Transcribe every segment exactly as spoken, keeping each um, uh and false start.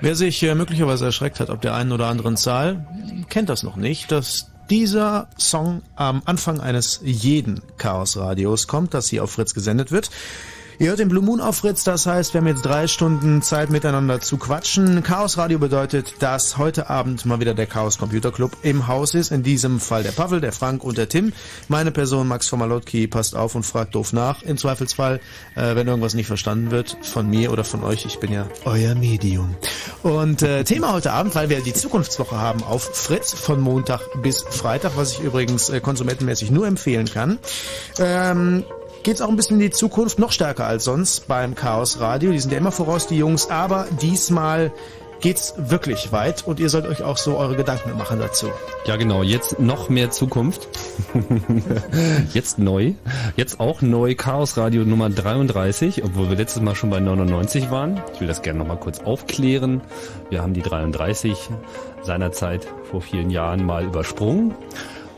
Wer sich möglicherweise erschreckt hat ob der einen oder anderen Zahl, kennt das noch nicht, dass dieser Song am Anfang eines jeden Chaos-Radios kommt, das hier auf Fritz gesendet wird. Ihr hört den Blue Moon auf Fritz, das heißt, wir haben jetzt drei Stunden Zeit miteinander zu quatschen. Chaos Radio bedeutet, dass heute Abend mal wieder der Chaos Computer Club im Haus ist. In diesem Fall der Pavel, der Frank und der Tim. Meine Person, Max von Malotki, passt auf und fragt doof nach. Im Zweifelsfall, äh, wenn irgendwas nicht verstanden wird, von mir oder von euch. Ich bin ja euer Medium. Und äh, Thema heute Abend, weil wir die Zukunftswoche haben auf Fritz von Montag bis Freitag, was ich übrigens äh, konsumentenmäßig nur empfehlen kann. Ähm... Geht's auch ein bisschen in die Zukunft, noch stärker als sonst beim Chaos Radio. Die sind ja immer voraus, die Jungs, aber diesmal geht's wirklich weit und ihr sollt euch auch so eure Gedanken machen dazu. Ja genau, jetzt noch mehr Zukunft. Jetzt neu. Jetzt auch neu, Chaos Radio Nummer dreiunddreißig, obwohl wir letztes Mal schon bei neunundneunzig waren. Ich will das gerne nochmal kurz aufklären. Wir haben die dreiunddreißig seinerzeit vor vielen Jahren mal übersprungen.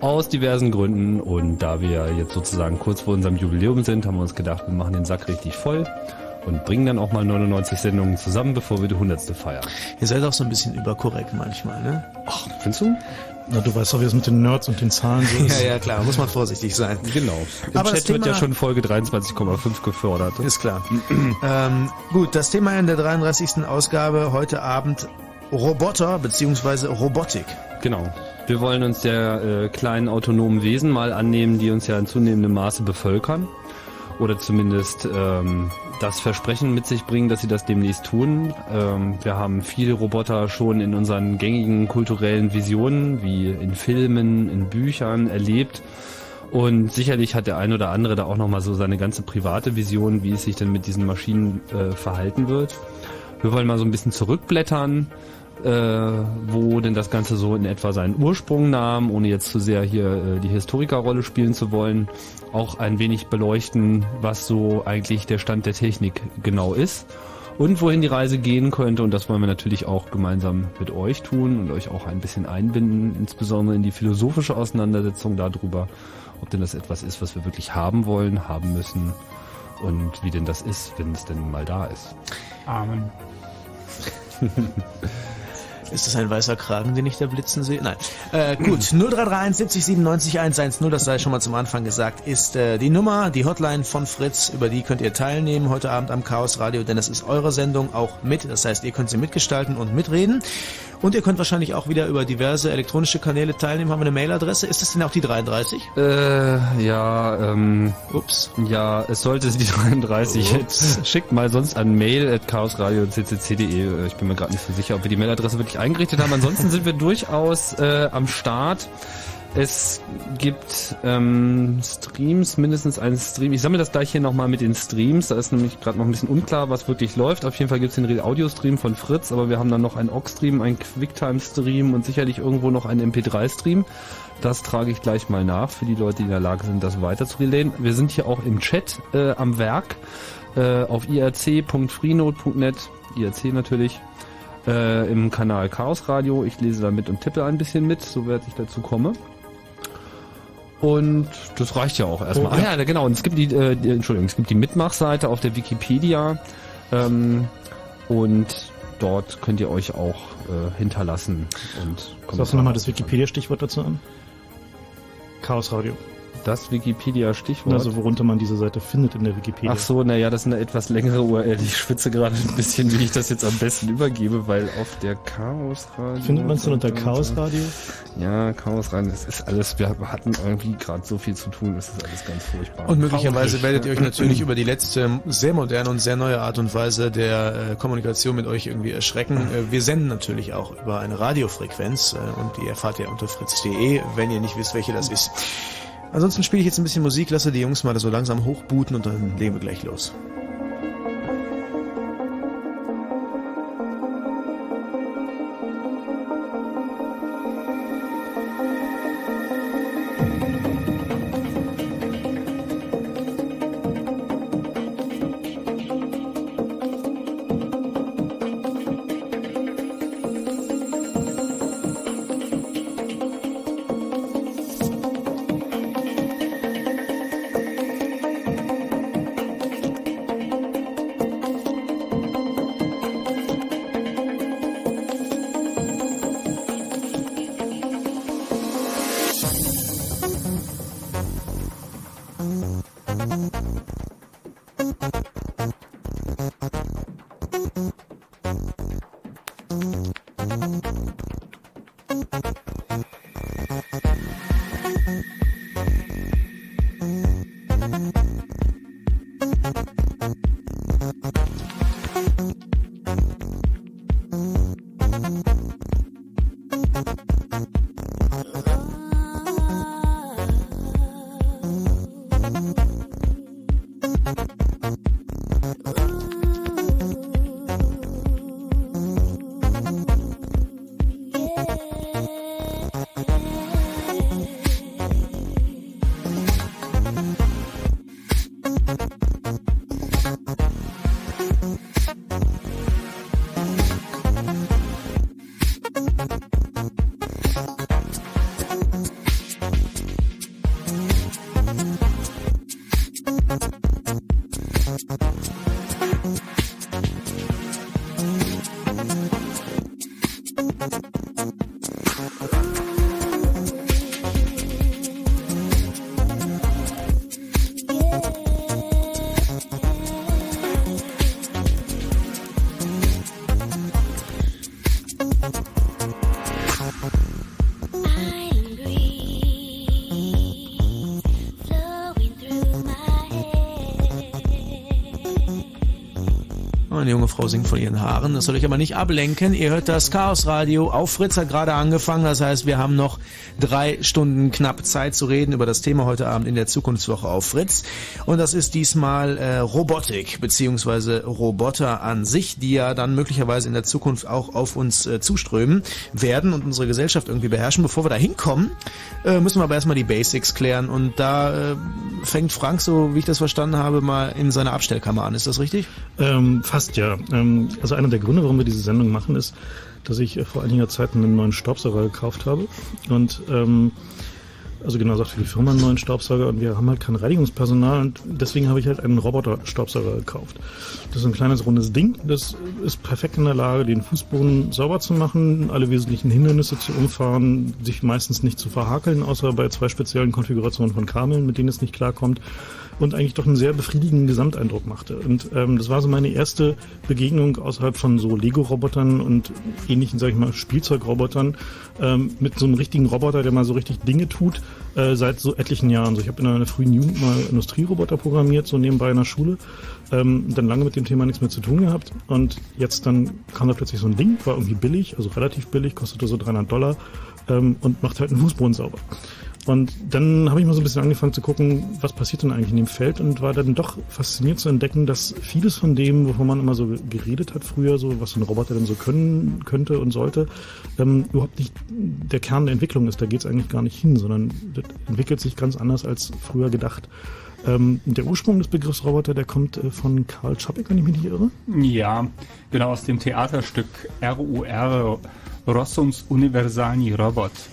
Aus diversen Gründen, und da wir jetzt sozusagen kurz vor unserem Jubiläum sind, haben wir uns gedacht, wir machen den Sack richtig voll und bringen dann auch mal neunundneunzig Sendungen zusammen, bevor wir die hundert feiern. Ihr seid auch so ein bisschen überkorrekt manchmal, ne? Ach, findest du? Na, du weißt doch, wie es mit den Nerds und den Zahlen so ist. Ja, ja, klar, muss man vorsichtig sein. Genau. Im Aber Chat Thema wird ja schon Folge dreiundzwanzig Komma fünf gefördert. Ist klar. ähm, gut, das Thema in der dreiunddreißigsten Ausgabe heute Abend Roboter bzw. Robotik. Genau. Wir wollen uns der äh, kleinen autonomen Wesen mal annehmen, die uns ja in zunehmendem Maße bevölkern. Oder zumindest ähm, das Versprechen mit sich bringen, dass sie das demnächst tun. Ähm, wir haben viele Roboter schon in unseren gängigen kulturellen Visionen, wie in Filmen, in Büchern, erlebt. Und sicherlich hat der ein oder andere da auch nochmal so seine ganze private Vision, wie es sich denn mit diesen Maschinen äh, verhalten wird. Wir wollen mal so ein bisschen zurückblättern. Äh, wo denn das Ganze so in etwa seinen Ursprung nahm, ohne jetzt zu sehr hier äh, die Historikerrolle spielen zu wollen, auch ein wenig beleuchten, was so eigentlich der Stand der Technik genau ist und wohin die Reise gehen könnte. Und das wollen wir natürlich auch gemeinsam mit euch tun und euch auch ein bisschen einbinden, insbesondere in die philosophische Auseinandersetzung darüber, ob denn das etwas ist, was wir wirklich haben wollen, haben müssen und wie denn das ist, wenn es denn mal da ist. Amen. Ist das ein weißer Kragen, den ich da blitzen sehe? Nein. Äh, gut, null drei drei eins siebzig siebenundneunzig hundertzehn, das sei schon mal zum Anfang gesagt, ist äh, die Nummer, die Hotline von Fritz, über die könnt ihr teilnehmen heute Abend am Chaos Radio, denn das ist eure Sendung auch mit, das heißt, ihr könnt sie mitgestalten und mitreden und ihr könnt wahrscheinlich auch wieder über diverse elektronische Kanäle teilnehmen. Haben wir eine Mailadresse? Ist das denn auch die dreiunddreißig? Äh, ja, ähm, ups. Ja, es sollte die dreiunddreißig. Ups. Schickt mal sonst an mail at chaosradio punkt c c c punkt d e. Ich bin mir gerade nicht so sicher, ob wir die Mailadresse wirklich eingerichtet haben. Ansonsten sind wir durchaus äh, am Start. Es gibt ähm, Streams, mindestens einen Stream. Ich sammle das gleich hier nochmal mit den Streams. Da ist nämlich gerade noch ein bisschen unklar, was wirklich läuft. Auf jeden Fall gibt es den Audio-Stream von Fritz, aber wir haben dann noch einen O X-Stream, einen Quicktime-Stream und sicherlich irgendwo noch einen M P drei-Stream. Das trage ich gleich mal nach, für die Leute, die in der Lage sind, das weiter zu relayen. Wir sind hier auch im Chat äh, am Werk äh, auf i r c punkt freenode punkt net, I R C natürlich. Äh, im Kanal Chaos Radio. Ich lese da mit und tippe ein bisschen mit, soweit ich dazu komme. Und das reicht ja auch erstmal. Oh, ja. Ah ja, genau. Und es gibt die, äh, die Entschuldigung, es gibt die Mitmachseite auf der Wikipedia ähm, und dort könnt ihr euch auch äh, hinterlassen. Und sagst du nochmal das Wikipedia-Stichwort dazu an? Chaos Radio. Das Wikipedia-Stichwort? Also worunter man diese Seite findet in der Wikipedia. Ach so, naja, das ist eine etwas längere U R L. Ich schwitze gerade ein bisschen, wie ich das jetzt am besten übergebe, weil auf der Chaosradio... Findet man es denn unter Chaosradio? Ja, Chaosradio, das ist alles... Wir hatten irgendwie gerade so viel zu tun, das ist alles ganz furchtbar. Und möglicherweise werdet ihr euch natürlich über die letzte, sehr moderne und sehr neue Art und Weise der äh, Kommunikation mit euch irgendwie erschrecken. Äh, wir senden natürlich auch über eine Radiofrequenz äh, und die erfahrt ihr unter fritz punkt d e, wenn ihr nicht wisst, welche das ist. Ansonsten spiele ich jetzt ein bisschen Musik, lasse die Jungs mal so langsam hochbooten und dann legen wir gleich los. Bye. Eine junge Frau singt von ihren Haaren. Das soll euch aber nicht ablenken. Ihr hört das Chaosradio. Auf Fritz hat gerade angefangen. Das heißt, wir haben noch drei Stunden knapp Zeit zu reden über das Thema heute Abend in der Zukunftswoche auf Fritz. Und das ist diesmal äh, Robotik bzw. Roboter an sich, die ja dann möglicherweise in der Zukunft auch auf uns äh, zuströmen werden und unsere Gesellschaft irgendwie beherrschen. Bevor wir da hinkommen, äh, müssen wir aber erstmal die Basics klären. Und da äh, fängt Frank, so wie ich das verstanden habe, mal in seiner Abstellkammer an. Ist das richtig? Ähm, fast Ja, also einer der Gründe, warum wir diese Sendung machen, ist, dass ich vor einiger Zeit einen neuen Staubsauger gekauft habe und ähm, also genau sagt für die Firma einen neuen Staubsauger und wir haben halt kein Reinigungspersonal und deswegen habe ich halt einen Roboter-Staubsauger gekauft. Das ist ein kleines, rundes Ding, das ist perfekt in der Lage, den Fußboden sauber zu machen, alle wesentlichen Hindernisse zu umfahren, sich meistens nicht zu verhakeln, außer bei zwei speziellen Konfigurationen von Kabeln, mit denen es nicht klarkommt. Und eigentlich doch einen sehr befriedigenden Gesamteindruck machte. Und ähm, das war so meine erste Begegnung außerhalb von so Lego-Robotern und ähnlichen, sag ich mal, Spielzeugrobotern ähm, mit so einem richtigen Roboter, der mal so richtig Dinge tut, äh, seit so etlichen Jahren. So, ich habe in einer frühen Jugend mal Industrieroboter programmiert, so nebenbei in der Schule, ähm, dann lange mit dem Thema nichts mehr zu tun gehabt. Und jetzt dann kam da plötzlich so ein Ding, war irgendwie billig, also relativ billig, kostete so dreihundert Dollar ähm, und macht halt einen Fußboden sauber. Und dann habe ich mal so ein bisschen angefangen zu gucken, was passiert denn eigentlich in dem Feld und war dann doch fasziniert zu entdecken, dass vieles von dem, wovon man immer so geredet hat früher, so was so ein Roboter denn so können könnte und sollte, ähm, überhaupt nicht der Kern der Entwicklung ist. Da geht es eigentlich gar nicht hin, sondern das entwickelt sich ganz anders als früher gedacht. Ähm, der Ursprung des Begriffs Roboter, der kommt äh, von Karl Čapek, wenn ich mich nicht irre. Ja, genau, aus dem Theaterstück R U R Rossums Universal Robots.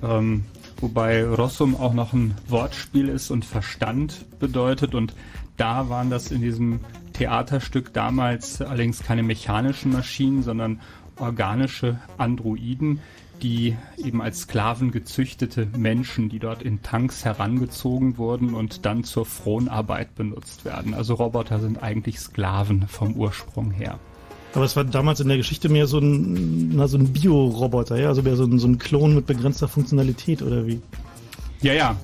Ähm, Wobei Rossum auch noch ein Wortspiel ist und Verstand bedeutet. Und da waren das in diesem Theaterstück damals allerdings keine mechanischen Maschinen, sondern organische Androiden, die eben als Sklaven gezüchtete Menschen, die dort in Tanks herangezogen wurden und dann zur Fronarbeit benutzt werden. Also Roboter sind eigentlich Sklaven vom Ursprung her. Aber es war damals in der Geschichte mehr so ein, na, so ein Bio-Roboter, ja? Also mehr so ein, so ein Klon mit begrenzter Funktionalität, oder wie? Ja, ja.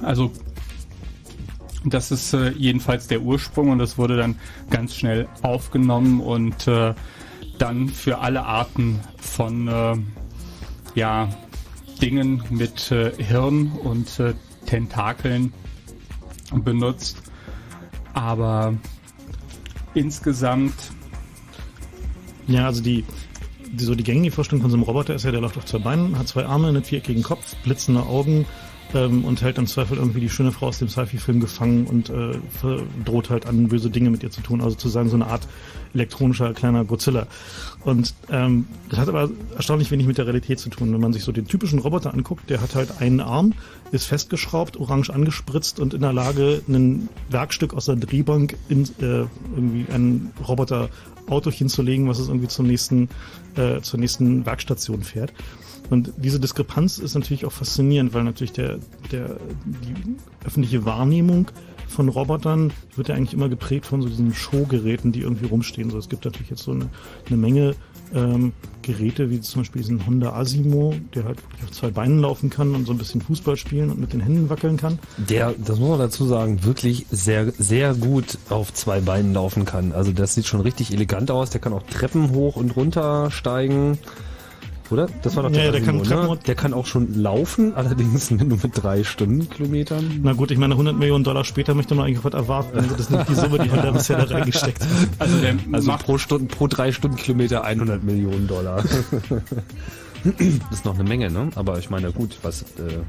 Also das ist äh, jedenfalls der Ursprung und das wurde dann ganz schnell aufgenommen und äh, dann für alle Arten von äh, ja, Dingen mit äh, Hirn und äh, Tentakeln benutzt. Aber insgesamt... Ja, also die, die, so die gängige Vorstellung von so einem Roboter ist ja, der läuft auf zwei Beinen, hat zwei Arme, einen viereckigen Kopf, blitzende Augen ähm, und hält im Zweifel irgendwie die schöne Frau aus dem Sci-Fi-Film gefangen und äh, droht halt an, böse Dinge mit ihr zu tun. Also sozusagen so eine Art elektronischer kleiner Godzilla. Und ähm, das hat aber erstaunlich wenig mit der Realität zu tun. Wenn man sich so den typischen Roboter anguckt, der hat halt einen Arm, ist festgeschraubt, orange angespritzt und in der Lage, ein Werkstück aus der Drehbank in äh, irgendwie einen Roboter Autochen zu legen, was es irgendwie zum nächsten, äh, zur nächsten Werkstation fährt. Und diese Diskrepanz ist natürlich auch faszinierend, weil natürlich der, der, die öffentliche Wahrnehmung von Robotern wird ja eigentlich immer geprägt von so diesen Showgeräten, die irgendwie rumstehen. So, es gibt natürlich jetzt so eine, eine Menge ähm, Geräte, wie zum Beispiel diesen Honda Asimo, der halt auf zwei Beinen laufen kann und so ein bisschen Fußball spielen und mit den Händen wackeln kann. Der, das muss man dazu sagen, wirklich sehr, sehr gut auf zwei Beinen laufen kann. Also das sieht schon richtig elegant aus. Der kann auch Treppen hoch und runter steigen. Oder? Das war doch der, ja, der, kann Treppen, der kann auch schon laufen, allerdings nur mit drei Stundenkilometern. Na gut, ich meine, hundert Millionen Dollar später möchte man eigentlich was erwarten. Also das ist nicht die Summe, die man da bisher da reingesteckt hat. Also, der also macht pro, Stunden, pro drei Stundenkilometer hundert Millionen Dollar. Das ist noch eine Menge, ne? Aber ich meine, gut, was, äh,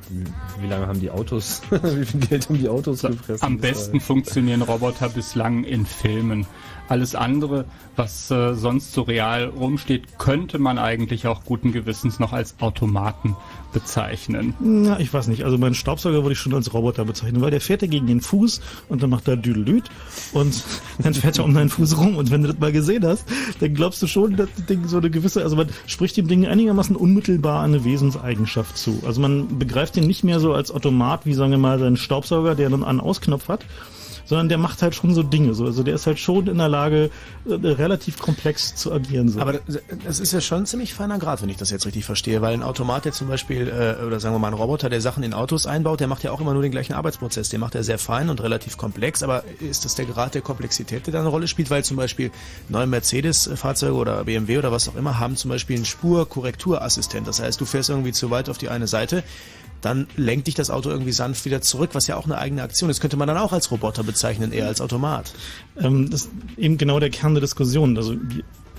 wie lange haben die Autos, wie viel Geld haben die Autos gefressen? Am besten funktionieren Roboter bislang in Filmen. Alles andere, was äh, sonst so real rumsteht, könnte man eigentlich auch guten Gewissens noch als Automaten bezeichnen. Na, ich weiß nicht. Also meinen Staubsauger würde ich schon als Roboter bezeichnen, weil der fährt ja gegen den Fuß und dann macht er Düdelüt und dann fährt er um deinen Fuß rum. Und wenn du das mal gesehen hast, dann glaubst du schon, dass das Ding so eine gewisse, also man spricht dem Ding einigermaßen unmittelbar eine Wesenseigenschaft zu. Also man begreift ihn nicht mehr so als Automat, wie sagen wir mal seinen Staubsauger, der einen An-Aus-Knopf hat, sondern der macht halt schon so Dinge. So. Also der ist halt schon in der Lage, relativ komplex zu agieren. So. Aber das ist ja schon ziemlich feiner Grad, wenn ich das jetzt richtig verstehe, weil ein Automat, der zum Beispiel, äh, oder sagen wir mal ein Roboter, der Sachen in Autos einbaut, der macht ja auch immer nur den gleichen Arbeitsprozess. Den macht er sehr fein und relativ komplex, aber ist das der Grad der Komplexität, der da eine Rolle spielt? Weil zum Beispiel neue Mercedes-Fahrzeuge oder B M W oder was auch immer haben zum Beispiel einen Spurkorrekturassistent. Das heißt, du fährst irgendwie zu weit auf die eine Seite, dann lenkt dich das Auto irgendwie sanft wieder zurück, was ja auch eine eigene Aktion ist. Könnte man dann auch als Roboter bezeichnen, eher als Automat. Ähm, das ist eben genau der Kern der Diskussion. Also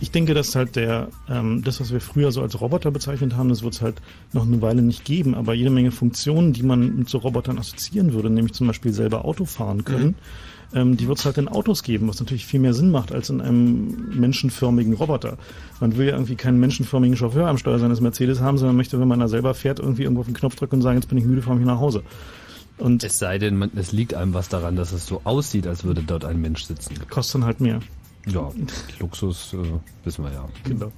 ich denke, dass halt der, ähm, das, was wir früher so als Roboter bezeichnet haben, das wird es halt noch eine Weile nicht geben. Aber jede Menge Funktionen, die man zu Robotern assoziieren würde, nämlich zum Beispiel selber Auto fahren können, mhm. Ähm, die wird es halt in Autos geben, was natürlich viel mehr Sinn macht als in einem menschenförmigen Roboter. Man will ja irgendwie keinen menschenförmigen Chauffeur am Steuer seines Mercedes haben, sondern möchte, wenn man da selber fährt, irgendwie irgendwo auf den Knopf drücken und sagen, jetzt bin ich müde, fahr mich nach Hause. Und es sei denn, man, es liegt einem was daran, dass es so aussieht, als würde dort ein Mensch sitzen. Kostet dann halt mehr. Ja, Luxus äh, wissen wir ja. Genau.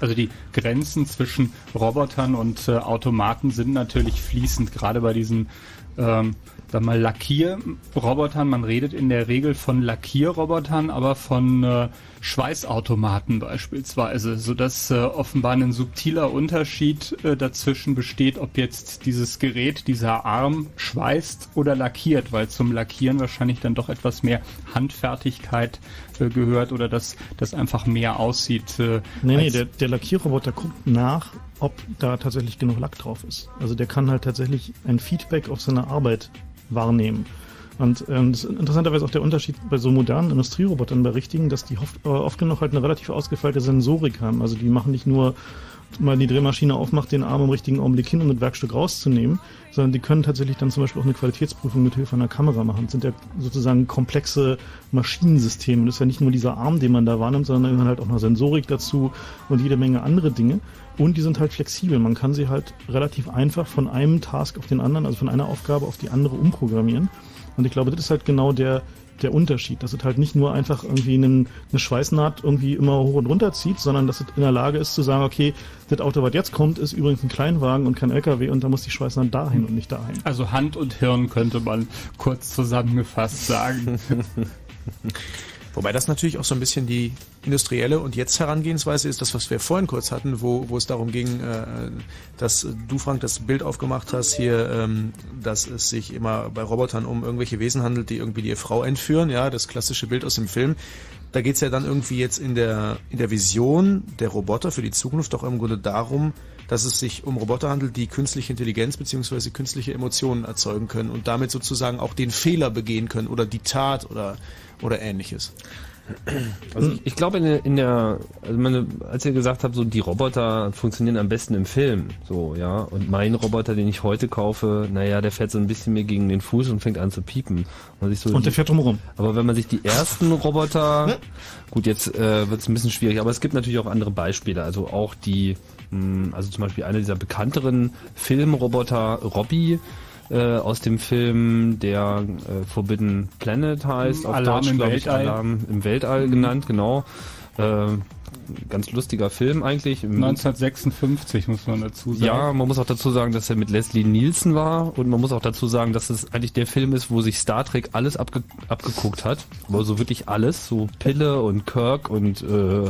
Also die Grenzen zwischen Robotern und äh, Automaten sind natürlich fließend, gerade bei diesen ähm, sagen wir mal Lackierrobotern. Man redet in der Regel von Lackierrobotern, aber von äh, Schweißautomaten beispielsweise, sodass äh, offenbar ein subtiler Unterschied äh, dazwischen besteht, ob jetzt dieses Gerät, dieser Arm schweißt oder lackiert, weil zum Lackieren wahrscheinlich dann doch etwas mehr Handfertigkeit äh, gehört oder dass das einfach mehr aussieht. Äh, nee, nee, der, der Lackierroboter guckt nach, ob da tatsächlich genug Lack drauf ist. Also der kann halt tatsächlich ein Feedback auf seine Arbeit wahrnehmen. Und ähm, das ist interessanterweise auch der Unterschied bei so modernen Industrierobotern bei richtigen, dass die oft, äh, oft genug halt eine relativ ausgefeilte Sensorik haben. Also die machen nicht nur mal die Drehmaschine aufmacht, den Arm im richtigen Augenblick hin, um das Werkstück rauszunehmen, sondern die können tatsächlich dann zum Beispiel auch eine Qualitätsprüfung mit Hilfe einer Kamera machen. Das sind ja sozusagen komplexe Maschinensysteme. Das ist ja nicht nur dieser Arm, den man da wahrnimmt, sondern dann halt auch noch Sensorik dazu und jede Menge andere Dinge. Und die sind halt flexibel. Man kann sie halt relativ einfach von einem Task auf den anderen, also von einer Aufgabe auf die andere umprogrammieren. Und ich glaube, das ist halt genau der, der Unterschied, dass es halt nicht nur einfach irgendwie einen, eine Schweißnaht irgendwie immer hoch und runter zieht, sondern dass es in der Lage ist zu sagen, okay, das Auto, was jetzt kommt, ist übrigens ein Kleinwagen und kein L K W und da muss die Schweißnaht dahin und nicht dahin. Also Hand und Hirn könnte man kurz zusammengefasst sagen. Wobei das natürlich auch so ein bisschen die industrielle und jetzt Herangehensweise ist, das, was wir vorhin kurz hatten, wo, wo es darum ging, äh, dass du, Frank, das Bild aufgemacht hast hier, ähm, dass es sich immer bei Robotern um irgendwelche Wesen handelt, die irgendwie die Frau entführen, ja, das klassische Bild aus dem Film. Da geht's ja dann irgendwie jetzt in der, in der Vision der Roboter für die Zukunft auch im Grunde darum, dass es sich um Roboter handelt, die künstliche Intelligenz bzw. künstliche Emotionen erzeugen können und damit sozusagen auch den Fehler begehen können oder die Tat oder oder ähnliches. Also ich, ich glaube, in der, in der also meine, als ihr gesagt habt, so die Roboter funktionieren am besten im Film, so, ja, und mein Roboter, den ich heute kaufe, naja, der fährt so ein bisschen mir gegen den Fuß und fängt an zu piepen. Und, sich so und die, der fährt drumherum. Aber wenn man sich die ersten Roboter, gut, jetzt äh, wird es ein bisschen schwierig, aber es gibt natürlich auch andere Beispiele, also auch die, mh, also zum Beispiel einer dieser bekannteren Filmroboter, Robby, Äh, aus dem Film, der äh, Forbidden Planet heißt, auf Alarm Deutsch, glaube ich, Alarm im Weltall mhm. genannt, genau. Äh, ganz lustiger Film eigentlich. neunzehnhundertsechsundfünfzig muss man dazu sagen. Ja, man muss auch dazu sagen, dass er mit Leslie Nielsen war und man muss auch dazu sagen, dass es eigentlich der Film ist, wo sich Star Trek alles abge abgeguckt hat, aber so wirklich alles, so Pille und Kirk und äh,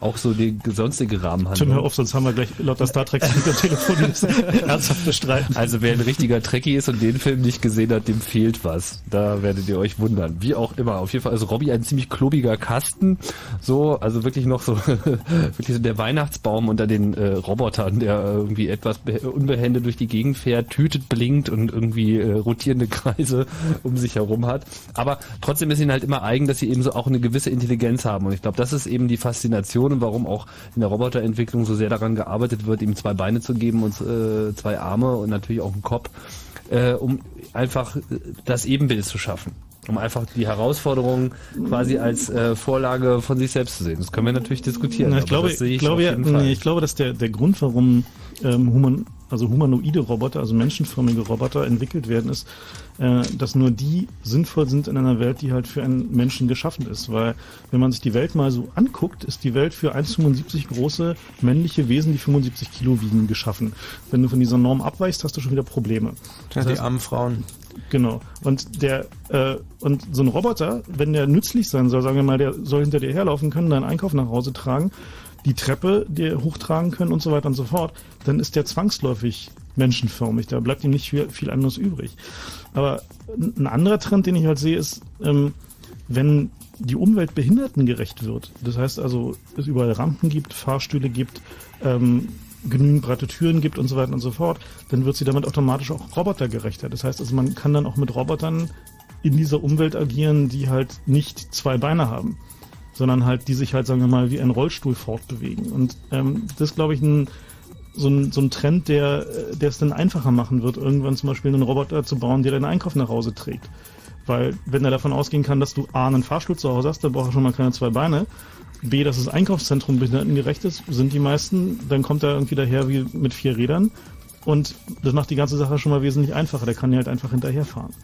auch so die sonstige Rahmenhandlung. Tim, hör auf, sonst haben wir gleich lauter Star Treks mit dem Telefon ernsthafte Streiten. Also wer ein richtiger Trekkie ist und den Film nicht gesehen hat, dem fehlt was. Da werdet ihr euch wundern. Wie auch immer. Auf jeden Fall ist Robby ein ziemlich klobiger Kasten. So, also wirklich noch so wirklich so der Weihnachtsbaum unter den äh, Robotern, der irgendwie etwas unbehende durch die Gegend fährt, tütet, blinkt und irgendwie äh, rotierende Kreise um sich herum hat. Aber trotzdem ist ihnen halt immer eigen, dass sie eben so auch eine gewisse Intelligenz haben. Und ich glaube, das ist eben die Faszination und warum auch in der Roboterentwicklung so sehr daran gearbeitet wird, ihm zwei Beine zu geben und äh, zwei Arme und natürlich auch einen Kopf, äh, um einfach das Ebenbild zu schaffen. Um einfach die Herausforderungen quasi als äh, Vorlage von sich selbst zu sehen. Das können wir natürlich diskutieren. Na, ich, glaube, ich, ich, glaube, ja, nee, ich glaube, dass der, der Grund, warum ähm, human, also humanoide Roboter, also menschenförmige Roboter entwickelt werden, ist, äh, dass nur die sinnvoll sind in einer Welt, die halt für einen Menschen geschaffen ist. Weil wenn man sich die Welt mal so anguckt, ist die Welt für eins Komma fünfundsiebzig große männliche Wesen, die fünfundsiebzig Kilo wiegen, geschaffen. Wenn du von dieser Norm abweichst, hast du schon wieder Probleme. Das ja, heißt, die armen Frauen. Genau. Und der äh, und so ein Roboter, wenn der nützlich sein soll, sagen wir mal, der soll hinter dir herlaufen können, deinen Einkauf nach Hause tragen, die Treppe dir hochtragen können und so weiter und so fort, dann ist der zwangsläufig menschenförmig. Da bleibt ihm nicht viel, viel anderes übrig. Aber ein anderer Trend, den ich halt sehe, ist, ähm, wenn die Umwelt behindertengerecht wird, das heißt also, es überall Rampen gibt, Fahrstühle gibt, ähm, genügend breite Türen gibt und so weiter und so fort, dann wird sie damit automatisch auch robotergerechter. Das heißt also, man kann dann auch mit Robotern in dieser Umwelt agieren, die halt nicht zwei Beine haben, sondern halt, die sich halt, sagen wir mal, wie ein Rollstuhl fortbewegen. Und ähm, das ist, glaube ich, ein, so, ein, so ein Trend, der, der es dann einfacher machen wird, irgendwann zum Beispiel einen Roboter zu bauen, der deinen Einkauf nach Hause trägt. Weil, wenn er davon ausgehen kann, dass du A, einen Fahrstuhl zu Hause hast, dann braucht er schon mal keine zwei Beine, B, dass das Einkaufszentrum behindertengerecht ist, sind die meisten, dann kommt er irgendwie daher wie mit vier Rädern und das macht die ganze Sache schon mal wesentlich einfacher, der kann ja halt einfach hinterherfahren.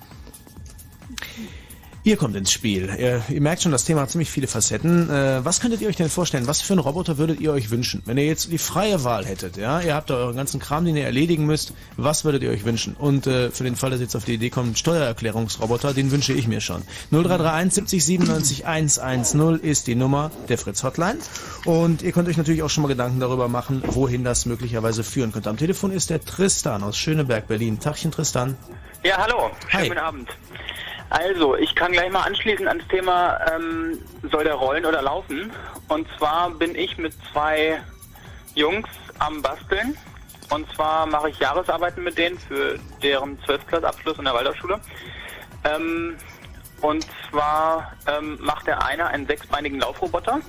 Ihr kommt ins Spiel. Ihr, ihr merkt schon, das Thema hat ziemlich viele Facetten. Äh, was könntet ihr euch denn vorstellen? Was für einen Roboter würdet ihr euch wünschen? Wenn ihr jetzt die freie Wahl hättet, ja, ihr habt da euren ganzen Kram, den ihr erledigen müsst, was würdet ihr euch wünschen? Und äh, für den Fall, dass ihr jetzt auf die Idee kommt, Steuererklärungsroboter, den wünsche ich mir schon. null drei drei eins siebzig siebenundneunzig hundertzehn ist die Nummer der Fritz-Hotline. Und ihr könnt euch natürlich auch schon mal Gedanken darüber machen, wohin das möglicherweise führen könnte. Am Telefon ist der Tristan aus Schöneberg, Berlin. Tagchen, Tristan. Ja, hallo. Schönen guten Abend. Also, ich kann gleich mal anschließen ans Thema, ähm, soll der rollen oder laufen? Und zwar bin ich mit zwei Jungs am Basteln. Und zwar mache ich Jahresarbeiten mit denen für deren zwölfte Klasse Abschluss in der Waldorfschule. Ähm, und zwar ähm, macht der eine einen sechsbeinigen Laufroboter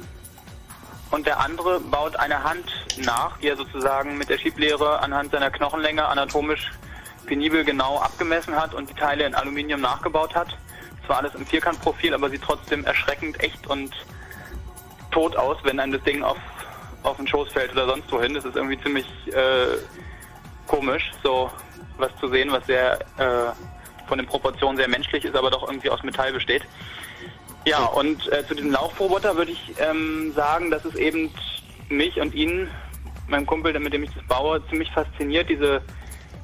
und der andere baut eine Hand nach, die er sozusagen mit der Schieblehre anhand seiner Knochenlänge anatomisch penibel genau abgemessen hat und die Teile in Aluminium nachgebaut hat. Zwar alles im Vierkantprofil, aber sieht trotzdem erschreckend echt und tot aus, wenn einem das Ding auf, auf den Schoß fällt oder sonst wohin. Das ist irgendwie ziemlich äh, komisch, so was zu sehen, was sehr äh, von den Proportionen sehr menschlich ist, aber doch irgendwie aus Metall besteht. Ja, und äh, zu diesem Laufroboter würde ich ähm, sagen, dass es eben mich und ihn, meinem Kumpel, mit dem ich das baue, ziemlich fasziniert, diese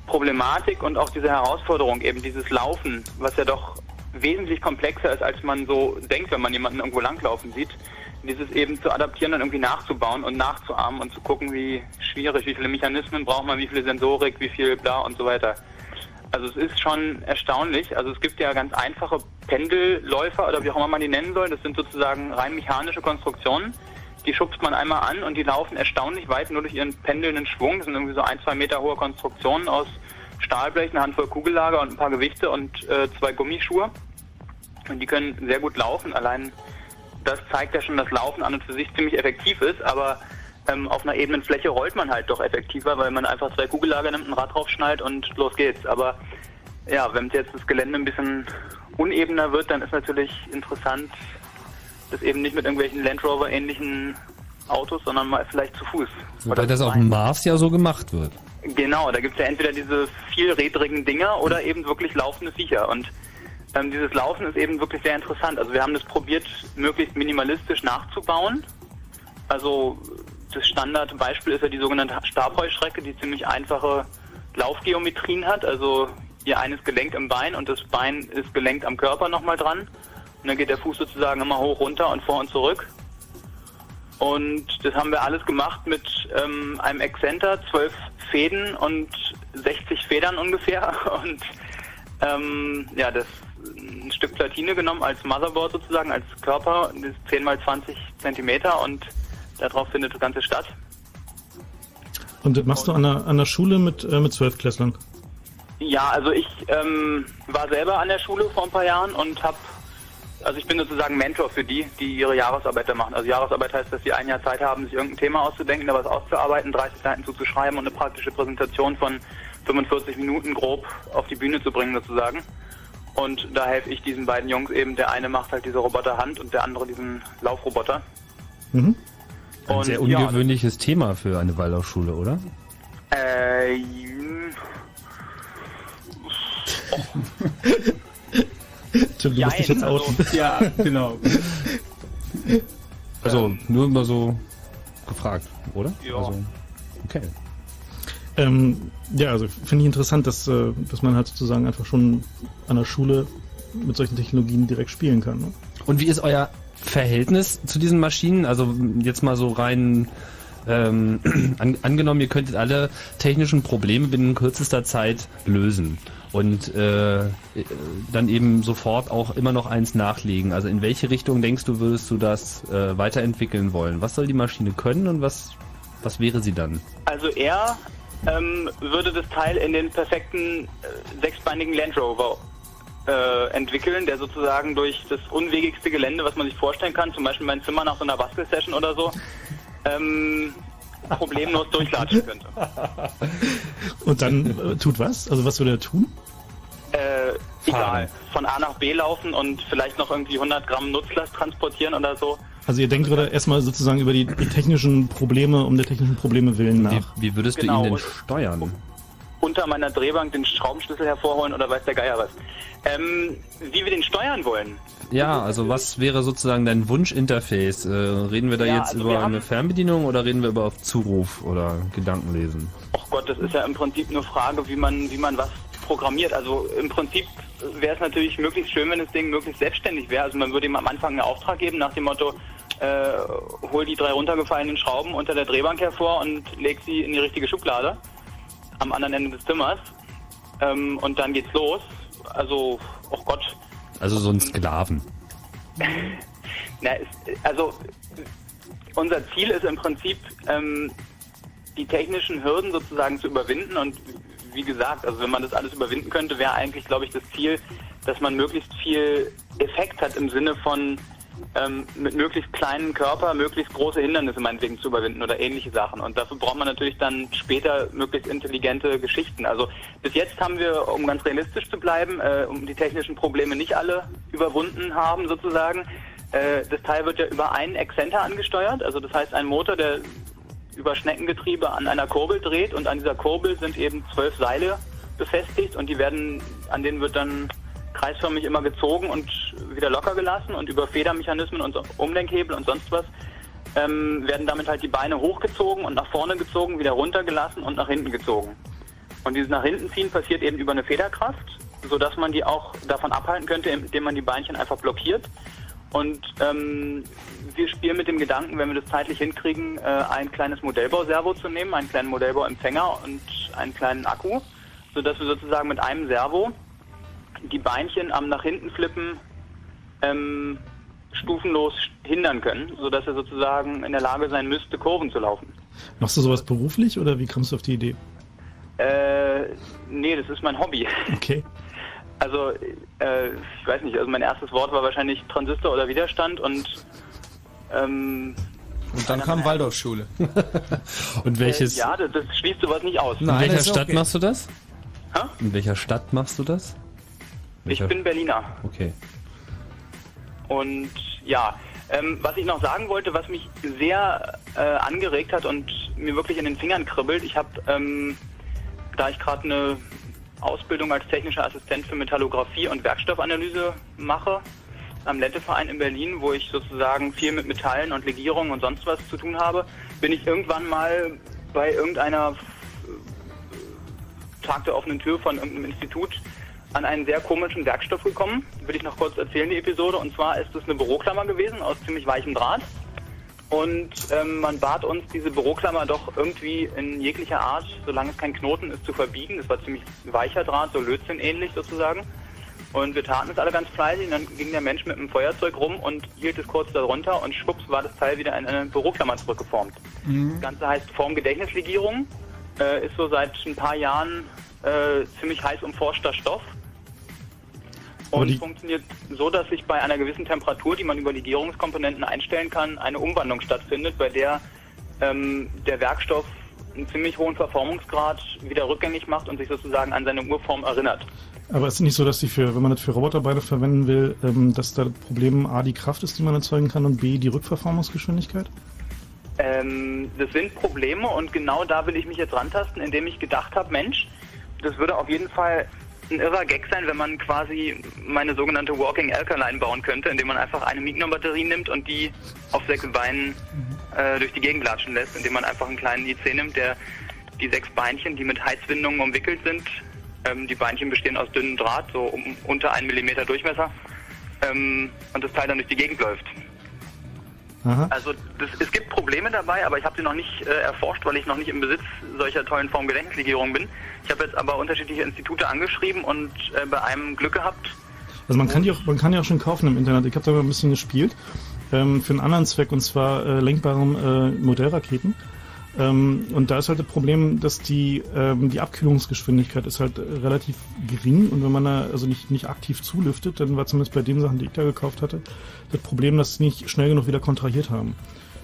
Problematik und auch diese Herausforderung, eben dieses Laufen, was ja doch wesentlich komplexer ist, als man so denkt, wenn man jemanden irgendwo langlaufen sieht, dieses eben zu adaptieren und irgendwie nachzubauen und nachzuahmen und zu gucken, wie schwierig, wie viele Mechanismen braucht man, wie viele Sensorik, wie viel bla und so weiter. Also es ist schon erstaunlich, also es gibt ja ganz einfache Pendelläufer oder wie auch immer man die nennen soll, das sind sozusagen rein mechanische Konstruktionen, die schubst man einmal an und die laufen erstaunlich weit nur durch ihren pendelnden Schwung. Das sind irgendwie so ein, zwei Meter hohe Konstruktionen aus Stahlblech, eine Handvoll Kugellager und ein paar Gewichte und äh, zwei Gummischuhe. Und die können sehr gut laufen. Allein das zeigt ja schon, dass Laufen an und für sich ziemlich effektiv ist. Aber ähm, auf einer ebenen Fläche rollt man halt doch effektiver, weil man einfach zwei Kugellager nimmt, ein Rad draufschnallt und los geht's. Aber ja, wenn jetzt das Gelände ein bisschen unebener wird, dann ist natürlich interessant, das eben nicht mit irgendwelchen Land Rover-ähnlichen Autos, sondern mal vielleicht zu Fuß. Wobei das auf dem Mars ja so gemacht wird. Genau, da gibt es ja entweder diese vielrädrigen Dinger oder eben wirklich laufende Viecher. Und ähm, dieses Laufen ist eben wirklich sehr interessant. Also wir haben das probiert, möglichst minimalistisch nachzubauen. Also das Standardbeispiel ist ja die sogenannte Stabheuschrecke, die ziemlich einfache Laufgeometrien hat. Also ihr eines Gelenk im Bein und das Bein ist gelenkt am Körper nochmal dran. Und dann geht der Fuß sozusagen immer hoch, runter und vor und zurück. Und das haben wir alles gemacht mit ähm, einem Exzenter, zwölf Fäden und sechzig Federn ungefähr. Und ähm, ja, das ein Stück Platine genommen als Motherboard sozusagen, als Körper, das ist zehn mal zwanzig Zentimeter und darauf findet das Ganze statt. Und das machst du an der, an der Schule mit, äh, mit Zwölftklässlern? Ja, also ich ähm, war selber an der Schule vor ein paar Jahren und habe... Also ich bin sozusagen Mentor für die, die ihre Jahresarbeit da machen. Also Jahresarbeit heißt, dass sie ein Jahr Zeit haben, sich irgendein Thema auszudenken, da was auszuarbeiten, dreißig Seiten zuzuschreiben und eine praktische Präsentation von fünfundvierzig Minuten grob auf die Bühne zu bringen sozusagen. Und da helfe ich diesen beiden Jungs eben. Der eine macht halt diese Roboterhand und der andere diesen Laufroboter. Mhm. Ein und, sehr ungewöhnliches ja, Thema für eine Waldorfschule, oder? Äh... Oh. Du Jein, musst dich jetzt also, ja, genau. Also, nur mal so gefragt, oder? Ja. Also, okay. Ähm, ja, also finde ich interessant, dass, äh, dass man halt sozusagen einfach schon an der Schule mit solchen Technologien direkt spielen kann. Ne? Und wie ist euer Verhältnis zu diesen Maschinen? Also jetzt mal so rein ähm, an, angenommen, ihr könntet alle technischen Probleme binnen kürzester Zeit lösen und äh, dann eben sofort auch immer noch eins nachlegen. Also in welche Richtung denkst du, würdest du das äh, weiterentwickeln wollen? Was soll die Maschine können und was, was wäre sie dann? Also er ähm, würde das Teil in den perfekten äh, sechsbeinigen Land Rover Äh, entwickeln, der sozusagen durch das unwegigste Gelände, was man sich vorstellen kann, zum Beispiel mein Zimmer nach so einer Bastelsession oder so, ähm, problemlos durchlatschen könnte. Und dann äh, tut was? Also was würde er tun? Äh, egal. Von A nach B laufen und vielleicht noch irgendwie hundert Gramm Nutzlast transportieren oder so. Also ihr denkt gerade erstmal sozusagen über die, die technischen Probleme, um der technischen Probleme willen nach. Wie, wie würdest genau. du ihn denn steuern? Unter meiner Drehbank den Schraubenschlüssel hervorholen oder weiß der Geier was. Ähm, wie wir den steuern wollen. Ja, also was wäre sozusagen dein Wunschinterface? Äh, reden wir da ja, jetzt also über wir haben... eine Fernbedienung oder reden wir über Zuruf oder Gedankenlesen? Och Gott, das ist ja im Prinzip eine Frage, wie man wie man was programmiert. Also im Prinzip wäre es natürlich möglichst schön, wenn das Ding möglichst selbstständig wäre. Also man würde ihm am Anfang einen Auftrag geben nach dem Motto, äh, hol die drei runtergefallenen Schrauben unter der Drehbank hervor und leg sie in die richtige Schublade am anderen Ende des Zimmers, ähm, und dann geht's los. Also, oh Gott. Also so ein Sklaven. Na, also unser Ziel ist im Prinzip, ähm, die technischen Hürden sozusagen zu überwinden. Und wie gesagt, also wenn man das alles überwinden könnte, wäre eigentlich, glaube ich, das Ziel, dass man möglichst viel Effekt hat im Sinne von ähm, mit möglichst kleinen Körper möglichst große Hindernisse meinetwegen zu überwinden oder ähnliche Sachen. Und dafür braucht man natürlich dann später möglichst intelligente Geschichten. Also bis jetzt haben wir, um ganz realistisch zu bleiben, äh, um die technischen Probleme nicht alle überwunden haben sozusagen. Äh, das Teil wird ja über einen Exzenter angesteuert. Also das heißt, ein Motor, der über Schneckengetriebe an einer Kurbel dreht, und an dieser Kurbel sind eben zwölf Seile befestigt und die werden, an denen wird dann kreisförmig immer gezogen und wieder locker gelassen, und über Federmechanismen und Umlenkhebel und sonst was ähm, werden damit halt die Beine hochgezogen und nach vorne gezogen, wieder runtergelassen und nach hinten gezogen. Und dieses nach hinten ziehen passiert eben über eine Federkraft, sodass man die auch davon abhalten könnte, indem man die Beinchen einfach blockiert. Und ähm, wir spielen mit dem Gedanken, wenn wir das zeitlich hinkriegen, äh, ein kleines Modellbauservo zu nehmen, einen kleinen Modellbauempfänger und einen kleinen Akku, sodass wir sozusagen mit einem Servo die Beinchen am nach hinten flippen ähm, stufenlos hindern können, sodass er sozusagen in der Lage sein müsste, Kurven zu laufen. Machst du sowas beruflich oder wie kommst du auf die Idee? Äh, nee, das ist mein Hobby. Okay. Also, äh, ich weiß nicht, also mein erstes Wort war wahrscheinlich Transistor oder Widerstand und ähm, und dann kam Waldorfschule. Und welches? Äh, ja, das, das schließt sowas nicht aus. Nein, in welcher Stadt okay. machst du das? Hä? In welcher Stadt machst du das? Ich bin Berliner. Okay. Und ja, ähm, was ich noch sagen wollte, was mich sehr äh, angeregt hat und mir wirklich in den Fingern kribbelt, ich habe, ähm, da ich gerade eine Ausbildung als technischer Assistent für Metallografie und Werkstoffanalyse mache, am Lette-Verein in Berlin, wo ich sozusagen viel mit Metallen und Legierungen und sonst was zu tun habe, bin ich irgendwann mal bei irgendeiner Tag der offenen Tür von irgendeinem Institut an einen sehr komischen Werkstoff gekommen. Will ich noch kurz erzählen, die Episode. Und zwar ist es eine Büroklammer gewesen aus ziemlich weichem Draht. Und ähm, man bat uns, diese Büroklammer doch irgendwie in jeglicher Art, solange es kein Knoten ist, zu verbiegen. Das war ziemlich weicher Draht, so Lötzinn-ähnlich sozusagen. Und wir taten es alle ganz fleißig. Und dann ging der Mensch mit einem Feuerzeug rum und hielt es kurz darunter. Und schwupps war das Teil wieder in eine Büroklammer zurückgeformt. Mhm. Das Ganze heißt Formgedächtnislegierung. Äh, ist so seit ein paar Jahren äh, ziemlich heiß umforschter Stoff. Und funktioniert so, dass sich bei einer gewissen Temperatur, die man über Legierungskomponenten einstellen kann, eine Umwandlung stattfindet, bei der ähm, der Werkstoff einen ziemlich hohen Verformungsgrad wieder rückgängig macht und sich sozusagen an seine Urform erinnert. Aber es ist nicht so, dass die für, wenn man das für Roboterbeine verwenden will, ähm, dass da Problem A die Kraft ist, die man erzeugen kann, und B die Rückverformungsgeschwindigkeit? Ähm, das sind Probleme, und genau da will ich mich jetzt rantasten, indem ich gedacht habe, Mensch, das würde auf jeden Fall ein irrer Gag sein, wenn man quasi meine sogenannte Walking Alkaline bauen könnte, indem man einfach eine Mignon-Batterie nimmt und die auf sechs Beinen äh, durch die Gegend latschen lässt, indem man einfach einen kleinen I C nimmt, der die sechs Beinchen, die mit Heizwindungen umwickelt sind. Ähm, die Beinchen bestehen aus dünnem Draht, so um, unter einem Millimeter Durchmesser. Ähm, und das Teil dann durch die Gegend läuft. Aha. Also das, es gibt Probleme dabei, aber ich habe sie noch nicht äh, erforscht, weil ich noch nicht im Besitz solcher tollen Formgelenkslegierungen bin. Ich habe jetzt aber unterschiedliche Institute angeschrieben und äh, bei einem Glück gehabt. Also man kann die auch, man kann die auch schon kaufen im Internet. Ich habe da mal ein bisschen gespielt ähm, für einen anderen Zweck, und zwar äh, lenkbaren äh, Modellraketen. Ähm, und da ist halt das Problem, dass die, ähm, die Abkühlungsgeschwindigkeit ist halt relativ gering, und wenn man da also nicht, nicht aktiv zulüftet, dann war zumindest bei den Sachen, die ich da gekauft hatte, das Problem, dass sie nicht schnell genug wieder kontrahiert haben.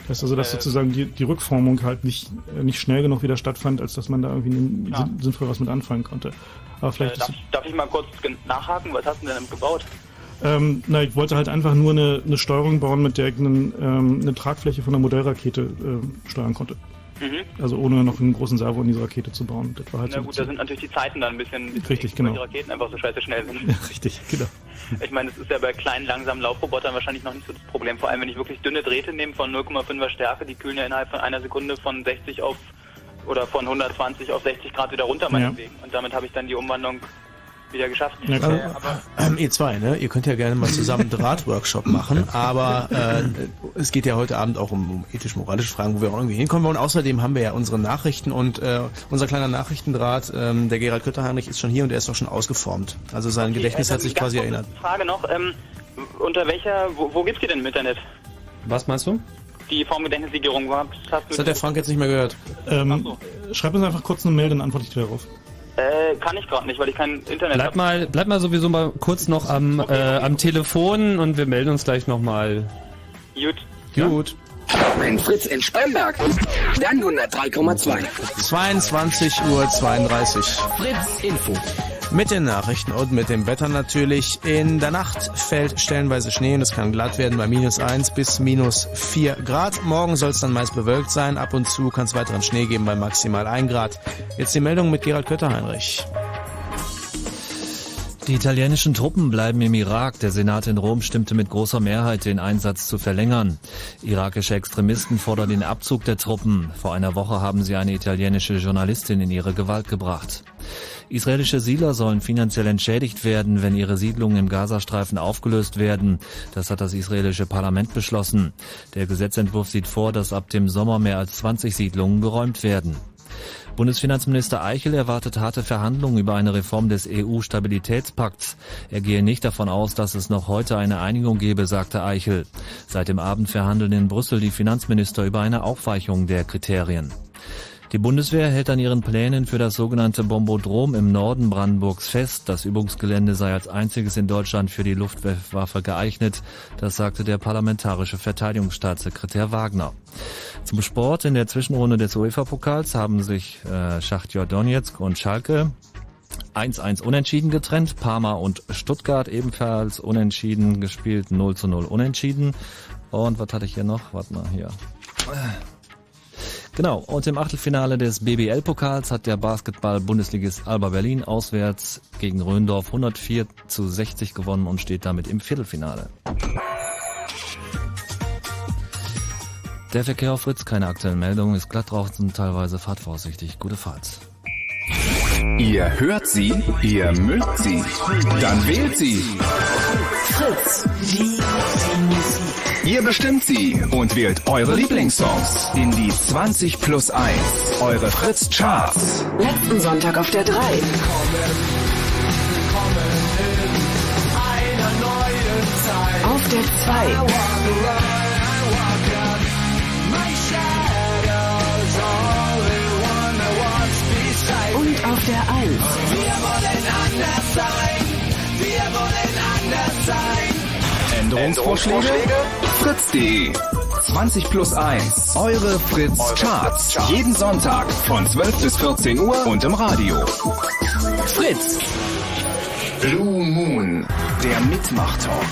Das heißt also, dass äh, sozusagen die, die Rückformung halt nicht, nicht schnell genug wieder stattfand, als dass man da irgendwie ja. sinnvoll was mit anfangen konnte. Aber vielleicht äh, darf, darf ich mal kurz nachhaken? Was hast du denn gebaut? Ähm, na, ich wollte halt einfach nur eine, eine Steuerung bauen, mit der ich einen, ähm, eine Tragfläche von einer Modellrakete äh, steuern konnte. Mhm. Also ohne noch einen großen Servo in diese Rakete zu bauen. Das war halt Na so gut, da sind natürlich die Zeiten dann ein bisschen, bisschen richtig, genau. weil die Raketen einfach so scheiße schnell sind. Ja, richtig, genau. Ich meine, das ist ja bei kleinen, langsamen Laufrobotern wahrscheinlich noch nicht so das Problem. Vor allem, wenn ich wirklich dünne Drähte nehme von null Komma fünfer Stärke, die kühlen ja innerhalb von einer Sekunde von sechzig auf oder von hundertzwanzig auf sechzig Grad wieder runter, meinetwegen. Ja. Und damit habe ich dann die Umwandlung wieder geschafft. Ja, aber, aber, ähm, ihr zwei, ne? Ihr könnt ja gerne mal zusammen Drahtworkshop machen, aber äh, es geht ja heute Abend auch um, um ethisch-moralische Fragen, wo wir auch irgendwie hinkommen wollen. Außerdem haben wir ja unsere Nachrichten, und äh, unser kleiner Nachrichtendraht, ähm, der Gerald Kötterheinrich, ist schon hier, und er ist auch schon ausgeformt. Also sein okay, Gedächtnis äh, hat sich quasi erinnert. Frage noch, ähm, unter welcher, wo, wo gibt's die denn im Internet? Was meinst du? Die Formgedächtnislegierung. Das hat der Frank jetzt nicht mehr gehört. Ähm, so. Schreib uns einfach kurz eine Mail, dann antworte ich dir darauf. Äh, kann ich gerade nicht, weil ich kein Internet habe. Bleib, bleib mal sowieso mal kurz noch am, okay, äh, am Telefon, und wir melden uns gleich nochmal. Gut. Gut. Ein Fritz in Spamberg. Dann hundertdrei Komma zwei. zweiundzwanzig Uhr zweiunddreißig. Fritz Info. Mit den Nachrichten und mit dem Wetter natürlich. In der Nacht fällt stellenweise Schnee, und es kann glatt werden bei minus eins bis minus vier Grad. Morgen soll es dann meist bewölkt sein. Ab und zu kann es weiteren Schnee geben bei maximal ein Grad. Jetzt die Meldung mit Gerald Kötterheinrich. Die italienischen Truppen bleiben im Irak. Der Senat in Rom stimmte mit großer Mehrheit, den Einsatz zu verlängern. Irakische Extremisten fordern den Abzug der Truppen. Vor einer Woche haben sie eine italienische Journalistin in ihre Gewalt gebracht. Israelische Siedler sollen finanziell entschädigt werden, wenn ihre Siedlungen im Gazastreifen aufgelöst werden. Das hat das israelische Parlament beschlossen. Der Gesetzentwurf sieht vor, dass ab dem Sommer mehr als zwanzig Siedlungen geräumt werden. Bundesfinanzminister Eichel erwartet harte Verhandlungen über eine Reform des E U-Stabilitätspakts. Er gehe nicht davon aus, dass es noch heute eine Einigung gebe, sagte Eichel. Seit dem Abend verhandeln in Brüssel die Finanzminister über eine Aufweichung der Kriterien. Die Bundeswehr hält an ihren Plänen für das sogenannte Bombodrom im Norden Brandenburgs fest. Das Übungsgelände sei als einziges in Deutschland für die Luftwaffe geeignet. Das sagte der parlamentarische Verteidigungsstaatssekretär Wagner. Zum Sport: In der Zwischenrunde des UEFA-Pokals haben sich äh, Schachtar Donezk und Schalke eins zu eins unentschieden getrennt. Parma und Stuttgart ebenfalls unentschieden gespielt, null zu null unentschieden. Und was hatte ich hier noch? Warte mal, hier. Genau, und im Achtelfinale des B B L-Pokals hat der Basketball-Bundesligist Alba Berlin auswärts gegen Rhöndorf hundertvier zu sechzig gewonnen und steht damit im Viertelfinale. Der Verkehr auf Fritz, keine aktuellen Meldungen, ist glatt draußen, teilweise fahrt vorsichtig, gute Fahrt. Ihr hört sie, ihr mögt sie, dann wählt sie. Fritz, die Musik. Ihr bestimmt sie und wählt eure Lieblingssongs in die zwanzig plus eins, eure Fritz-Charts. Letzten Sonntag auf der drei. Willkommen, willkommen in einer neuen Zeit. Auf der zwei. Und auf der eins. Wir wollen anders sein, wir wollen anders sein. Änderungsvorschläge? Fritz.de. zwanzig plus eins. Eure Fritz-Charts. Jeden Sonntag von zwölf bis vierzehn Uhr und im Radio. Fritz. Blue Moon. Der Mitmach-Talk.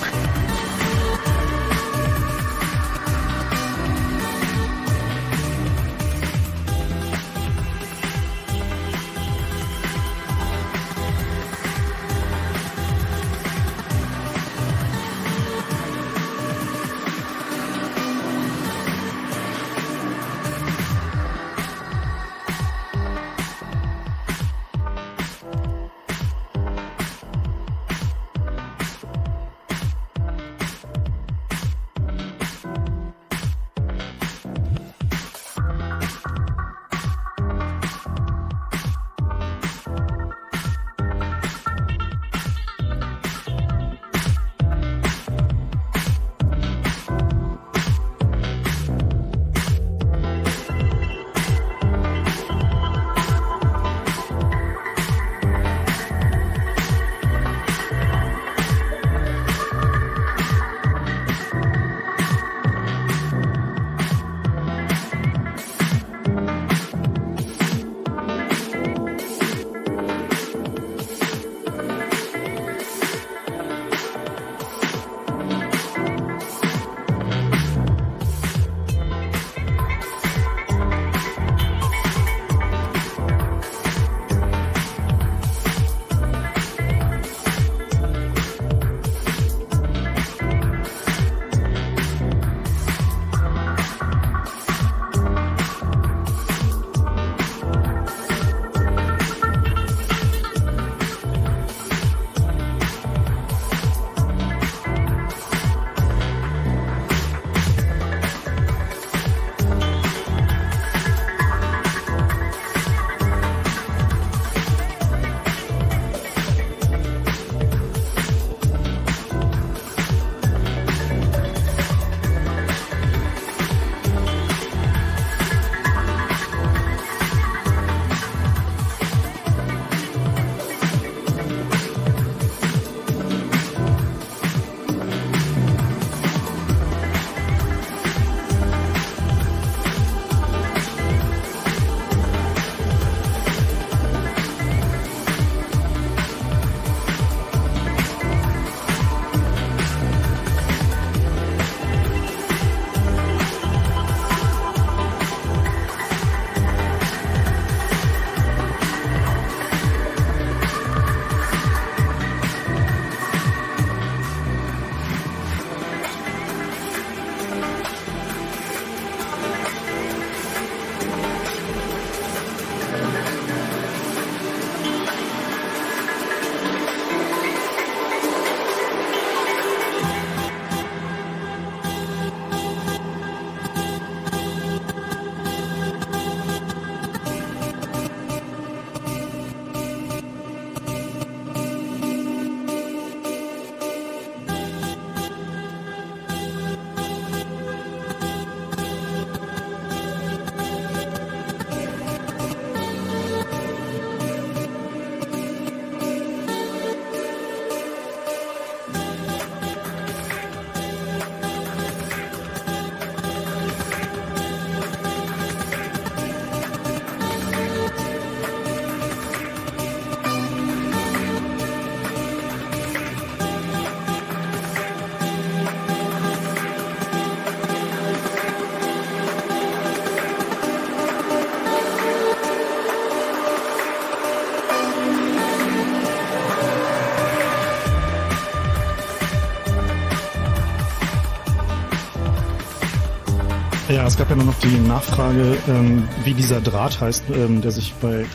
Ja, es gab ja noch die Nachfrage, ähm, wie dieser Draht heißt, ähm, der sich bei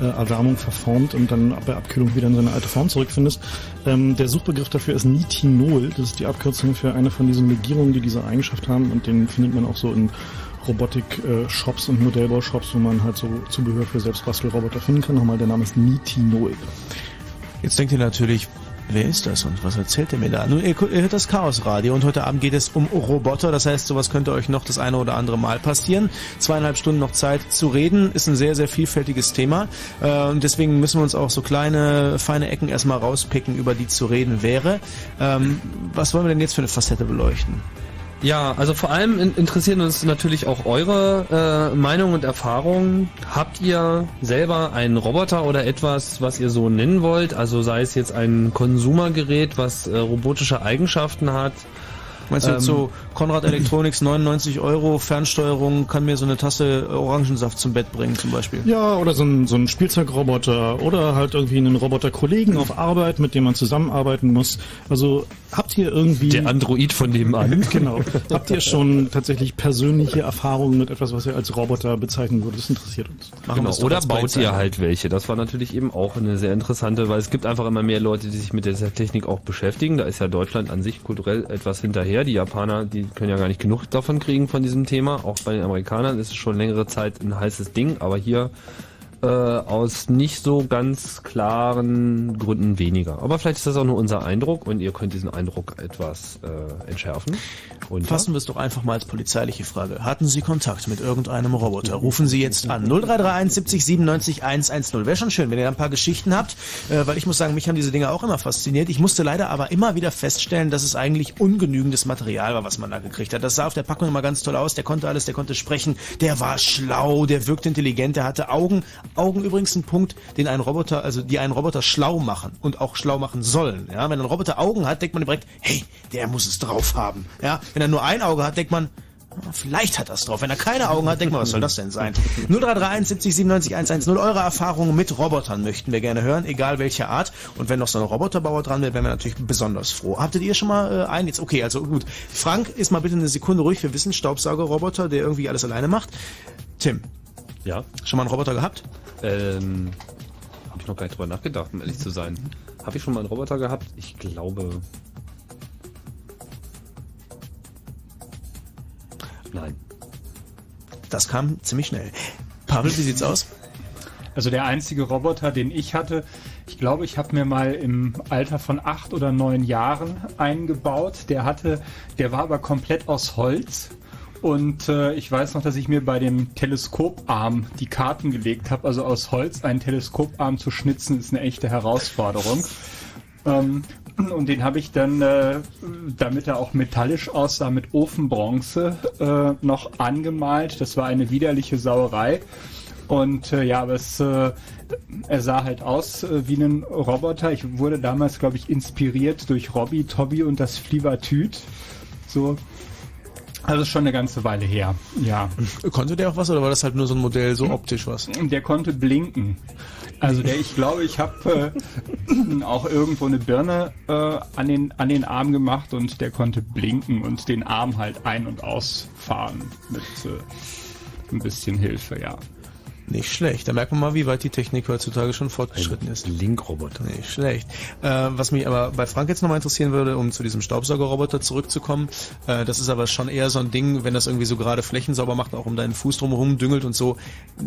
äh, Erwärmung verformt und dann bei Abkühlung wieder in seine alte Form zurückfindest. Ähm, der Suchbegriff dafür ist Nitinol. Das ist die Abkürzung für eine von diesen Legierungen, die diese Eigenschaft haben, und den findet man auch so in Robotik-Shops und Modellbau-Shops, wo man halt so Zubehör für Selbstbastelroboter finden kann. Nochmal, der Name ist Nitinol. Jetzt denkt ihr natürlich, wer ist das und was erzählt ihr mir da? Nun, ihr hört das Chaosradio und heute Abend geht es um Roboter. Das heißt, sowas könnte euch noch das eine oder andere Mal passieren. Zweieinhalb Stunden noch Zeit zu reden, ist ein sehr, sehr vielfältiges Thema. Und deswegen müssen wir uns auch so kleine, feine Ecken erstmal rauspicken, über die zu reden wäre. Was wollen wir denn jetzt für eine Facette beleuchten? Ja, also vor allem interessieren uns natürlich auch eure äh, Meinung und Erfahrungen. Habt ihr selber einen Roboter oder etwas, was ihr so nennen wollt? Also sei es jetzt ein Konsumergerät, was äh, robotische Eigenschaften hat. Meinst du ähm, jetzt so Konrad Electronics, neunundneunzig Euro, Fernsteuerung, kann mir so eine Tasse Orangensaft zum Bett bringen zum Beispiel? Ja, oder so ein, so ein Spielzeugroboter oder halt irgendwie einen Roboterkollegen auf Arbeit, mit dem man zusammenarbeiten muss. Also habt ihr irgendwie... Der Android von nebenan. Genau. Habt ihr schon tatsächlich persönliche Erfahrungen mit etwas, was ihr als Roboter bezeichnen würdet? Das interessiert uns. Genau. Das oder baut ihr halt welche? Das war natürlich eben auch eine sehr interessante, weil es gibt einfach immer mehr Leute, die sich mit dieser Technik auch beschäftigen. Da ist ja Deutschland an sich kulturell etwas hinterher. Die Japaner, die können ja gar nicht genug davon kriegen von diesem Thema. Auch bei den Amerikanern ist es schon längere Zeit ein heißes Ding, aber hier äh, aus nicht so ganz klaren Gründen weniger. Aber vielleicht ist das auch nur unser Eindruck und ihr könnt diesen Eindruck etwas äh, entschärfen. Und fassen wir es doch einfach mal als polizeiliche Frage. Hatten Sie Kontakt mit irgendeinem Roboter? Rufen Sie jetzt an. null drei drei eins siebzig siebenundneunzig hundertzehn. Wäre schon schön, wenn ihr ein paar Geschichten habt, äh, weil ich muss sagen, mich haben diese Dinger auch immer fasziniert. Ich musste leider aber immer wieder feststellen, dass es eigentlich ungenügendes Material war, was man da gekriegt hat. Das sah auf der Packung immer ganz toll aus. Der konnte alles, der konnte sprechen, der war schlau, der wirkte intelligent, der hatte Augen. Augen übrigens ein Punkt, den ein Roboter, also die einen Roboter schlau machen und auch schlau machen sollen. Ja, wenn ein Roboter Augen hat, denkt man direkt, hey, der muss es drauf haben. Ja, wenn er nur ein Auge hat, denkt man, vielleicht hat er es drauf. Wenn er keine Augen hat, denkt man, was soll das denn sein? null drei drei eins siebzig siebenundneunzig hundertzehn. Eure Erfahrungen mit Robotern möchten wir gerne hören, egal welcher Art. Und wenn noch so ein Roboterbauer dran wäre, wären wir natürlich besonders froh. Habtet ihr schon mal äh, einen jetzt? Okay, also gut. Frank, ist mal bitte eine Sekunde ruhig. Wir wissen, Staubsaugerroboter, der irgendwie alles alleine macht. Tim. Ja. Schon mal einen Roboter gehabt? Ähm, hab ich noch gar nicht drüber nachgedacht, um ehrlich zu sein. Habe ich schon mal einen Roboter gehabt? Ich glaube... Nein. Das kam ziemlich schnell. Pavel, wie sieht's aus? Also der einzige Roboter, den ich hatte, ich glaube, ich habe mir mal im Alter von acht oder neun Jahren eingebaut. Der hatte, der war aber komplett aus Holz. Und äh, ich weiß noch, dass ich mir bei dem Teleskoparm die Karten gelegt habe. Also aus Holz einen Teleskoparm zu schnitzen, ist eine echte Herausforderung. Ähm, und den habe ich dann, äh, damit er auch metallisch aussah, mit Ofenbronze äh, noch angemalt. Das war eine widerliche Sauerei. Und äh, ja, aber es, äh, er sah halt aus äh, wie ein Roboter. Ich wurde damals, glaube ich, inspiriert durch Robby, Tobi und das Flievertüt. So. Also schon eine ganze Weile her, ja. Konnte der auch was oder war das halt nur so ein Modell, so optisch was? Der konnte blinken. Also der, ich glaube, ich habe äh, auch irgendwo eine Birne äh, an den an den Arm gemacht und der konnte blinken und den Arm halt ein- und ausfahren mit äh, ein bisschen Hilfe, ja. Nicht schlecht. Da merkt man mal, wie weit die Technik heutzutage schon fortgeschritten ist. Linkroboter. Nicht schlecht. Äh, was mich aber bei Frank jetzt nochmal interessieren würde, um zu diesem Staubsaugerroboter zurückzukommen, äh, das ist aber schon eher so ein Ding, wenn das irgendwie so gerade Flächen sauber macht, auch um deinen Fuß drumherum düngelt und so,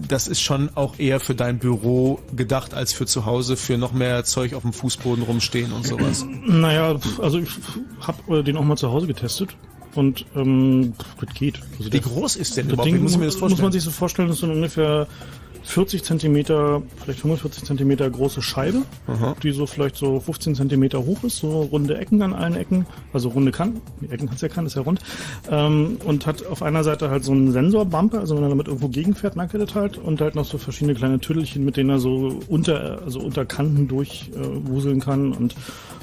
das ist schon auch eher für dein Büro gedacht, als für zu Hause, für noch mehr Zeug auf dem Fußboden rumstehen und sowas. Naja, also ich habe den auch mal zu Hause getestet. Und ähm, das geht. Also wie groß ist denn überhaupt? Ding, wie muss ich mir das vorstellen? Muss man sich so vorstellen, das ist so ungefähr vierzig Zentimeter, vielleicht fünfundvierzig Zentimeter große Scheibe, aha, die so vielleicht so fünfzehn Zentimeter hoch ist, so runde Ecken an allen Ecken, also runde Kanten, die Ecken hat's ja keine, ist ja rund, ähm, und hat auf einer Seite halt so einen Sensorbumper, also wenn er damit irgendwo gegenfährt, merkt er das halt, und halt noch so verschiedene kleine Tüdelchen, mit denen er so unter, also unter Kanten durchwuseln äh, kann und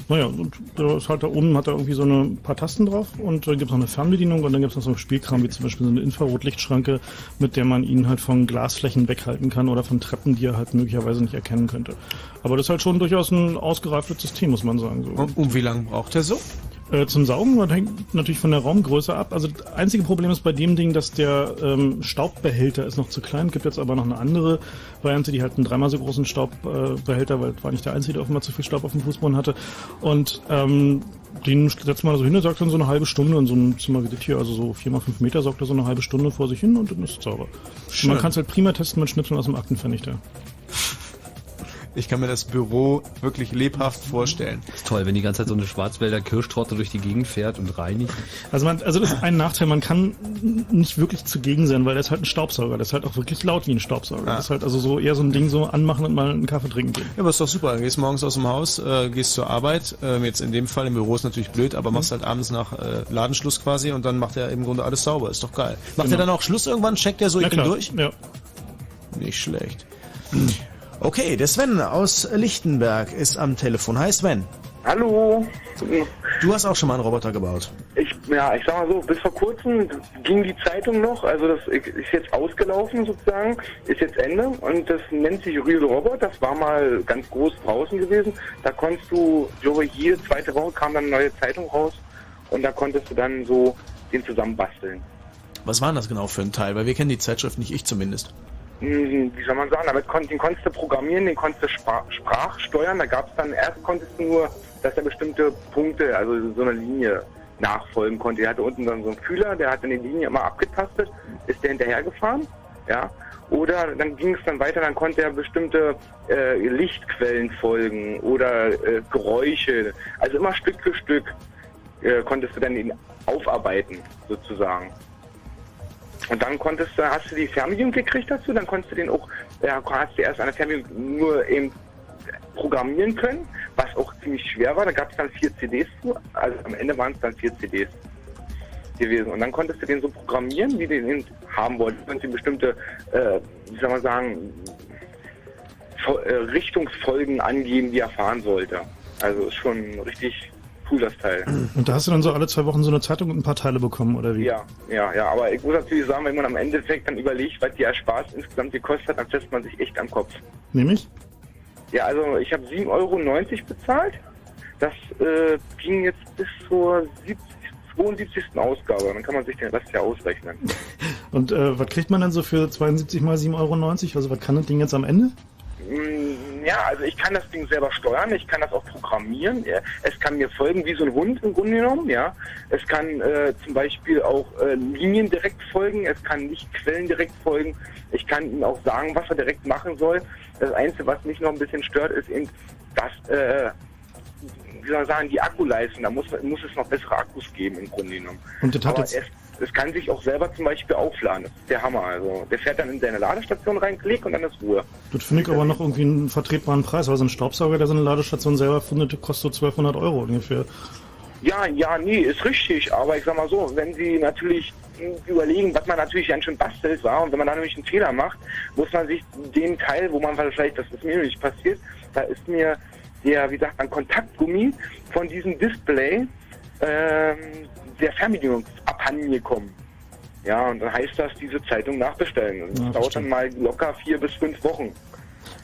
naja, und da ist halt da oben, hat er irgendwie so ein paar Tasten drauf und dann gibt's noch eine Fernbedienung und dann gibt's noch so einen Spielkram, wie zum Beispiel so eine Infrarotlichtschranke, mit der man ihn halt von Glasflächen weghalten kann oder von Treppen, die er halt möglicherweise nicht erkennen könnte. Aber das ist halt schon durchaus ein ausgereiftes System, muss man sagen. So. Und, und wie lange braucht er so? Äh, zum Saugen, das hängt natürlich von der Raumgröße ab. Also das einzige Problem ist bei dem Ding, dass der ähm, Staubbehälter ist noch zu klein. Gibt jetzt aber noch eine andere Variante, die halt einen dreimal so großen Staubbehälter, weil das war nicht der einzige, der offenbar zu viel Staub auf dem Fußboden hatte. Und ähm, den setzt man so hin und sagt dann so eine halbe Stunde in so einem Zimmer wie das hier, also so vier mal fünf Meter, saugt er so eine halbe Stunde vor sich hin und dann ist es sauber. Und man kann es halt prima testen mit Schnipseln aus dem Aktenvernichter. Ich kann mir das Büro wirklich lebhaft vorstellen. Das ist toll, wenn die ganze Zeit so eine Schwarzwälder Kirschtorte durch die Gegend fährt und reinigt. Also man, also das ist ein Nachteil, man kann nicht wirklich zugegen sein, weil der ist halt ein Staubsauger. Der ist halt auch wirklich laut wie ein Staubsauger. Ah. Das ist halt also so eher so ein Ding, so anmachen und mal einen Kaffee trinken gehen. Ja, aber ist doch super. Du gehst morgens aus dem Haus, äh, gehst zur Arbeit. Äh, jetzt in dem Fall, im Büro ist natürlich blöd, aber machst halt abends nach äh, Ladenschluss quasi und dann macht er im Grunde alles sauber. Ist doch geil. Macht genau. Er dann auch Schluss irgendwann? Checkt er so, ich bin durch? Ja. Nicht schlecht. Okay, der Sven aus Lichtenberg ist am Telefon. Hi Sven. Hallo. Du hast auch schon mal einen Roboter gebaut. Ich, ja, ich sag mal so, bis vor kurzem ging die Zeitung noch, also das ist jetzt ausgelaufen sozusagen, ist jetzt Ende und das nennt sich R U R, das war mal ganz groß draußen gewesen. Da konntest du, glaube ich, jede zweite Woche kam dann eine neue Zeitung raus und da konntest du dann so den zusammenbasteln. Was war denn das genau für ein Teil? Weil wir kennen die Zeitschrift nicht, ich zumindest. Wie soll man sagen, aber den konntest du programmieren, den konntest du sprachsteuern, da gab es dann, erst konntest du nur, dass er bestimmte Punkte, also so eine Linie nachfolgen konnte. Er hatte unten dann so einen Fühler, der hat dann die Linie immer abgetastet, ist der hinterhergefahren, ja, oder dann ging es dann weiter, dann konnte er bestimmte äh, Lichtquellen folgen oder äh, Geräusche, also immer Stück für Stück äh, konntest du dann ihn aufarbeiten, sozusagen. Und dann konntest du, hast du die Fernbedienung gekriegt dazu, dann konntest du den auch, ja, hast du erst eine Fernbedienung nur eben programmieren können, was auch ziemlich schwer war. Da gab es dann vier C Ds zu, also am Ende waren es dann vier C Ds gewesen. Und dann konntest du den so programmieren, wie du den haben wolltest. Du konntest bestimmte, äh, wie soll man sagen, Richtungsfolgen angeben, die er fahren sollte. Also ist schon richtig cool, das Teil. Und da hast du dann so alle zwei Wochen so eine Zeitung und ein paar Teile bekommen, oder wie? Ja, ja, ja, aber ich muss natürlich sagen, wenn man am Endeffekt dann überlegt, was die Ersparnis insgesamt gekostet hat, dann fässt man sich echt am Kopf. Nämlich? Ja, also ich habe sieben Euro neunzig bezahlt. Das äh, ging jetzt bis zur zweiundsiebzigsten Ausgabe. Dann kann man sich den Rest ja ausrechnen. Und äh, was kriegt man dann so für zweiundsiebzig mal sieben Euro neunzig? Also was kann das Ding jetzt am Ende? Ja, also ich kann das Ding selber steuern, ich kann das auch programmieren, es kann mir folgen wie so ein Hund im Grunde genommen, ja. Es kann äh, zum Beispiel auch äh, Linien direkt folgen, es kann Lichtquellen direkt folgen, ich kann ihm auch sagen, was er direkt machen soll. Das Einzige, was mich noch ein bisschen stört, ist eben, dass, äh, wie soll man sagen, die Akkuleistung, da muss, muss es noch bessere Akkus geben im Grunde genommen. Und das hat jetzt... Es kann sich auch selber zum Beispiel aufladen. Das ist der Hammer. Also der fährt dann in seine Ladestation rein, klick und dann ist Ruhe. Das finde ich aber noch irgendwie einen vertretbaren Preis. Also ein Staubsauger, der seine Ladestation selber findet, kostet so zwölfhundert Euro ungefähr. Ja, ja, nee, ist richtig. Aber ich sag mal so, wenn Sie natürlich überlegen, was man natürlich dann schon bastelt, war, und wenn man da nämlich einen Fehler macht, muss man sich den Teil, wo man vielleicht, das ist mir nicht passiert, da ist mir der, wie gesagt, ein Kontaktgummi von diesem Display, ähm, der Fernbedienung abhanden gekommen. Ja, und dann heißt das, diese Zeitung nachbestellen. Und das ja, dauert dann mal locker vier bis fünf Wochen.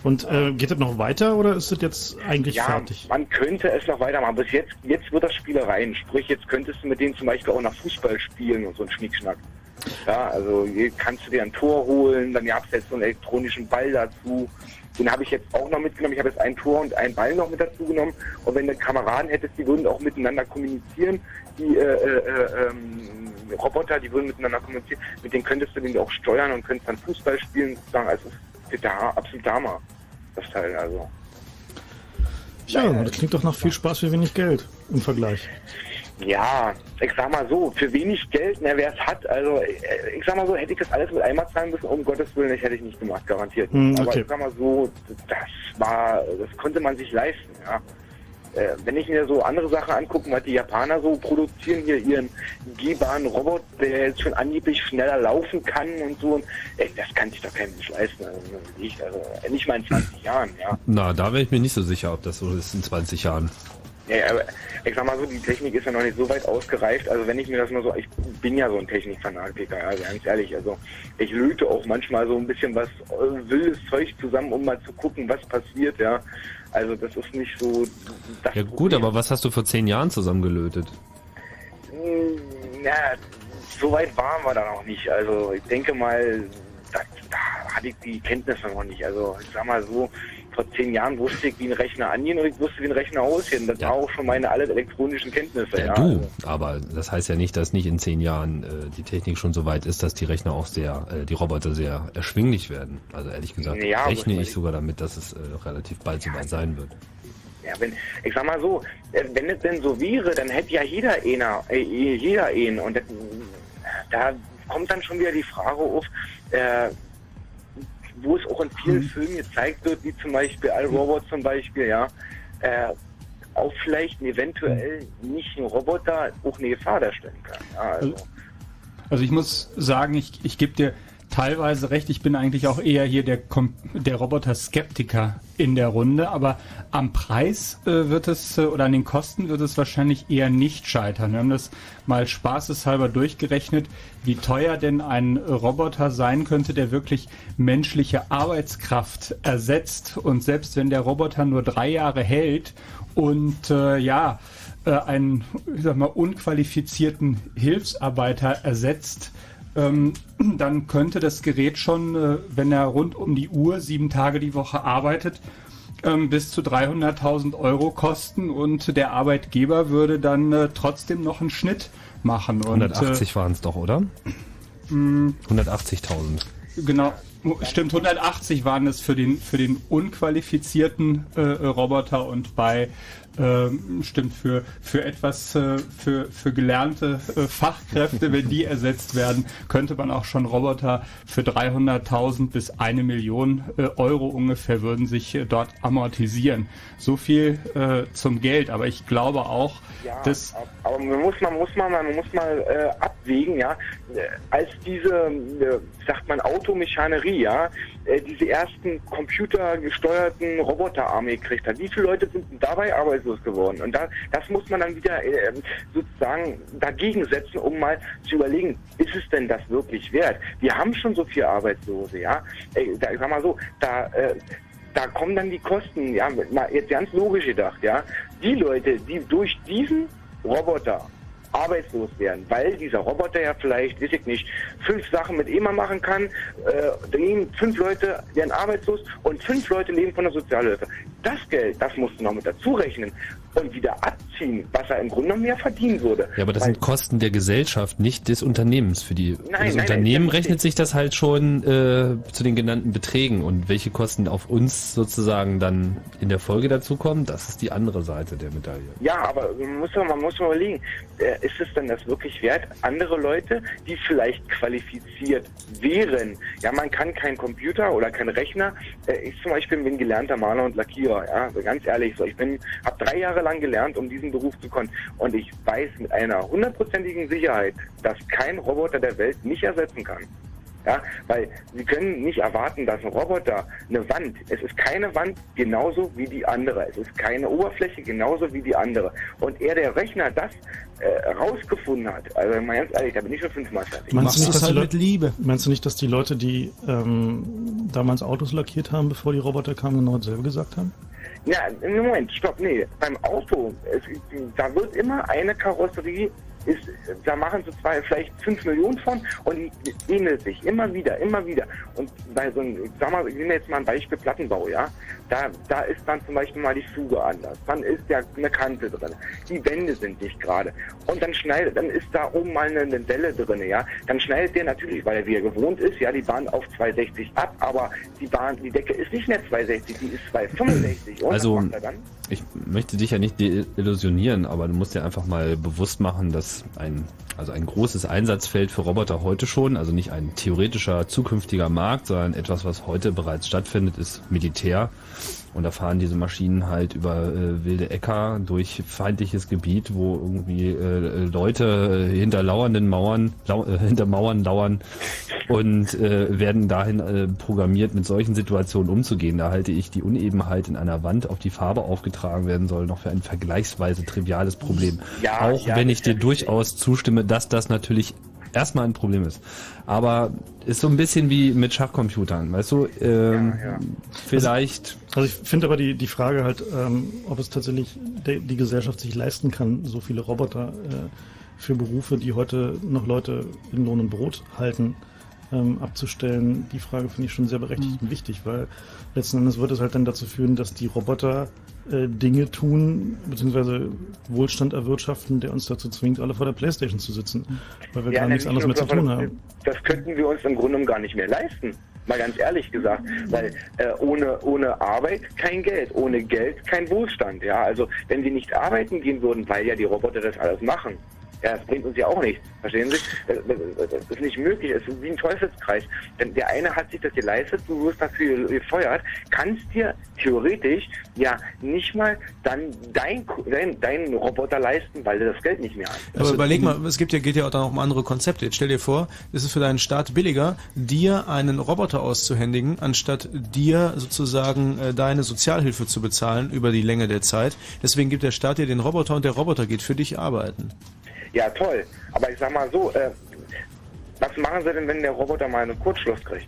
Und äh, geht das noch weiter oder ist das jetzt eigentlich ja, fertig? Man könnte es noch weitermachen. Bis jetzt, jetzt wird das Spielereien. Sprich, jetzt könntest du mit denen zum Beispiel auch nach Fußball spielen und so ein Schnickschnack. Ja, also hier kannst du dir ein Tor holen, dann gab es jetzt so einen elektronischen Ball dazu. Den habe ich jetzt auch noch mitgenommen. Ich habe jetzt ein Tor und einen Ball noch mit dazu genommen. Und wenn du Kameraden hättest, die würden auch miteinander kommunizieren. Die äh, äh, ähm, Roboter, die würden miteinander kommunizieren. Mit denen könntest du den auch steuern und könntest dann Fußball spielen. Also ist da absolut Hammer, das Teil. Also. Ja, das klingt doch nach viel Spaß für wenig Geld im Vergleich. Ja, ich sag mal so, für wenig Geld, na, wer es hat, also ich sag mal so, hätte ich das alles mit einmal zahlen müssen, um Gottes Willen, ich hätte ich nicht gemacht, garantiert. Mm, okay. Aber ich sag mal so, das war, das konnte man sich leisten, ja. Äh, wenn ich mir so andere Sachen angucke, was die Japaner so produzieren, hier ihren gehbaren Robot, der jetzt schon angeblich schneller laufen kann und so, und, ey, das kann sich doch kein Mensch leisten, also nicht, also, nicht mal in zwanzig Jahren, ja. Na, da wäre ich mir nicht so sicher, ob das so ist in zwanzig Jahren. Ja, aber ich sag mal so, die Technik ist ja noch nicht so weit ausgereift, also wenn ich mir das mal so, ich bin ja so ein Technikfanatiker, also ganz ehrlich, also ich löte auch manchmal so ein bisschen was wildes Zeug zusammen, um mal zu gucken, was passiert, ja, also das ist nicht so... Das ja gut, Problem. Aber was hast du vor zehn Jahren zusammengelötet? Naja, so weit waren wir da noch nicht. Also ich denke mal, da, da hatte ich die Kenntnisse noch nicht. Also ich sag mal so, vor zehn Jahren wusste ich, wie ein Rechner angehen und ich wusste, wie ein Rechner aussehen. Das ja. war auch schon meine alle elektronischen Kenntnisse. Ja, ja. Du, aber das heißt ja nicht, dass nicht in zehn Jahren äh, die Technik schon so weit ist, dass die Rechner auch sehr, äh, die Roboter sehr erschwinglich werden. Also ehrlich gesagt ja, rechne ich sogar damit, dass es äh, relativ bald ja. so weit sein wird. Ja, wenn, ich sag mal so, wenn es denn so wäre, dann hätte ja jeder einer, äh, jeder einen. Und das, da kommt dann schon wieder die Frage auf, äh, wo es auch in vielen mhm. Filmen gezeigt wird, wie zum Beispiel iRobot zum Beispiel, ja, äh, auch vielleicht eventuell nicht ein Roboter auch eine Gefahr darstellen kann. Ja, also. also ich muss sagen, ich, ich gebe dir teilweise recht, ich bin eigentlich auch eher hier der, der Roboter-Skeptiker in der Runde, aber am Preis äh, wird es, äh, oder an den Kosten wird es wahrscheinlich eher nicht scheitern. Wir haben das mal spaßeshalber durchgerechnet, wie teuer denn ein Roboter sein könnte, der wirklich menschliche Arbeitskraft ersetzt. Und selbst wenn der Roboter nur drei Jahre hält und äh, ja, äh, einen, ich sag mal, unqualifizierten Hilfsarbeiter ersetzt, dann könnte das Gerät schon, wenn er rund um die Uhr sieben Tage die Woche arbeitet, bis zu dreihunderttausend Euro kosten und der Arbeitgeber würde dann trotzdem noch einen Schnitt machen. Und hundertachtzig äh, waren es doch, oder? hundertachtzigtausend. Genau, stimmt, hundertachtzig waren es für den, für den unqualifizierten äh, Roboter und bei Ähm, stimmt, für, für etwas, äh, für, für gelernte äh, Fachkräfte, wenn die ersetzt werden, könnte man auch schon Roboter für dreihunderttausend bis eine Million äh, Euro ungefähr würden sich äh, dort amortisieren. So viel äh, zum Geld, aber ich glaube auch, ja, dass... Aber man muss mal, muss mal, man muss mal äh, abwägen, ja, als diese, äh, sagt man, Automechanerie, ja, äh, diese ersten computergesteuerten Roboterarmee gekriegt hat. Wie viele Leute sind dabei arbeitslos geworden? Und da, das muss man dann wieder äh, sozusagen dagegen setzen, um mal zu überlegen, ist es denn das wirklich wert? Wir haben schon so viel Arbeitslose, ja. Äh, da, ich sag mal so, da, äh, da kommen dann die Kosten, ja, mal jetzt ganz logisch gedacht, ja. Die Leute, die durch diesen Roboter arbeitslos werden, weil dieser Roboter ja vielleicht, weiß ich nicht, fünf Sachen mit E M A machen kann, äh, dann leben fünf Leute werden arbeitslos und fünf Leute leben von der Sozialhilfe. Das Geld, das musst du noch mit dazu rechnen und wieder abziehen, was er im Grunde mehr verdienen würde. Ja, aber das weil sind Kosten der Gesellschaft, nicht des Unternehmens. Für die, nein, das nein, Unternehmen nein, rechnet sich das halt schon äh, zu den genannten Beträgen und welche Kosten auf uns sozusagen dann in der Folge dazu kommen, das ist die andere Seite der Medaille. Ja, aber man muss man muss mal überlegen, äh, ist es denn das wirklich wert? Andere Leute, die vielleicht qualifiziert wären. Ja, man kann keinen Computer oder keinen Rechner. Ich zum Beispiel bin gelernter Maler und Lackierer. Ja, also ganz ehrlich, so ich bin, habe drei Jahre lang gelernt, um diesen Beruf zu können. Und ich weiß mit einer hundertprozentigen Sicherheit, dass kein Roboter der Welt mich ersetzen kann. Ja, weil Sie können nicht erwarten, dass ein Roboter eine Wand, es ist keine Wand genauso wie die andere, es ist keine Oberfläche genauso wie die andere. Und er, der Rechner, das äh, rausgefunden hat, also mal ganz ehrlich, da bin ich schon fünfmal fertig. Meinst du nicht, das halt mit Liebe? Meinst du nicht, dass die Leute, die ähm, damals Autos lackiert haben, bevor die Roboter kamen, genau dasselbe gesagt haben? Ja, Moment, stopp, nee, beim Auto, es, da wird immer eine Karosserie ist, da machen sie zwei, vielleicht fünf Millionen von und ähneln sich immer wieder, immer wieder. Und bei so einem, sag mal, ich nehme jetzt mal ein Beispiel Plattenbau, ja, da, da ist dann zum Beispiel mal die Fuge anders, dann ist ja eine Kante drin, die Wände sind nicht gerade und dann schneidet, dann ist da oben mal eine, eine Delle drin, ja, dann schneidet der natürlich, weil er wieder gewohnt ist, ja, die Bahn auf zwei sechzig ab, aber die Bahn, die Decke ist nicht mehr zwei sechzig, die ist zwei fünfundsechzig. Und also, dann? Ich möchte dich ja nicht deillusionieren, aber du musst dir einfach mal bewusst machen, dass Ein, also ein großes Einsatzfeld für Roboter heute schon, also nicht ein theoretischer zukünftiger Markt, sondern etwas, was heute bereits stattfindet, ist Militär. Und da fahren diese Maschinen halt über äh, wilde Äcker durch feindliches Gebiet, wo irgendwie äh, Leute hinter lauernden Mauern, lau äh, hinter Mauern lauern und äh, werden dahin äh, programmiert, mit solchen Situationen umzugehen. Da halte ich die Unebenheit in einer Wand, auf die Farbe aufgetragen werden soll, noch für ein vergleichsweise triviales Problem. Ja, Auch ja, wenn ich dir durchaus zustimme, dass das natürlich erstmal ein Problem ist. Aber ist so ein bisschen wie mit Schachcomputern, weißt du? Ähm, ja, ja. Vielleicht... Also, also ich finde aber die, die Frage halt, ähm, ob es tatsächlich de, die Gesellschaft sich leisten kann, so viele Roboter äh, für Berufe, die heute noch Leute in Lohn und Brot halten, ähm, abzustellen, die Frage finde ich schon sehr berechtigt mhm. und wichtig, weil letzten Endes wird es halt dann dazu führen, dass die Roboter äh, Dinge tun, beziehungsweise Wohlstand erwirtschaften, der uns dazu zwingt, alle vor der Playstation zu sitzen, weil wir ja, gar nichts anderes mehr zu tun das, haben. Das könnten wir uns im Grunde genommen gar nicht mehr leisten. Mal ganz ehrlich gesagt, weil äh, ohne ohne Arbeit kein Geld, ohne Geld kein Wohlstand. Ja, also wenn sie nicht arbeiten gehen würden, weil ja die Roboter das alles machen, ja, das bringt uns ja auch nichts. Verstehen Sie? Das, das ist nicht möglich. Es ist wie ein Teufelskreis. Denn der eine hat sich das geleistet, du wirst dafür gefeuert, kannst dir theoretisch ja nicht mal dann dein, dein, dein Roboter leisten, weil du das Geld nicht mehr hast. Aber also, überleg mal, es gibt ja, geht ja auch dann auch um andere Konzepte. Jetzt stell dir vor, es ist für deinen Staat billiger, dir einen Roboter auszuhändigen, anstatt dir sozusagen äh, deine Sozialhilfe zu bezahlen über die Länge der Zeit. Deswegen gibt der Staat dir den Roboter und der Roboter geht für dich arbeiten. Ja, toll. Aber ich sag mal so, äh, was machen sie denn, wenn der Roboter mal einen Kurzschluss kriegt?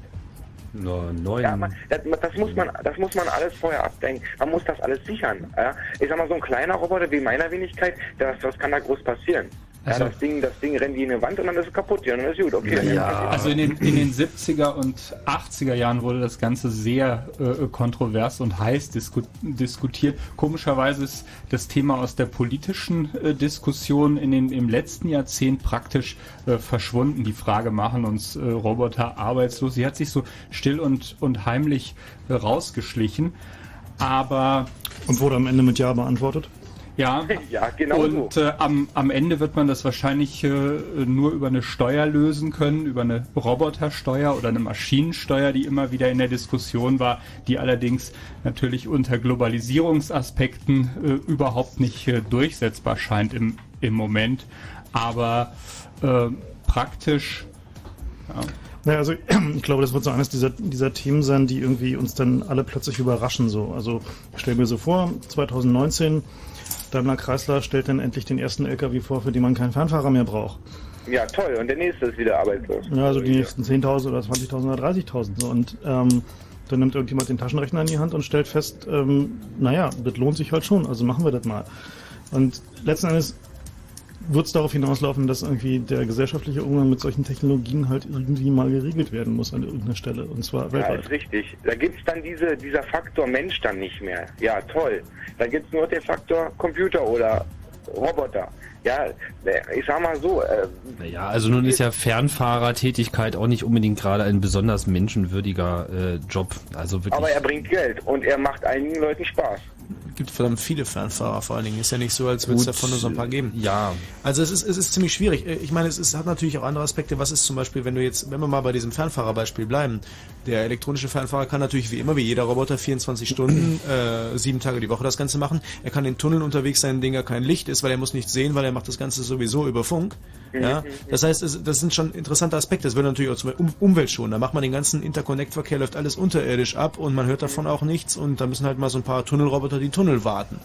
No, neun. Ja, man, das, das, muss man, das muss man alles vorher abdenken. Man muss das alles sichern. Ja? Ich sag mal, so ein kleiner Roboter wie meiner Wenigkeit, das, das kann da groß passieren. Also ja, das Ding, das Ding rennt in die Wand und dann ist es kaputt. Ja, dann ist gut. Okay, dann ja. Also in den, in den siebziger und achtziger Jahren wurde das Ganze sehr äh, kontrovers und heiß disku diskutiert. Komischerweise ist das Thema aus der politischen äh, Diskussion in den, im letzten Jahrzehnt praktisch äh, verschwunden. Die Frage, machen uns äh, Roboter arbeitslos? Sie hat sich so still und, und heimlich äh, rausgeschlichen. Aber... Und wurde am Ende mit Ja beantwortet? Ja, ja, genau. Und so. äh, am, am Ende wird man das wahrscheinlich äh, nur über eine Steuer lösen können, über eine Robotersteuer oder eine Maschinensteuer, die immer wieder in der Diskussion war, die allerdings natürlich unter Globalisierungsaspekten äh, überhaupt nicht äh, durchsetzbar scheint im, im Moment. Aber äh, praktisch... Ja. Naja, also ich glaube, das wird so eines dieser, dieser Themen sein, die irgendwie uns dann alle plötzlich überraschen. So. Also ich stelle mir so vor, zweitausendneunzehn... Daimler Chrysler stellt dann endlich den ersten L K W vor, für den man keinen Fernfahrer mehr braucht. Ja, toll. Und der nächste ist wieder arbeitslos. Ja, also die ja. nächsten zehntausend oder zwanzigtausend oder dreißigtausend. So. Und ähm, dann nimmt irgendjemand den Taschenrechner in die Hand und stellt fest, ähm, naja, das lohnt sich halt schon, also machen wir das mal. Und letzten Endes wird es darauf hinauslaufen, dass irgendwie der gesellschaftliche Umgang mit solchen Technologien halt irgendwie mal geregelt werden muss an irgendeiner Stelle, und zwar weltweit. Ja, ist richtig. Da gibt es dann diese, dieser Faktor Mensch dann nicht mehr. Ja, toll. Da gibt es nur den Faktor Computer oder Roboter. Ja, ich sag mal so. Äh, naja, also nun ist ja Fernfahrertätigkeit auch nicht unbedingt gerade ein besonders menschenwürdiger äh, Job. Also wirklich. Aber er bringt Geld und er macht einigen Leuten Spaß. Es gibt verdammt viele Fernfahrer vor allen Dingen. Ist ja nicht so, als würde es davon nur so ein paar geben. Ja. Also es ist, es ist ziemlich schwierig. Ich meine, es ist, hat natürlich auch andere Aspekte. Was ist zum Beispiel, wenn du jetzt, wenn wir mal bei diesem Fernfahrerbeispiel bleiben, der elektronische Fernfahrer kann natürlich wie immer, wie jeder Roboter, vierundzwanzig Stunden, äh, sieben Tage die Woche das Ganze machen. Er kann in Tunneln unterwegs sein, in denen er kein Licht ist, weil er muss nichts sehen, weil er macht das Ganze sowieso über Funk. Ja? Das heißt, es, das sind schon interessante Aspekte. Das würde natürlich auch zum Beispiel um, Umwelt schonen. Da macht man den ganzen Interconnect-Verkehr, läuft alles unterirdisch ab und man hört davon auch nichts und da müssen halt mal so ein paar Tunnelroboter die Tunnel warten.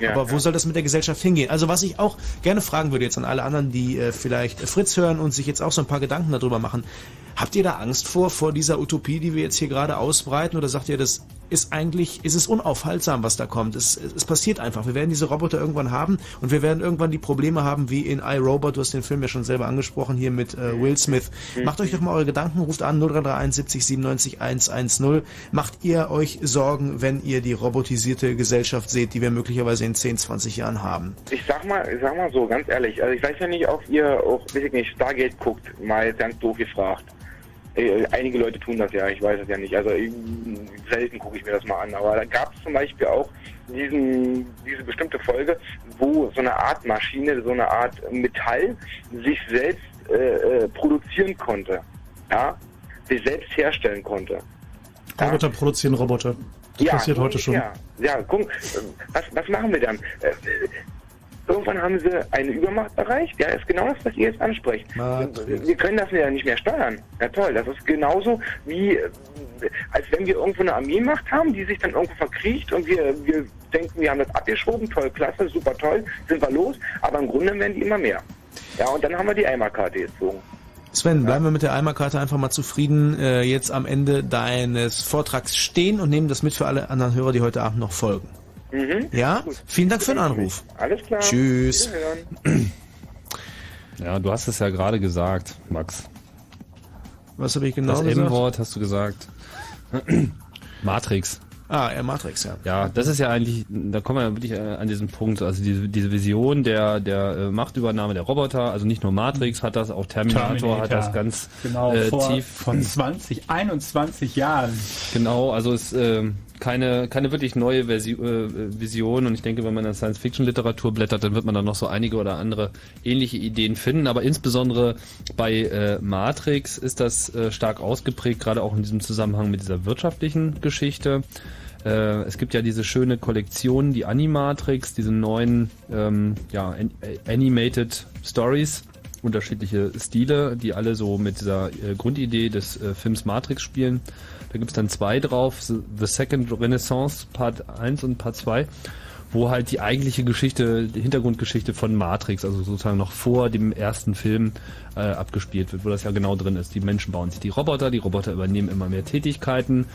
Ja, aber wo ja. soll das mit der Gesellschaft hingehen? Also was ich auch gerne fragen würde jetzt an alle anderen, die äh, vielleicht Fritz hören und sich jetzt auch so ein paar Gedanken darüber machen. Habt ihr da Angst vor, vor dieser Utopie, die wir jetzt hier gerade ausbreiten? Oder sagt ihr, das ist eigentlich, ist es unaufhaltsam, was da kommt? Es, es, es passiert einfach. Wir werden diese Roboter irgendwann haben und wir werden irgendwann die Probleme haben wie in iRobot. Du hast den Film ja schon selber angesprochen hier mit äh, Will Smith. Macht euch doch mal eure Gedanken, ruft an null drei drei eins siebzig siebenundneunzig hundertzehn. Macht ihr euch Sorgen, wenn ihr die robotisierte Gesellschaft seht, die wir möglicherweise in zehn, zwanzig Jahren haben? Ich sag mal, ich sag mal so, ganz ehrlich, also ich weiß ja nicht, ob ihr auch, weiß ich nicht, Stargate guckt, mal ganz doof gefragt. Einige Leute tun das ja, ich weiß es ja nicht. Also selten gucke ich mir das mal an. Aber da gab es zum Beispiel auch diesen, diese bestimmte Folge, wo so eine Art Maschine, so eine Art Metall sich selbst äh, produzieren konnte. Ja? Sich selbst herstellen konnte. Ja? Roboter produzieren Roboter. Das ja, passiert heute schon. Ja, ja, guck, was, was machen wir dann? Irgendwann haben sie eine Übermacht erreicht. Ja, ist genau das, was ihr jetzt ansprecht. Matrix. Wir können das ja nicht mehr steuern. Ja, toll. Das ist genauso wie, als wenn wir irgendwo eine Armeemacht haben, die sich dann irgendwo verkriecht und wir, wir denken, wir haben das abgeschoben. Toll, klasse, super toll, sind wir los. Aber im Grunde werden die immer mehr. Ja, und dann haben wir die Eimerkarte gezogen. Sven, bleiben wir mit der Eimerkarte einfach mal zufrieden, äh, jetzt am Ende deines Vortrags stehen und nehmen das mit für alle anderen Hörer, die heute Abend noch folgen. Mhm. Ja, gut. Vielen Dank für den Anruf. Alles klar. Tschüss. Ja, du hast es ja gerade gesagt, Max. Was habe ich genau das gesagt? Das M-Wort hast du gesagt. Matrix. Ah, ja, Matrix, ja. Ja, das ist ja eigentlich, da kommen wir ja wirklich an diesen Punkt, also diese, diese Vision der, der Machtübernahme der Roboter, also nicht nur Matrix hat das, auch Terminator, Terminator. hat das ganz genau, äh, vor, tief. Von zwanzig, einundzwanzig Jahren. Genau, also es äh, keine, keine wirklich neue Versi äh, Vision, und ich denke, wenn man in der Science-Fiction-Literatur blättert, dann wird man da noch so einige oder andere ähnliche Ideen finden, aber insbesondere bei äh, Matrix ist das äh, stark ausgeprägt, gerade auch in diesem Zusammenhang mit dieser wirtschaftlichen Geschichte. Es gibt ja diese schöne Kollektion, die Animatrix, diese neuen ähm, ja, Animated Stories, unterschiedliche Stile, die alle so mit dieser äh, Grundidee des äh, Films Matrix spielen. Da gibt es dann zwei drauf, The Second Renaissance, Part eins und Part zwei, wo halt die eigentliche Geschichte, die Hintergrundgeschichte von Matrix, also sozusagen noch vor dem ersten Film äh, abgespielt wird, wo das ja genau drin ist. Die Menschen bauen sich die Roboter, die Roboter übernehmen immer mehr Tätigkeiten.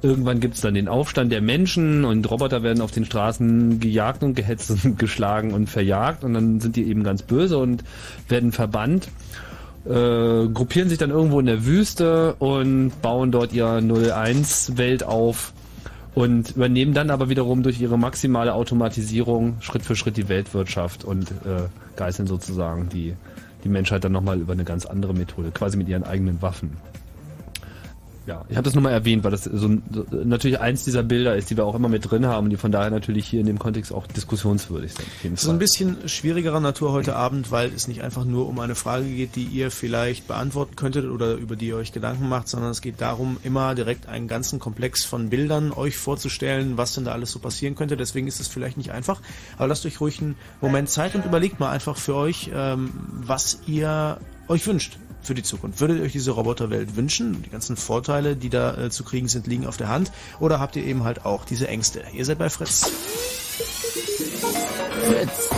Irgendwann gibt's dann den Aufstand der Menschen und Roboter werden auf den Straßen gejagt und gehetzt und geschlagen und verjagt, und dann sind die eben ganz böse und werden verbannt. Äh, gruppieren sich dann irgendwo in der Wüste und bauen dort ihre null eins Welt auf. Und übernehmen dann aber wiederum durch ihre maximale Automatisierung Schritt für Schritt die Weltwirtschaft und äh, geißeln sozusagen die, die Menschheit dann nochmal über eine ganz andere Methode, quasi mit ihren eigenen Waffen. Ja, ich habe das nur mal erwähnt, weil das so, so natürlich eins dieser Bilder ist, die wir auch immer mit drin haben und die von daher natürlich hier in dem Kontext auch diskussionswürdig sind. Das ist ein bisschen schwierigerer Natur heute Abend, weil es nicht einfach nur um eine Frage geht, die ihr vielleicht beantworten könntet oder über die ihr euch Gedanken macht, sondern es geht darum, immer direkt einen ganzen Komplex von Bildern euch vorzustellen, was denn da alles so passieren könnte. Deswegen ist es vielleicht nicht einfach, aber lasst euch ruhig einen Moment Zeit und überlegt mal einfach für euch, ähm, was ihr euch wünscht für die Zukunft. Würdet ihr euch diese Roboterwelt wünschen? Die ganzen Vorteile, die da äh, zu kriegen sind, liegen auf der Hand. Oder habt ihr eben halt auch diese Ängste? Ihr seid bei Fritz. Fritz.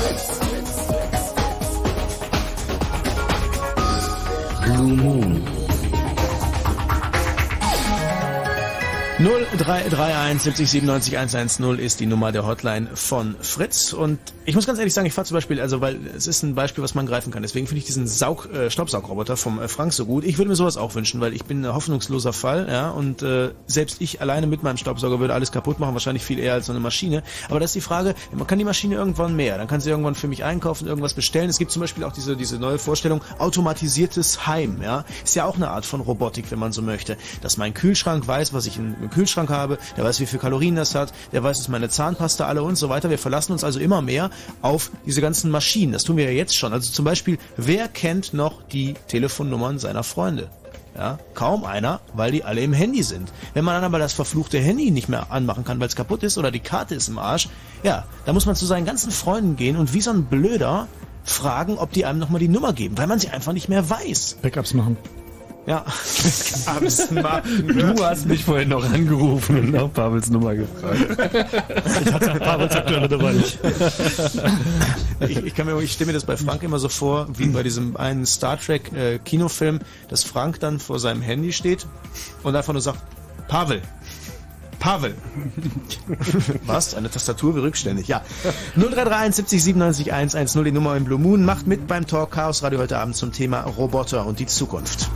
Blue Moon. null drei drei eins siebzig siebenundneunzig einhundertzehn ist die Nummer der Hotline von Fritz, und ich muss ganz ehrlich sagen, ich fahre zum Beispiel, also weil es ist ein Beispiel, was man greifen kann, deswegen finde ich diesen Saug, äh, Staubsaugroboter vom äh, Frank so gut. Ich würde mir sowas auch wünschen, weil ich bin ein hoffnungsloser Fall, ja, und äh, selbst ich alleine mit meinem Staubsauger würde alles kaputt machen, wahrscheinlich viel eher als so eine Maschine, aber das ist die Frage, man kann die Maschine irgendwann mehr, dann kann sie irgendwann für mich einkaufen, irgendwas bestellen. Es gibt zum Beispiel auch diese diese neue Vorstellung, automatisiertes Heim, ja, ist ja auch eine Art von Robotik, wenn man so möchte, dass mein Kühlschrank weiß, was ich in Kühlschrank habe, der weiß, wie viel Kalorien das hat, der weiß, dass meine Zahnpasta alle und so weiter. Wir verlassen uns also immer mehr auf diese ganzen Maschinen. Das tun wir ja jetzt schon. Also zum Beispiel, wer kennt noch die Telefonnummern seiner Freunde? Ja, kaum einer, weil die alle im Handy sind. Wenn man dann aber das verfluchte Handy nicht mehr anmachen kann, weil es kaputt ist oder die Karte ist im Arsch, ja, da muss man zu seinen ganzen Freunden gehen und wie so ein Blöder fragen, ob die einem nochmal die Nummer geben, weil man sie einfach nicht mehr weiß. Backups machen. Ja. Du hast mich vorhin noch angerufen und nach Pavels Nummer gefragt. Ich hatte Pavels aktuelle Nummer nicht. Ich, ich, kann mir, ich stelle mir das bei Frank immer so vor, wie bei diesem einen Star Trek äh, Kinofilm, dass Frank dann vor seinem Handy steht und einfach nur sagt, Pavel. Pavel. Was? Eine Tastatur wie rückständig. Ja. null drei drei eins siebzig siebenundneunzig einhundertzehn, die Nummer im Blue Moon. Macht mit beim Talk Chaos Radio heute Abend zum Thema Roboter und die Zukunft.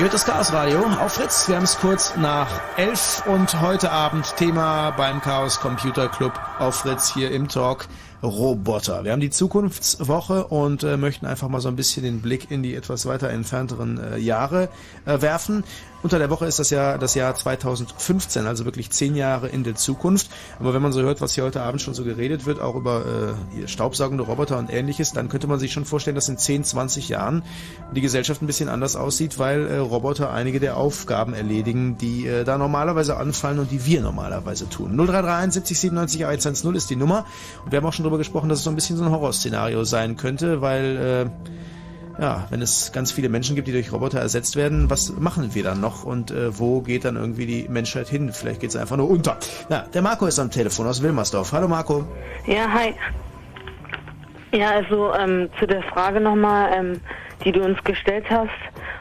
Ihr hört das Chaos Radio auf Fritz. Wir haben es kurz nach elf und heute Abend Thema beim Chaos Computer Club auf Fritz hier im Talk Roboter. Wir haben die Zukunftswoche und äh, möchten einfach mal so ein bisschen den Blick in die etwas weiter entfernteren äh, Jahre äh, werfen. Unter der Woche ist das ja das Jahr zweitausendfünfzehn, also wirklich zehn Jahre in der Zukunft. Aber wenn man so hört, was hier heute Abend schon so geredet wird, auch über äh, staubsaugende Roboter und ähnliches, dann könnte man sich schon vorstellen, dass in zehn, zwanzig Jahren die Gesellschaft ein bisschen anders aussieht, weil äh, Roboter einige der Aufgaben erledigen, die äh, da normalerweise anfallen und die wir normalerweise tun. null drei drei eins siebzig siebenundneunzig eins eins null ist die Nummer. Und wir haben auch schon darüber gesprochen, dass es so ein bisschen so ein Horrorszenario sein könnte, weil äh, ja, wenn es ganz viele Menschen gibt, die durch Roboter ersetzt werden, was machen wir dann noch und äh, wo geht dann irgendwie die Menschheit hin? Vielleicht geht es einfach nur unter. Na, der Marco ist am Telefon aus Wilmersdorf. Hallo Marco. Ja, hi. Ja, also ähm, zu der Frage nochmal, ähm, die du uns gestellt hast,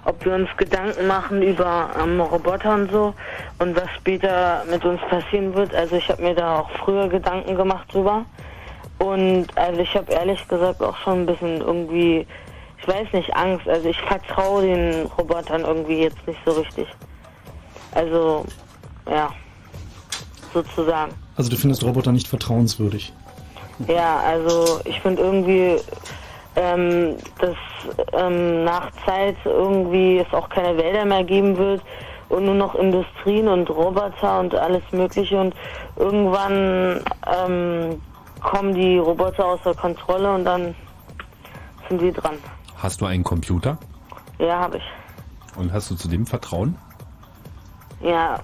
ob wir uns Gedanken machen über ähm, Roboter und so und was später mit uns passieren wird. Also ich habe mir da auch früher Gedanken gemacht drüber. Und also ich habe ehrlich gesagt auch schon ein bisschen irgendwie, ich weiß nicht, Angst. Also ich vertraue den Robotern irgendwie jetzt nicht so richtig. Also, ja, sozusagen. Also du findest Roboter nicht vertrauenswürdig? Ja, also ich finde irgendwie, ähm, dass ähm, nach Zeit irgendwie es auch keine Wälder mehr geben wird und nur noch Industrien und Roboter und alles Mögliche. Und irgendwann ähm, kommen die Roboter außer Kontrolle und dann sind die dran. Hast du einen Computer? Ja, habe ich. Und hast du zu dem Vertrauen? Ja,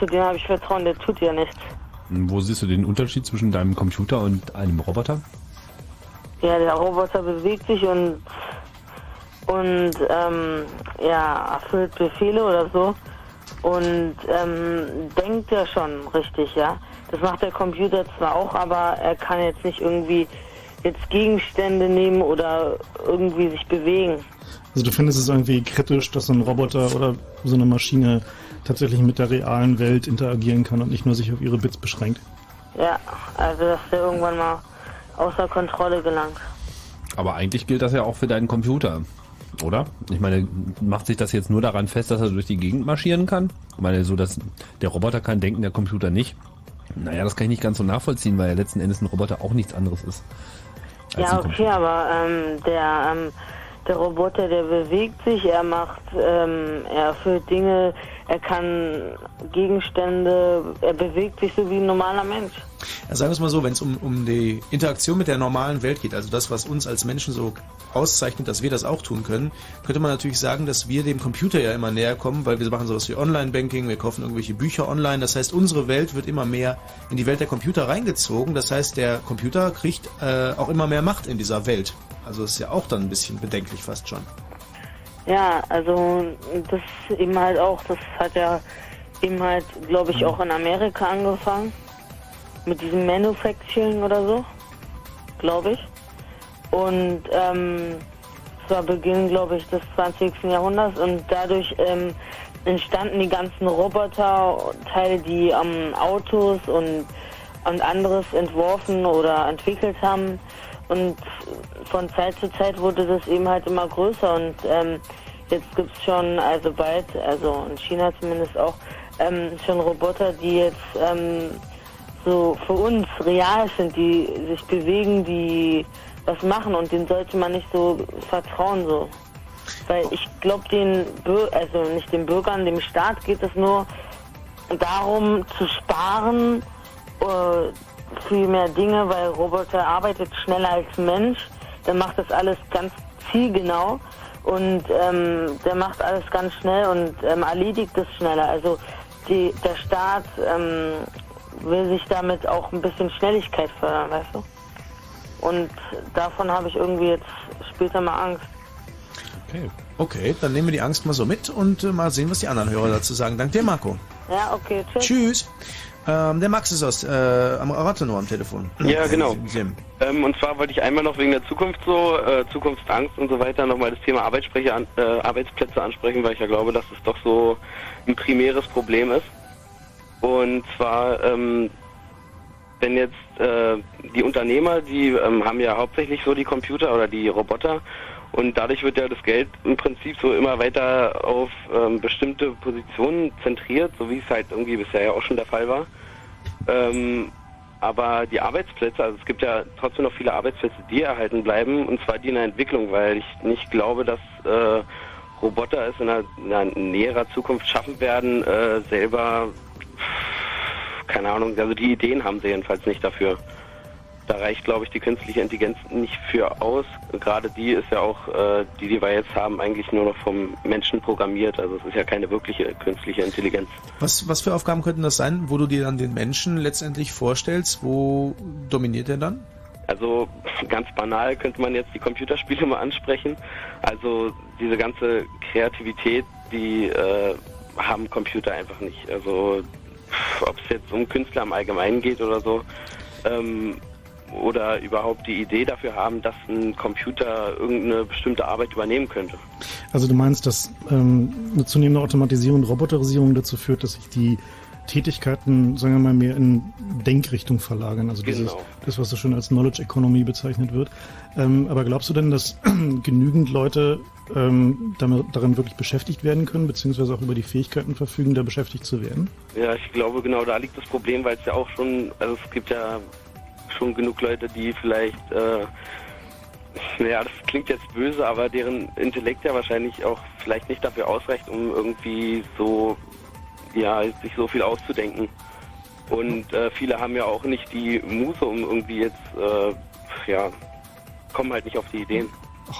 zu dem habe ich Vertrauen, der tut ja nichts. Und wo siehst du den Unterschied zwischen deinem Computer und einem Roboter? Ja, der Roboter bewegt sich und und ähm, ja, erfüllt Befehle oder so und ähm, denkt ja schon richtig, ja. Das macht der Computer zwar auch, aber er kann jetzt nicht irgendwie jetzt Gegenstände nehmen oder irgendwie sich bewegen. Also du findest es irgendwie kritisch, dass so ein Roboter oder so eine Maschine tatsächlich mit der realen Welt interagieren kann und nicht nur sich auf ihre Bits beschränkt? Ja, also dass der irgendwann mal außer Kontrolle gelangt. Aber eigentlich gilt das ja auch für deinen Computer, oder? Ich meine, macht sich das jetzt nur daran fest, dass er durch die Gegend marschieren kann? Ich meine, so dass der Roboter kann denken, der Computer nicht. Naja, das kann ich nicht ganz so nachvollziehen, weil ja letzten Endes ein Roboter auch nichts anderes ist. Ja, okay, aber ähm, der, ähm, der Roboter, der bewegt sich, er macht, ähm, er erfüllt Dinge, er kann Gegenstände, er bewegt sich so wie ein normaler Mensch. Ja, sagen wir es mal so, wenn es um, um die Interaktion mit der normalen Welt geht, also das, was uns als Menschen so auszeichnet, dass wir das auch tun können, könnte man natürlich sagen, dass wir dem Computer ja immer näher kommen, weil wir machen sowas wie Online-Banking, wir kaufen irgendwelche Bücher online, das heißt, unsere Welt wird immer mehr in die Welt der Computer reingezogen, das heißt, der Computer kriegt äh, auch immer mehr Macht in dieser Welt. Also ist ja auch dann ein bisschen bedenklich fast schon. Ja, also das eben halt auch, das hat ja eben halt, glaube ich, auch in Amerika angefangen. Mit diesem Manufacturing oder so, glaube ich. Und ähm, das war Beginn, glaube ich, des zwanzigsten Jahrhunderts und dadurch ähm, entstanden die ganzen Roboterteile, die ähm, Autos und, und anderes entworfen oder entwickelt haben. Und von Zeit zu Zeit wurde das eben halt immer größer und ähm, jetzt gibt's schon, also bald, also in China zumindest auch, ähm, schon Roboter, die jetzt ähm, so für uns real sind, die sich bewegen, die was machen und denen sollte man nicht so vertrauen, so. Weil ich glaube, den, Bür- also nicht den Bürgern, dem Staat geht es nur darum zu sparen, äh, viel mehr Dinge, weil Roboter arbeitet schneller als Mensch, der macht das alles ganz zielgenau und ähm, der macht alles ganz schnell und ähm, erledigt es schneller. Also die, der Staat ähm, will sich damit auch ein bisschen Schnelligkeit fördern, weißt du? Und davon habe ich irgendwie jetzt später mal Angst. Okay, okay, dann nehmen wir die Angst mal so mit und äh, mal sehen, was die anderen Hörer dazu sagen. Dank dir, Marco. Ja, okay, tschüss. Tschüss. Ähm, der Max ist aus, äh, am Rathenow am Telefon. Ja, genau. Ähm, und zwar wollte ich einmal noch wegen der Zukunft so, äh, Zukunftsangst und so weiter, nochmal das Thema Arbeitssprecher an, äh, Arbeitsplätze ansprechen, weil ich ja glaube, dass es doch so ein primäres Problem ist. Und zwar, ähm, wenn jetzt äh, die Unternehmer, die ähm, haben ja hauptsächlich so die Computer oder die Roboter Und dadurch wird ja das Geld im Prinzip so immer weiter auf ähm, bestimmte Positionen zentriert, so wie es halt irgendwie bisher ja auch schon der Fall war. Ähm, aber die Arbeitsplätze, also es gibt ja trotzdem noch viele Arbeitsplätze, die erhalten bleiben, und zwar die in der Entwicklung, weil ich nicht glaube, dass äh, Roboter es in einer, in einer näherer Zukunft schaffen werden, äh, selber, keine Ahnung, also die Ideen haben sie jedenfalls nicht dafür. Da reicht, glaube ich, die künstliche Intelligenz nicht für aus. Gerade die ist ja auch, äh, die, die wir jetzt haben, eigentlich nur noch vom Menschen programmiert. Also es ist ja keine wirkliche künstliche Intelligenz. Was, was für Aufgaben könnten das sein, wo du dir dann den Menschen letztendlich vorstellst? Wo dominiert er dann? Also ganz banal könnte man jetzt die Computerspiele mal ansprechen. Also diese ganze Kreativität, die äh, haben Computer einfach nicht. Also ob es jetzt um Künstler im Allgemeinen geht oder so, ähm, oder überhaupt die Idee dafür haben, dass ein Computer irgendeine bestimmte Arbeit übernehmen könnte. Also du meinst, dass ähm, eine zunehmende Automatisierung und Roboterisierung dazu führt, dass sich die Tätigkeiten, sagen wir mal, mehr in Denkrichtung verlagern. Also dieses, genau. Das, was so schön als Knowledge Economy bezeichnet wird. Ähm, aber glaubst du denn, dass genügend Leute ähm, damit, daran wirklich beschäftigt werden können, beziehungsweise auch über die Fähigkeiten verfügen, da beschäftigt zu werden? Ja, ich glaube, genau da liegt das Problem, weil es ja auch schon, also es gibt ja schon genug Leute, die vielleicht, äh, naja, das klingt jetzt böse, aber deren Intellekt ja wahrscheinlich auch vielleicht nicht dafür ausreicht, um irgendwie so, ja, sich so viel auszudenken. Und äh, viele haben ja auch nicht die Muße, um irgendwie jetzt, äh, ja, kommen halt nicht auf die Ideen.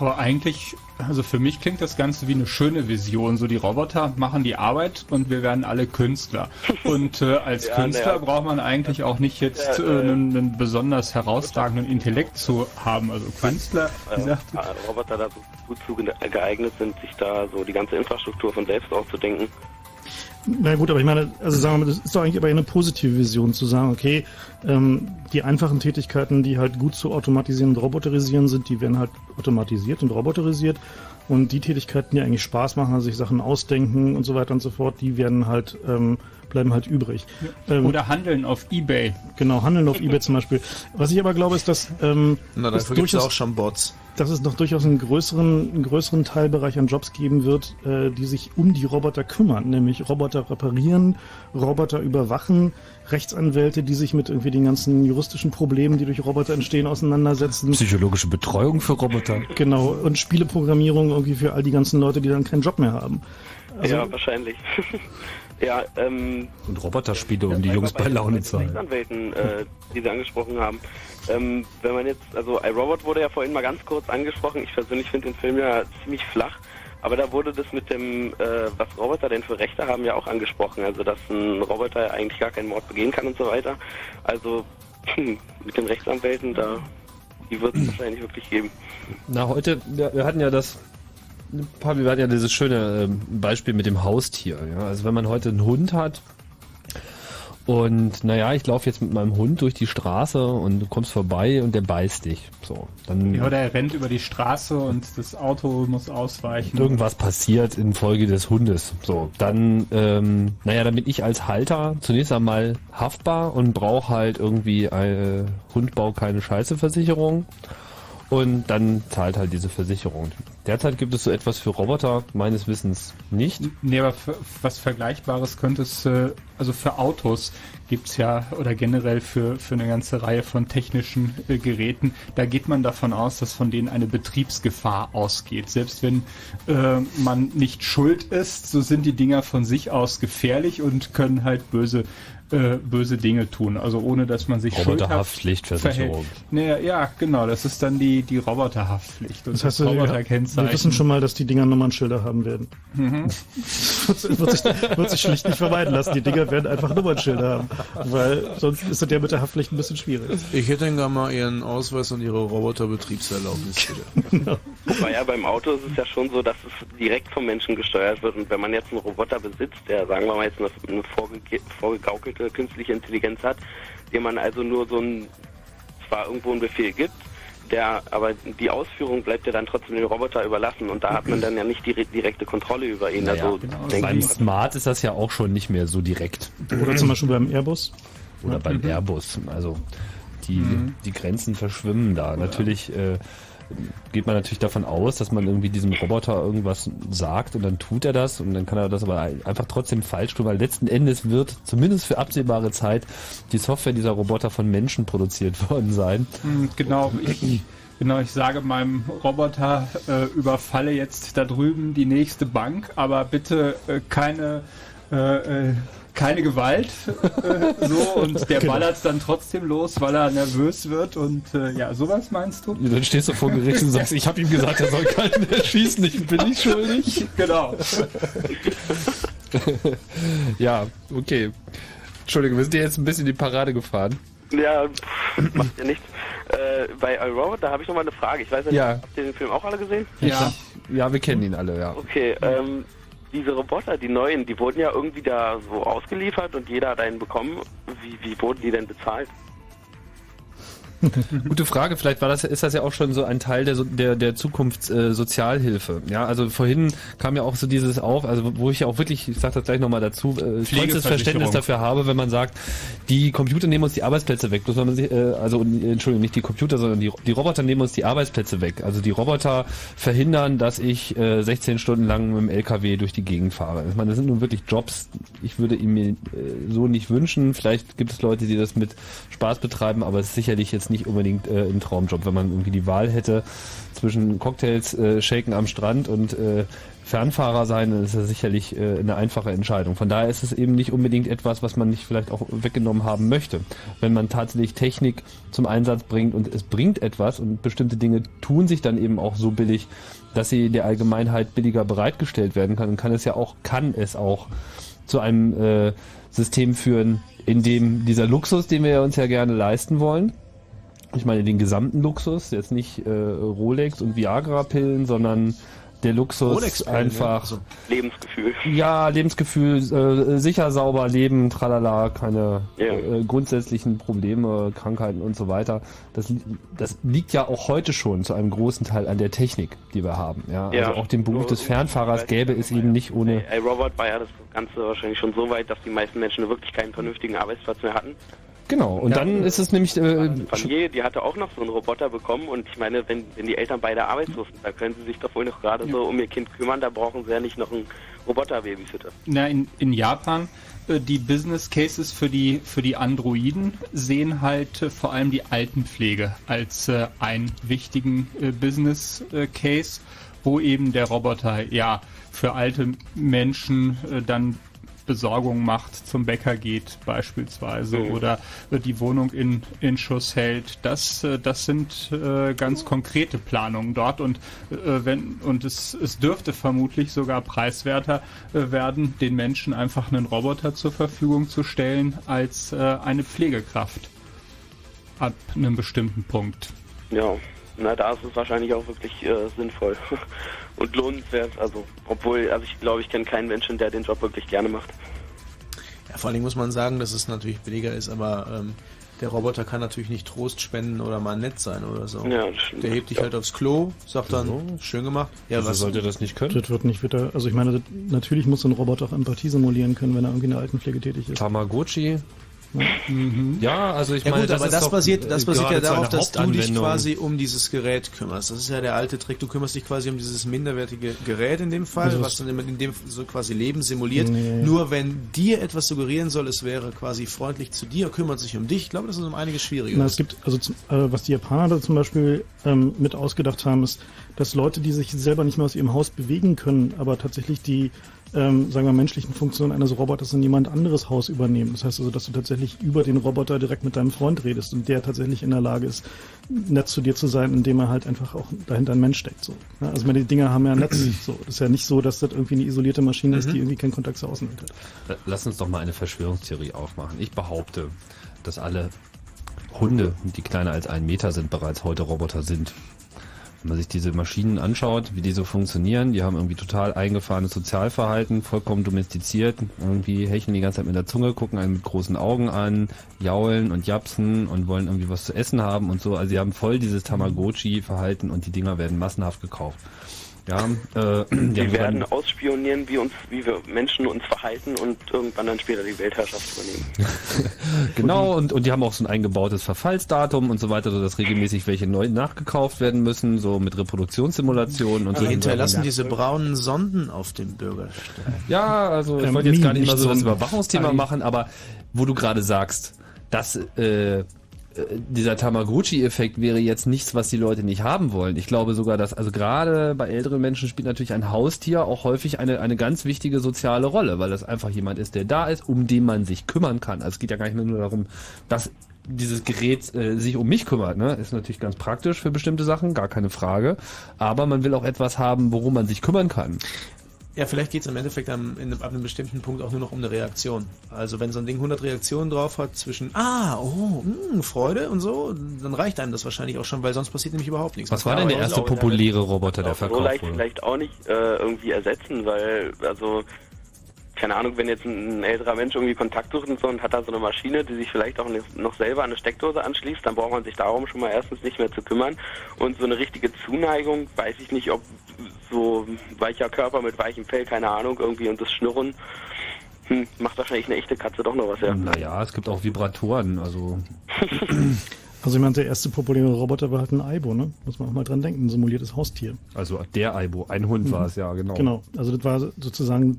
Aber eigentlich, also für mich klingt das Ganze wie eine schöne Vision. So, die Roboter machen die Arbeit und wir werden alle Künstler. Und äh, als ja, Künstler ja. braucht man eigentlich auch nicht jetzt äh, einen, einen besonders herausragenden Intellekt zu haben. Also Künstler, wie gesagt, äh, äh, Roboter da so gut zu geeignet sind, sich da so die ganze Infrastruktur von selbst auszudenken. Na gut, aber ich meine, also sagen wir mal, das ist doch eigentlich aber eine positive Vision, zu sagen, okay, ähm, die einfachen Tätigkeiten, die halt gut zu automatisieren und roboterisieren sind, die werden halt automatisiert und roboterisiert, und die Tätigkeiten, die eigentlich Spaß machen, also sich Sachen ausdenken und so weiter und so fort, die werden halt, ähm, bleiben halt übrig. Ähm, Oder handeln auf eBay. Genau, handeln auf eBay zum Beispiel. Was ich aber glaube, ist, dass ähm, Na, dafür gibt's durchaus auch schon Bots. Dass es noch durchaus einen größeren, einen größeren Teilbereich an Jobs geben wird, äh, die sich um die Roboter kümmern, nämlich Roboter reparieren, Roboter überwachen, Rechtsanwälte, die sich mit irgendwie den ganzen juristischen Problemen, die durch Roboter entstehen, auseinandersetzen. Psychologische Betreuung für Roboter. Genau, und Spieleprogrammierung irgendwie für all die ganzen Leute, die dann keinen Job mehr haben. Also, ja, wahrscheinlich. Ja, ähm, und Roboterspiele, um die Jungs bei Laune zu halten. Rechtsanwälten, äh, die Sie angesprochen haben. Ähm, wenn man jetzt, also iRobot wurde ja vorhin mal ganz kurz angesprochen. Ich persönlich finde den Film ja ziemlich flach, aber da wurde das mit dem, äh, was Roboter denn für Rechte haben, ja auch angesprochen. Also, dass ein Roboter eigentlich gar keinen Mord begehen kann und so weiter. Also, mit den Rechtsanwälten, da, die wird es wahrscheinlich wirklich geben. Na, heute, ja, wir hatten ja das... Papi, wir hatten ja dieses schöne Beispiel mit dem Haustier. Ja? Also wenn man heute einen Hund hat und naja, ich laufe jetzt mit meinem Hund durch die Straße und du kommst vorbei und der beißt dich. So, dann ja, oder er rennt über die Straße und das Auto muss ausweichen. Irgendwas passiert infolge des Hundes. So, dann, ähm, naja, dann bin ich als Halter zunächst einmal haftbar und brauche halt irgendwie eine Hundbau-keine-Scheiße-Versicherung. Und dann zahlt halt diese Versicherung. Derzeit gibt es so etwas für Roboter, meines Wissens nicht. Nee, aber für, was Vergleichbares könnte es, also für Autos gibt es ja, oder generell für, für eine ganze Reihe von technischen äh, Geräten, da geht man davon aus, dass von denen eine Betriebsgefahr ausgeht. Selbst wenn äh, man nicht schuld ist, so sind die Dinger von sich aus gefährlich und können halt böse Äh, böse Dinge tun, also ohne dass man sich Roboterhaftpflichtversicherung. Naja, ja, genau, das ist dann die, die Roboterhaftpflicht. Und das heißt, das Roboterkennzeichen. Wir wissen schon mal, dass die Dinger Nummernschilder haben werden. Mhm. wird, wird, sich, wird sich schlicht nicht vermeiden lassen. Die Dinger werden einfach Nummernschilder haben, weil sonst ist das ja mit der Haftpflicht ein bisschen schwierig. Ich hätte dann gerne mal Ihren Ausweis und Ihre Roboterbetriebserlaubnis wieder. Genau. Aber ja, beim Auto ist es ja schon so, dass es direkt vom Menschen gesteuert wird, und wenn man jetzt einen Roboter besitzt, der, sagen wir mal, jetzt eine, eine vorge- vorgegaukelte künstliche Intelligenz hat, dem man also nur so ein, zwar irgendwo einen Befehl gibt, der, aber die Ausführung bleibt ja dann trotzdem dem Roboter überlassen, und da hat man dann ja nicht die direkte Kontrolle über ihn. Naja, also genau. Beim Smart ist das ja auch schon nicht mehr so direkt. Oder zum Beispiel beim Airbus. Oder beim mhm. Airbus. Also die, die Grenzen verschwimmen da. Ja. Natürlich äh, geht man natürlich davon aus, dass man irgendwie diesem Roboter irgendwas sagt und dann tut er das und dann kann er das aber einfach trotzdem falsch tun, weil letzten Endes wird zumindest für absehbare Zeit die Software dieser Roboter von Menschen produziert worden sein. Genau, ich, genau, ich sage meinem Roboter, äh, überfalle jetzt da drüben die nächste Bank, aber bitte äh, keine... Äh, äh, keine Gewalt, äh, so, und der genau. ballert dann trotzdem los, weil er nervös wird und äh, ja, sowas meinst du? Ja, dann stehst du vor Gericht und sagst, ich habe ihm gesagt, er soll keinen erschießen, ich bin nicht schuldig. Genau. Ja, okay. Entschuldigung, wir sind ja jetzt ein bisschen in die Parade gefahren. Ja, macht ja nichts. Äh, bei R U R da habe ich nochmal eine Frage. Ich weiß nicht, ja. habt ihr den Film auch alle gesehen? Ja, ja, wir kennen ihn alle, ja. Okay, ähm, diese Roboter, die neuen, die wurden ja irgendwie da so ausgeliefert und jeder hat einen bekommen. Wie, wie wurden die denn bezahlt? Gute Frage. Vielleicht war das, ist das ja auch schon so ein Teil der, der, der Zukunftssozialhilfe. Äh, ja, also vorhin kam ja auch so dieses auf, also wo ich ja auch wirklich, ich sage das gleich nochmal dazu, äh, vollstes Verständnis dafür habe, wenn man sagt, die Computer nehmen uns die Arbeitsplätze weg. Bloß wenn man sich, äh, also Entschuldigung, nicht die Computer, sondern die, die Roboter nehmen uns die Arbeitsplätze weg. Also die Roboter verhindern, dass ich äh, sechzehn Stunden lang mit dem L K W durch die Gegend fahre. Ich meine, das sind nun wirklich Jobs, ich würde ihn mir äh, so nicht wünschen. Vielleicht gibt es Leute, die das mit Spaß betreiben, aber es ist sicherlich jetzt nicht unbedingt äh, ein Traumjob, wenn man irgendwie die Wahl hätte zwischen Cocktails äh, shaken am Strand und äh, Fernfahrer sein, dann ist das sicherlich äh, eine einfache Entscheidung. Von daher ist es eben nicht unbedingt etwas, was man nicht vielleicht auch weggenommen haben möchte. Wenn man tatsächlich Technik zum Einsatz bringt und es bringt etwas und bestimmte Dinge tun sich dann eben auch so billig, dass sie der Allgemeinheit billiger bereitgestellt werden kann, dann kann es ja auch, kann es auch zu einem äh, System führen, in dem dieser Luxus, den wir uns ja gerne leisten wollen, ich meine den gesamten Luxus, jetzt nicht äh, Rolex und Viagra-Pillen, sondern der Luxus einfach... Also Lebensgefühl. Ja, Lebensgefühl, äh, sicher, sauber leben, tralala, keine yeah. äh, grundsätzlichen Probleme, Krankheiten und so weiter. Das, das liegt ja auch heute schon zu einem großen Teil an der Technik, die wir haben. Ja? Ja. Also auch den Beruf so, des Fernfahrers gäbe es eben nicht ohne... Hey, Robert war ja das Ganze wahrscheinlich schon so weit, dass die meisten Menschen wirklich keinen vernünftigen Arbeitsplatz mehr hatten. Genau, und ja, dann ist es nämlich... Äh, Familie, die hatte auch noch so einen Roboter bekommen und ich meine, wenn, wenn die Eltern beide arbeitslos sind, dann können sie sich doch wohl noch gerade ja. so um ihr Kind kümmern, da brauchen sie ja nicht noch einen Roboter-Babysitter. Na, in, in Japan, die Business Cases für die, für die Androiden sehen halt vor allem die Altenpflege als äh, einen wichtigen äh, Business äh, Case, wo eben der Roboter ja für alte Menschen äh, dann Besorgung macht, zum Bäcker geht beispielsweise mhm. oder die Wohnung in, in Schuss hält. Das, das sind ganz konkrete Planungen dort und, wenn, und es, es dürfte vermutlich sogar preiswerter werden, den Menschen einfach einen Roboter zur Verfügung zu stellen als eine Pflegekraft ab einem bestimmten Punkt. Ja, na da ist es wahrscheinlich auch wirklich äh, sinnvoll. Und lohnenswert, also obwohl, also ich glaube, ich kenne keinen Menschen, der den Job wirklich gerne macht. Ja, vor allem muss man sagen, dass es natürlich billiger ist, aber ähm, der Roboter kann natürlich nicht Trost spenden oder mal nett sein oder so. Ja, der hebt dich ja. halt aufs Klo, sagt dann, so. Schön gemacht. Ja, also was sollte das nicht können? Das wird nicht wieder, also ich meine, das, natürlich muss so ein Roboter auch Empathie simulieren können, wenn er irgendwie in der Altenpflege tätig ist. Tamagotchi. Mhm. Ja, also ich ja, meine, gut, das aber ist das basiert, das basiert ja darauf, dass du dich quasi um dieses Gerät kümmerst. Das ist ja der alte Trick. Du kümmerst dich quasi um dieses minderwertige Gerät in dem Fall, also was dann in dem so quasi Leben simuliert. Nee. Nur wenn dir etwas suggerieren soll, es wäre quasi freundlich zu dir, kümmert sich um dich. Ich glaube, das ist um einiges schwieriger. Na, es gibt also äh, was die Japaner da zum Beispiel ähm, mit ausgedacht haben, ist, dass Leute, die sich selber nicht mehr aus ihrem Haus bewegen können, aber tatsächlich die Ähm, sagen wir menschlichen Funktionen eines Roboters in jemand anderes Haus übernehmen. Das heißt also, dass du tatsächlich über den Roboter direkt mit deinem Freund redest und der tatsächlich in der Lage ist, nett zu dir zu sein, indem er halt einfach auch dahinter ein Mensch steckt. So. Ja, also meine, die Dinger haben ja ein Netz. So. Das ist ja nicht so, dass das irgendwie eine isolierte Maschine mhm. ist, die irgendwie keinen Kontakt zur Außenwelt hat. Lass uns doch mal eine Verschwörungstheorie aufmachen. Ich behaupte, dass alle Hunde, die kleiner als einen Meter sind, bereits heute Roboter sind. Wenn man sich diese Maschinen anschaut, wie die so funktionieren, die haben irgendwie total eingefahrenes Sozialverhalten, vollkommen domestiziert, irgendwie hecheln die ganze Zeit mit der Zunge, gucken einen mit großen Augen an, jaulen und japsen und wollen irgendwie was zu essen haben und so. Also sie haben voll dieses Tamagotchi-Verhalten und die Dinger werden massenhaft gekauft. Ja, äh, die ja, werden ausspionieren, wie uns, wie wir Menschen uns verhalten und irgendwann dann später die Weltherrschaft übernehmen. Genau, und, und die haben auch so ein eingebautes Verfallsdatum und so weiter, sodass regelmäßig welche neu nachgekauft werden müssen, so mit Reproduktionssimulationen und so. Die hinterlassen diese braunen Sonden auf dem Bürgersteig. Ja, also ich ähm, wollte jetzt gar nicht mal so das Überwachungsthema machen, aber wo du gerade sagst, dass äh, dieser Tamagotchi-Effekt wäre jetzt nichts, was die Leute nicht haben wollen. Ich glaube sogar, dass, also gerade bei älteren Menschen spielt natürlich ein Haustier auch häufig eine, eine ganz wichtige soziale Rolle, weil das einfach jemand ist, der da ist, um den man sich kümmern kann. Also es geht ja gar nicht mehr nur darum, dass dieses Gerät äh, sich um mich kümmert, ne? Ist natürlich ganz praktisch für bestimmte Sachen, gar keine Frage. Aber man will auch etwas haben, worum man sich kümmern kann. Ja, vielleicht geht es im Endeffekt am, in, ab einem bestimmten Punkt auch nur noch um eine Reaktion. Also wenn so ein Ding hundert Reaktionen drauf hat zwischen ah, oh, mh, Freude und so, dann reicht einem das wahrscheinlich auch schon, weil sonst passiert nämlich überhaupt nichts. Was war denn der erste populäre Roboter, der verkauft wurde? So leicht vielleicht auch nicht äh, irgendwie ersetzen, weil, also, keine Ahnung, wenn jetzt ein älterer Mensch irgendwie Kontakt sucht und so und hat da so eine Maschine, die sich vielleicht auch noch selber an eine Steckdose anschließt, dann braucht man sich darum schon mal erstens nicht mehr zu kümmern. Und so eine richtige Zuneigung, weiß ich nicht, ob so weicher Körper mit weichem Fell, keine Ahnung, irgendwie und das Schnurren hm, macht wahrscheinlich eine echte Katze doch noch was her. Naja, es gibt auch Vibratoren, also... Also ich meine, der erste populäre Roboter war halt ein Aibo, ne? Muss man auch mal dran denken, ein simuliertes Haustier. Also der Aibo, ein Hund mhm. war es, ja, genau. Genau, also das war sozusagen...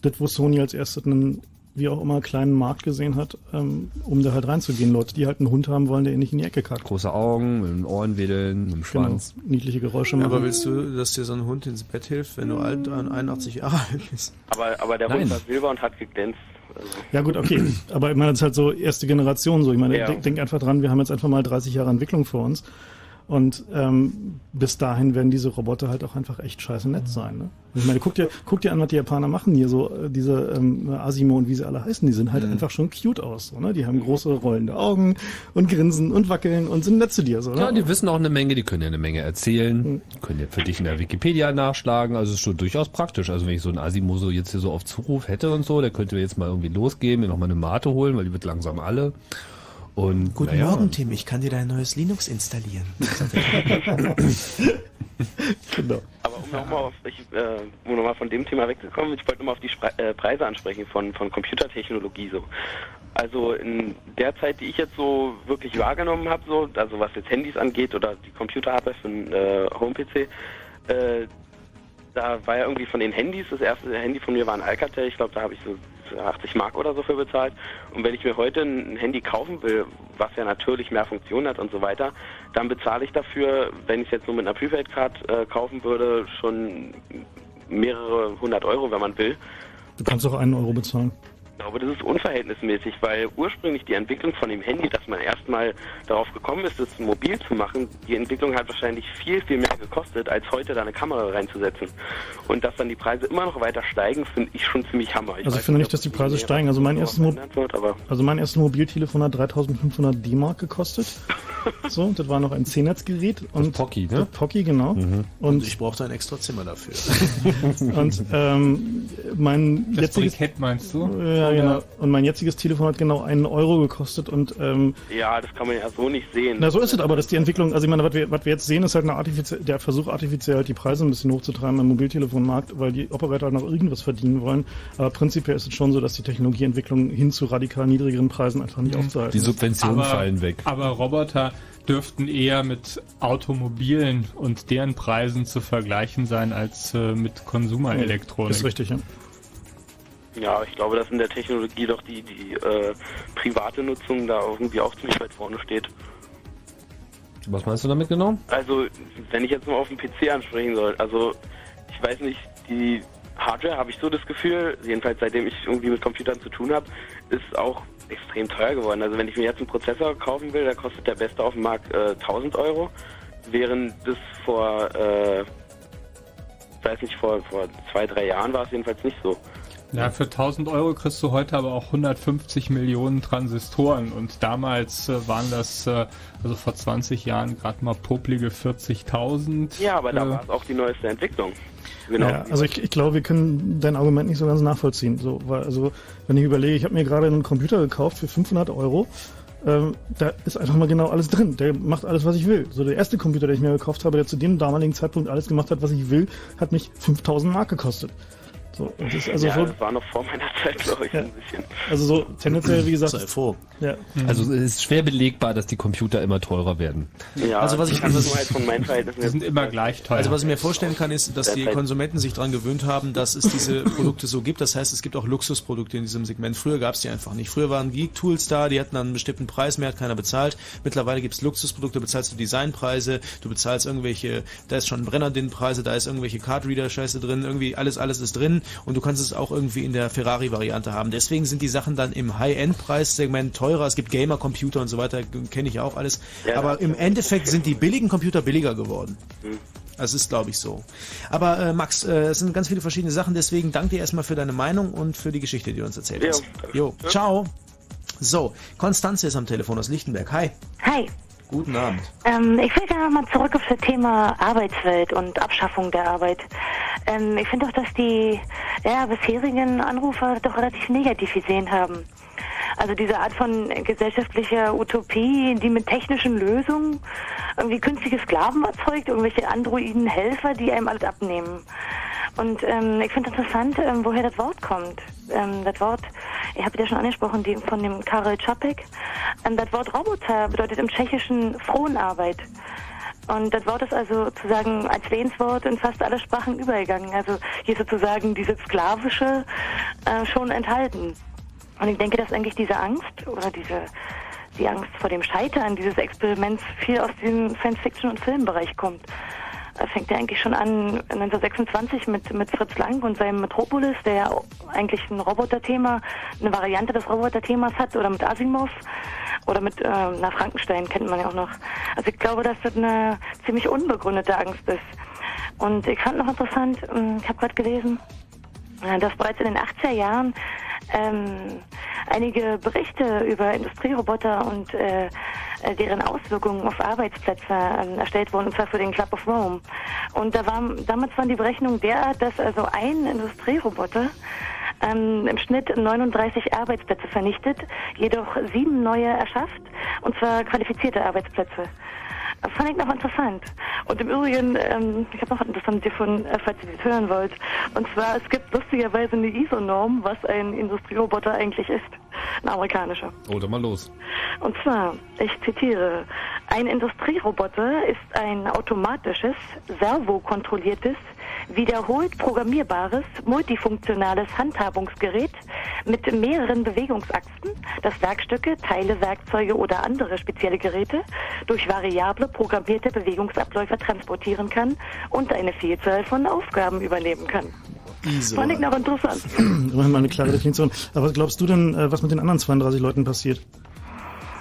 Das, wo Sony als erstes einen, wie auch immer, kleinen Markt gesehen hat, ähm, um da halt reinzugehen. Leute, die halt einen Hund haben wollen, der ihn nicht in die Ecke kackt. Große Augen, mit den Ohren wedeln, mit dem Schwanz. Genau. Niedliche Geräusche machen. Aber willst du, dass dir so ein Hund ins Bett hilft, wenn du alt, einundachtzig Jahre alt bist? Aber, aber der Nein. Hund war silber und hat geglänzt. Also ja gut, okay. Aber ich meine, das ist halt so erste Generation so. Ich meine, ja. denk, denk einfach dran, wir haben jetzt einfach mal dreißig Jahre Entwicklung vor uns. Und ähm, bis dahin werden diese Roboter halt auch einfach echt scheiße nett sein. Ne? Ich meine, guck dir, guck dir an, was die Japaner machen hier, so äh, diese ähm, Asimo und wie sie alle heißen, die sind halt mhm. einfach schon cute aus. So, ne? Die haben große rollende Augen und grinsen und wackeln und sind nett zu dir. So, ne? Ja, die wissen auch eine Menge, die können ja eine Menge erzählen, mhm. die können ja für dich in der Wikipedia nachschlagen, also ist schon durchaus praktisch. Also wenn ich so einen Asimo so jetzt hier so auf Zuruf hätte und so, der könnte mir jetzt mal irgendwie losgehen, mir nochmal eine Mate holen, weil die wird langsam alle. Und, Guten ja. Morgen, Tim, ich kann dir dein neues Linux installieren. Genau. Aber um nochmal auf, ich, äh, um nochmal von dem Thema wegzukommen, ich wollte nochmal auf die Spre äh, Preise ansprechen von, von Computertechnologie so. Also in der Zeit, die ich jetzt so wirklich wahrgenommen habe, so, also was jetzt Handys angeht oder die Computerhardware für einen äh, Home-P C, äh, da war ja irgendwie von den Handys, das erste Handy von mir war ein Alcatel, ich glaube, da habe ich so achtzig Mark oder so für bezahlt. Und wenn ich mir heute ein Handy kaufen will, was ja natürlich mehr Funktionen hat und so weiter, dann bezahle ich dafür, wenn ich es jetzt nur mit einer Prepaid Card äh, kaufen würde, schon mehrere hundert Euro, wenn man will. Du kannst auch einen Euro bezahlen. Ich glaube, das ist unverhältnismäßig, weil ursprünglich die Entwicklung von dem Handy, dass man erstmal darauf gekommen ist, es mobil zu machen, die Entwicklung hat wahrscheinlich viel, viel mehr gekostet, als heute da eine Kamera reinzusetzen. Und dass dann die Preise immer noch weiter steigen, finde ich schon ziemlich hammer. Ich also ich finde nicht, dass die Preise steigen. Also mein, erstes Mo- wird, aber also mein erstes Mobiltelefon hat dreitausendfünfhundert D-Mark gekostet. So, das war noch ein C-Netz-Gerät. Und Pocky, ne? Pocky, genau. Mhm. Und, und ich brauchte ein extra Zimmer dafür. Und ähm, mein das jetziges... Brikett meinst du? Äh, Ja, genau. Und mein jetziges Telefon hat genau einen Euro gekostet und ähm, ja, das kann man ja so nicht sehen. Na, so ist es aber, dass die Entwicklung, also ich meine, was wir, was wir jetzt sehen, ist halt eine artifiziell, der Versuch, artifiziell halt die Preise ein bisschen hochzutreiben im Mobiltelefonmarkt, weil die Operator halt noch irgendwas verdienen wollen. Aber prinzipiell ist es schon so, dass die Technologieentwicklung hin zu radikal niedrigeren Preisen einfach nicht mhm. aufzuhalten ist. Die Subventionen aber, fallen weg. Aber Roboter dürften eher mit Automobilen und deren Preisen zu vergleichen sein, als äh, mit Konsumerelektronik. Das ist richtig, ja. Ja, ich glaube, dass in der Technologie doch die, die äh, private Nutzung da irgendwie auch ziemlich weit vorne steht. Was meinst du damit genau? Also, wenn ich jetzt mal auf den P C ansprechen soll, also, ich weiß nicht, die Hardware, habe ich so das Gefühl, jedenfalls seitdem ich irgendwie mit Computern zu tun habe, ist auch extrem teuer geworden. Also, wenn ich mir jetzt einen Prozessor kaufen will, da kostet der beste auf dem Markt äh, tausend Euro, während das vor, äh, ich weiß nicht, vor, vor zwei, drei Jahren war es jedenfalls nicht so. Ja, für tausend Euro kriegst du heute aber auch hundertfünfzig Millionen Transistoren und damals äh, waren das, äh, also vor zwanzig Jahren, gerade mal poplige vierzigtausend. Ja, aber äh, da war es auch die neueste Entwicklung. Genau. Ja, also ich, ich glaube, wir können dein Argument nicht so ganz nachvollziehen. So, weil, also wenn ich überlege, ich habe mir gerade einen Computer gekauft für fünfhundert Euro Ähm, da ist einfach mal genau alles drin. Der macht alles, was ich will. So der erste Computer, den ich mir gekauft habe, der zu dem damaligen Zeitpunkt alles gemacht hat, was ich will, hat mich fünftausend Mark gekostet. So, das ist also ja, so, das war noch vor meiner Zeit, glaube ich, ja, ein bisschen. Also so tendenziell, wie gesagt. Sei froh. Ja. Also es ist schwer belegbar, dass die Computer immer teurer werden. Ja, also was ich kann das nur halt von meinen Verhältnissen. Die sind immer gleich teuer. Also was ich mir vorstellen kann, ist, dass die Konsumenten sich daran gewöhnt haben, dass es diese Produkte so gibt. Das heißt, es gibt auch Luxusprodukte in diesem Segment. Früher gab es die einfach nicht. Früher waren Geek-Tools da, die hatten dann einen bestimmten Preis, mehr hat keiner bezahlt. Mittlerweile gibt es Luxusprodukte, bezahlst du Designpreise, du bezahlst irgendwelche, da ist schon Brenner-Din-Preise, da ist irgendwelche Card-Reader-Scheiße drin, irgendwie alles, alles ist drin. Und du kannst es auch irgendwie in der Ferrari-Variante haben. Deswegen sind die Sachen dann im High-End-Preissegment teurer. Es gibt Gamer-Computer und so weiter, kenne ich auch alles. Ja, aber im Endeffekt sind die billigen Computer billiger geworden. Mhm. Das ist, glaube ich, so. Aber äh, Max, äh, es sind ganz viele verschiedene Sachen. Deswegen danke dir erstmal für deine Meinung und für die Geschichte, die du uns erzählt hast. Jo, ja. Ciao. So, Konstanze ist am Telefon aus Lichtenberg. Hi. Hi. Guten Abend. Ähm, ich will gerne nochmal zurück auf das Thema Arbeitswelt und Abschaffung der Arbeit. Ähm, ich finde doch, dass die ja, bisherigen Anrufer doch relativ negativ gesehen haben. Also diese Art von gesellschaftlicher Utopie, die mit technischen Lösungen irgendwie künstliche Sklaven erzeugt, irgendwelche Androiden-Helfer, die einem alles abnehmen. Und ähm, ich finde interessant, ähm, woher das Wort kommt. Ähm, das Wort, ich habe ja schon angesprochen, die, von dem Karl Čapek. Ähm, das Wort Roboter bedeutet im Tschechischen Fronarbeit. Und das Wort ist also sozusagen als Lehnswort in fast alle Sprachen übergegangen. Also hier ist sozusagen diese Sklavische äh, schon enthalten. Und ich denke, dass eigentlich diese Angst oder diese die Angst vor dem Scheitern dieses Experiments viel aus dem Science-Fiction- und Filmbereich kommt. Fängt ja eigentlich schon an neunzehnhundertsechsundzwanzig mit, mit Fritz Lang und seinem Metropolis, der ja eigentlich ein Roboterthema, eine Variante des Roboterthemas hat, oder mit Asimov oder mit äh, na, Frankenstein kennt man ja auch noch. Also ich glaube, dass das eine ziemlich unbegründete Angst ist. Und ich fand noch interessant, ich habe gerade gelesen, dass bereits in den achtziger Jahren ähm, einige Berichte über Industrieroboter und äh, deren Auswirkungen auf Arbeitsplätze ähm, erstellt wurden, und zwar für den Club of Rome. Und da war, damals waren die Berechnungen derart, dass also ein Industrieroboter ähm, im Schnitt neununddreißig Arbeitsplätze vernichtet, jedoch sieben neue erschafft, und zwar qualifizierte Arbeitsplätze. Das fand ich noch interessant. Und im Übrigen, ähm, ich habe noch was Interessantes gefunden, äh, falls ihr das hören wollt. Und zwar, es gibt lustigerweise eine I S O-Norm, was ein Industrieroboter eigentlich ist. Ein amerikanischer. Oder mal los. Und zwar, ich zitiere, ein Industrieroboter ist ein automatisches, servokontrolliertes, wiederholt programmierbares, multifunktionales Handhabungsgerät mit mehreren Bewegungsachsen, das Werkstücke, Teile, Werkzeuge oder andere spezielle Geräte durch variable, programmierte Bewegungsabläufe transportieren kann und eine Vielzahl von Aufgaben übernehmen kann. ISO. Fand ich noch interessant. Immerhin mal eine klare Definition. Aber was glaubst du denn, was mit den anderen zweiunddreißig Leuten passiert?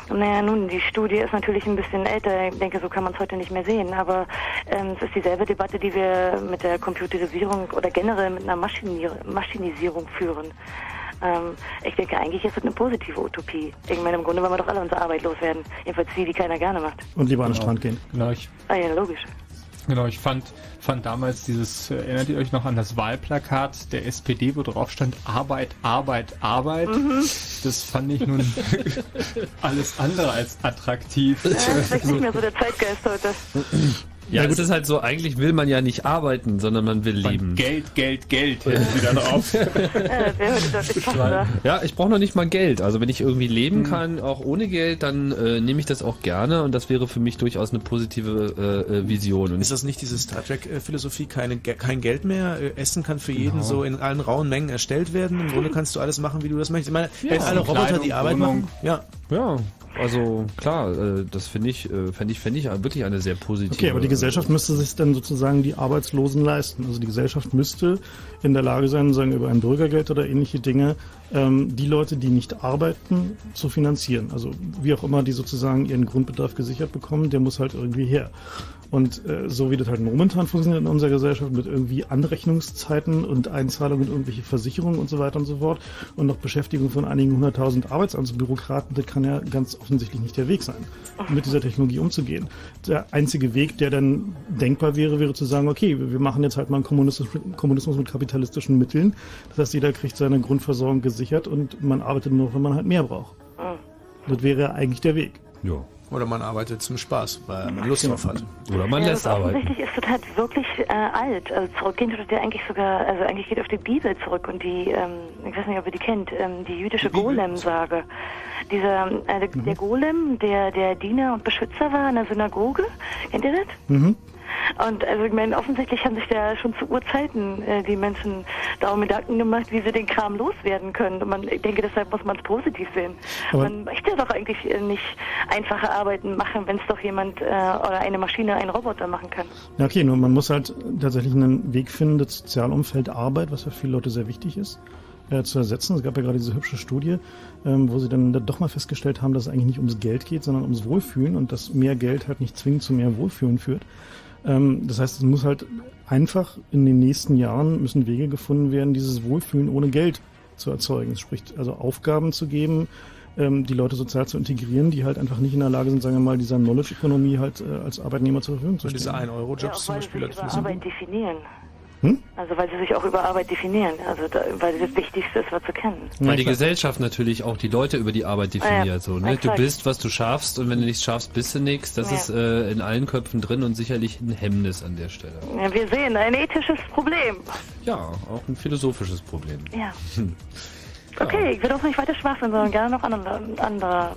Naja, nun, die Studie ist natürlich ein bisschen älter. Ich denke, so kann man es heute nicht mehr sehen. Aber ähm, es ist dieselbe Debatte, die wir mit der Computerisierung oder generell mit einer Maschinier- Maschinisierung führen. Ähm, ich denke, eigentlich ist das eine positive Utopie. Ich meine, im Grunde wollen wir doch alle unsere Arbeit loswerden. Jedenfalls die, die keiner gerne macht. Und lieber an den Strand gehen. Genau. Ah ja, logisch. Genau, ich fand, fand damals dieses, erinnert ihr euch noch an das Wahlplakat der S P D, wo drauf stand Arbeit, Arbeit, Arbeit? Mhm. Das fand ich nun alles andere als attraktiv. Ja, das ist nicht mehr so der Zeitgeist heute. Ja, es ist halt so, eigentlich will man ja nicht arbeiten, sondern man will leben. Geld, Geld, Geld, hätten sie da drauf. Ja, ich brauche noch nicht mal Geld. Also wenn ich irgendwie leben kann, auch ohne Geld, dann äh, nehme ich das auch gerne, und das wäre für mich durchaus eine positive äh, Vision. Und ist das nicht diese Star Trek-Philosophie, keine, kein Geld mehr? Essen kann für jeden genau. so in allen rauen Mengen erstellt werden. Im Grunde kannst du alles machen, wie du das möchtest. Ich meine, ja, wenn alle Roboter Kleidung, die Arbeit Wohnung. machen... Ja. ja. Also klar, das finde ich, fände ich, fände ich wirklich eine sehr positive. Okay, aber die Gesellschaft müsste sich dann sozusagen die Arbeitslosen leisten. Also die Gesellschaft müsste in der Lage sein, sagen über ein Bürgergeld oder ähnliche Dinge, die Leute, die nicht arbeiten, zu finanzieren. Also wie auch immer die sozusagen ihren Grundbedarf gesichert bekommen, der muss halt irgendwie her. Und so wie das halt momentan funktioniert in unserer Gesellschaft mit irgendwie Anrechnungszeiten und Einzahlungen und irgendwelche Versicherungen und so weiter und so fort und noch Beschäftigung von einigen hunderttausend Arbeitsamtsbürokraten, das kann ja ganz oft offensichtlich nicht der Weg sein, mit dieser Technologie umzugehen. Der einzige Weg, der dann denkbar wäre, wäre zu sagen, okay, wir machen jetzt halt mal einen Kommunismus mit kapitalistischen Mitteln. Das heißt, jeder kriegt seine Grundversorgung gesichert und man arbeitet nur, wenn man halt mehr braucht. Das wäre eigentlich der Weg. Ja. Oder man arbeitet zum Spaß, weil man Lust drauf hat. Oder man ja, lässt arbeiten. Offensichtlich ist das halt wirklich äh, alt. Also zurückgehend wird ja eigentlich sogar, also eigentlich geht auf die Bibel zurück und die, ähm, ich weiß nicht, ob ihr die kennt, ähm, die jüdische Golem-Sage. Dieser, äh, mhm. der Golem, der, der Diener und Beschützer war in der Synagoge. Kennt ihr das? Mhm. Und also ich meine, offensichtlich haben sich da schon zu Urzeiten äh, die Menschen darum Gedanken gemacht, wie sie den Kram loswerden können. Und man, ich denke, deshalb muss man es positiv sehen. Aber man möchte doch eigentlich äh, nicht einfache Arbeiten machen, wenn es doch jemand äh, oder eine Maschine, ein Roboter machen kann. Ja, okay, nur man muss halt tatsächlich einen Weg finden, das Sozialumfeld Arbeit, was für viele Leute sehr wichtig ist, äh, zu ersetzen. Es gab ja gerade diese hübsche Studie, ähm, wo sie dann doch mal festgestellt haben, dass es eigentlich nicht ums Geld geht, sondern ums Wohlfühlen und dass mehr Geld halt nicht zwingend zu mehr Wohlfühlen führt. Das heißt, es muss halt einfach in den nächsten Jahren müssen Wege gefunden werden, dieses Wohlfühlen ohne Geld zu erzeugen. Es spricht also Aufgaben zu geben, die Leute sozial zu integrieren, die halt einfach nicht in der Lage sind, sagen wir mal, dieser Knowledge-Ökonomie halt als Arbeitnehmer zur Verfügung zu stellen. Diese ein-Euro-Jobs zum Beispiel. Ja, auch weil sie sich über Arbeit definieren. Hm? Also weil sie sich auch über Arbeit definieren, also da, weil das Wichtigste ist, was zu kennen. Weil ja, die klar. Gesellschaft natürlich auch die Leute über die Arbeit definiert. Ja, so, ne? Du bist, was du schaffst und wenn du nichts schaffst, bist du nichts. Das ja. ist äh, in allen Köpfen drin und sicherlich ein Hemmnis an der Stelle. Ja, wir sehen, ein ethisches Problem. Ja, auch ein philosophisches Problem. Ja. Hm. Okay, ich will auch nicht weiter schwafeln, sondern gerne noch andere, andere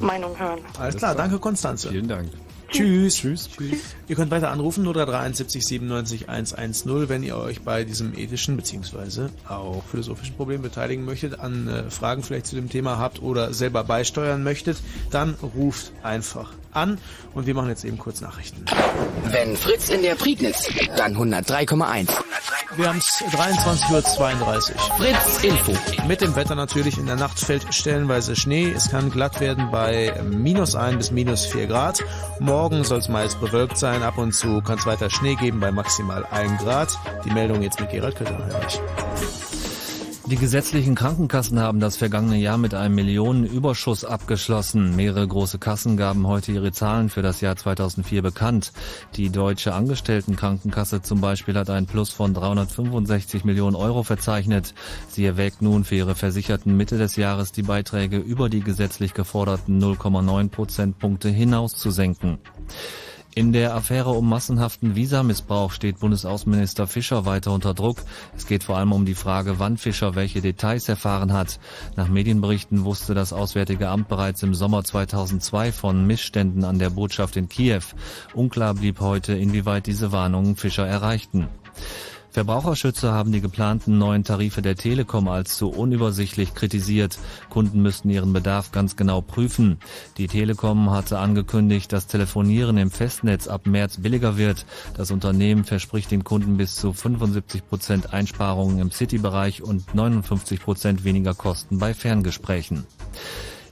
Meinung hören. Alles klar, danke Konstanze. Vielen Dank. Tschüss. Tschüss. Tschüss. Ihr könnt weiter anrufen, null drei drei sieben sieben neun sieben eins eins null, wenn ihr euch bei diesem ethischen bzw. auch philosophischen Problem beteiligen möchtet, an äh, Fragen vielleicht zu dem Thema habt oder selber beisteuern möchtet, dann ruft einfach an und wir machen jetzt eben kurz Nachrichten. Wenn Fritz in der Prignitz, dann hundertdrei Komma eins. Wir haben es dreiundzwanzig Uhr zweiunddreißig. Fritz Info. Mit dem Wetter natürlich, in der Nacht fällt stellenweise Schnee, es kann glatt werden bei minus ein bis minus vier Grad. Morgen soll es meist bewölkt sein, ab und zu kann es weiter Schnee geben bei maximal ein Grad. Die Meldung jetzt mit Gerald Kötterheinrich. Die gesetzlichen Krankenkassen haben das vergangene Jahr mit einem Millionenüberschuss abgeschlossen. Mehrere große Kassen gaben heute ihre Zahlen für das Jahr zweitausendvier bekannt. Die Deutsche Angestelltenkrankenkasse zum Beispiel hat einen Plus von dreihundertfünfundsechzig Millionen Euro verzeichnet. Sie erwägt nun für ihre Versicherten Mitte des Jahres die Beiträge über die gesetzlich geforderten null Komma neun Prozentpunkte hinaus zu senken. In der Affäre um massenhaften Visamissbrauch steht Bundesaußenminister Fischer weiter unter Druck. Es geht vor allem um die Frage, wann Fischer welche Details erfahren hat. Nach Medienberichten wusste das Auswärtige Amt bereits im Sommer zweitausendzwei von Missständen an der Botschaft in Kiew. Unklar blieb heute, inwieweit diese Warnungen Fischer erreichten. Verbraucherschützer haben die geplanten neuen Tarife der Telekom als zu unübersichtlich kritisiert. Kunden müssten ihren Bedarf ganz genau prüfen. Die Telekom hatte angekündigt, dass Telefonieren im Festnetz ab März billiger wird. Das Unternehmen verspricht den Kunden bis zu fünfundsiebzig Prozent Einsparungen im City-Bereich und neunundfünfzig Prozent weniger Kosten bei Ferngesprächen.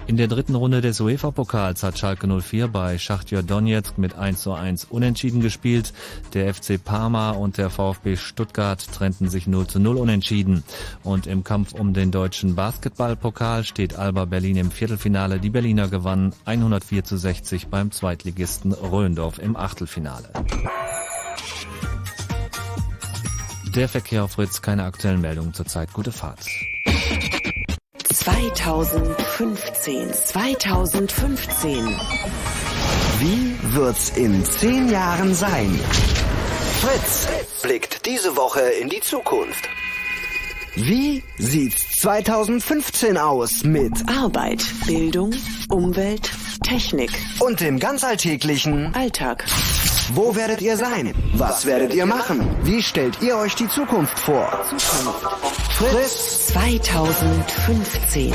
In der dritten Runde des UEFA-Pokals hat Schalke null vier bei Schachtar Donezk mit eins zu eins unentschieden gespielt. Der F C Parma und der VfB Stuttgart trennten sich null zu null unentschieden. Und im Kampf um den deutschen Basketballpokal steht Alba Berlin im Viertelfinale. Die Berliner gewannen hundertvier zu sechzig beim Zweitligisten Rhöndorf im Achtelfinale. Der Verkehr auf Fritz, keine aktuellen Meldungen zurzeit. Gute Fahrt. zweitausendfünfzehn. Wie wird's in zehn Jahren sein? Fritz blickt diese Woche in die Zukunft. Wie sieht's zweitausendfünfzehn aus mit Arbeit, Bildung, Umwelt, Technik und dem ganz alltäglichen Alltag? Wo werdet ihr sein? Was werdet ihr machen? Wie stellt ihr euch die Zukunft vor? Fritz zweitausendfünfzehn.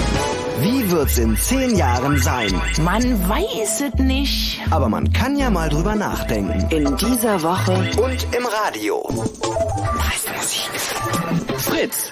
Wie wird's in zehn Jahren sein? Man weiß es nicht. Aber man kann ja mal drüber nachdenken. In dieser Woche und im Radio. Meiste Musik. Fritz.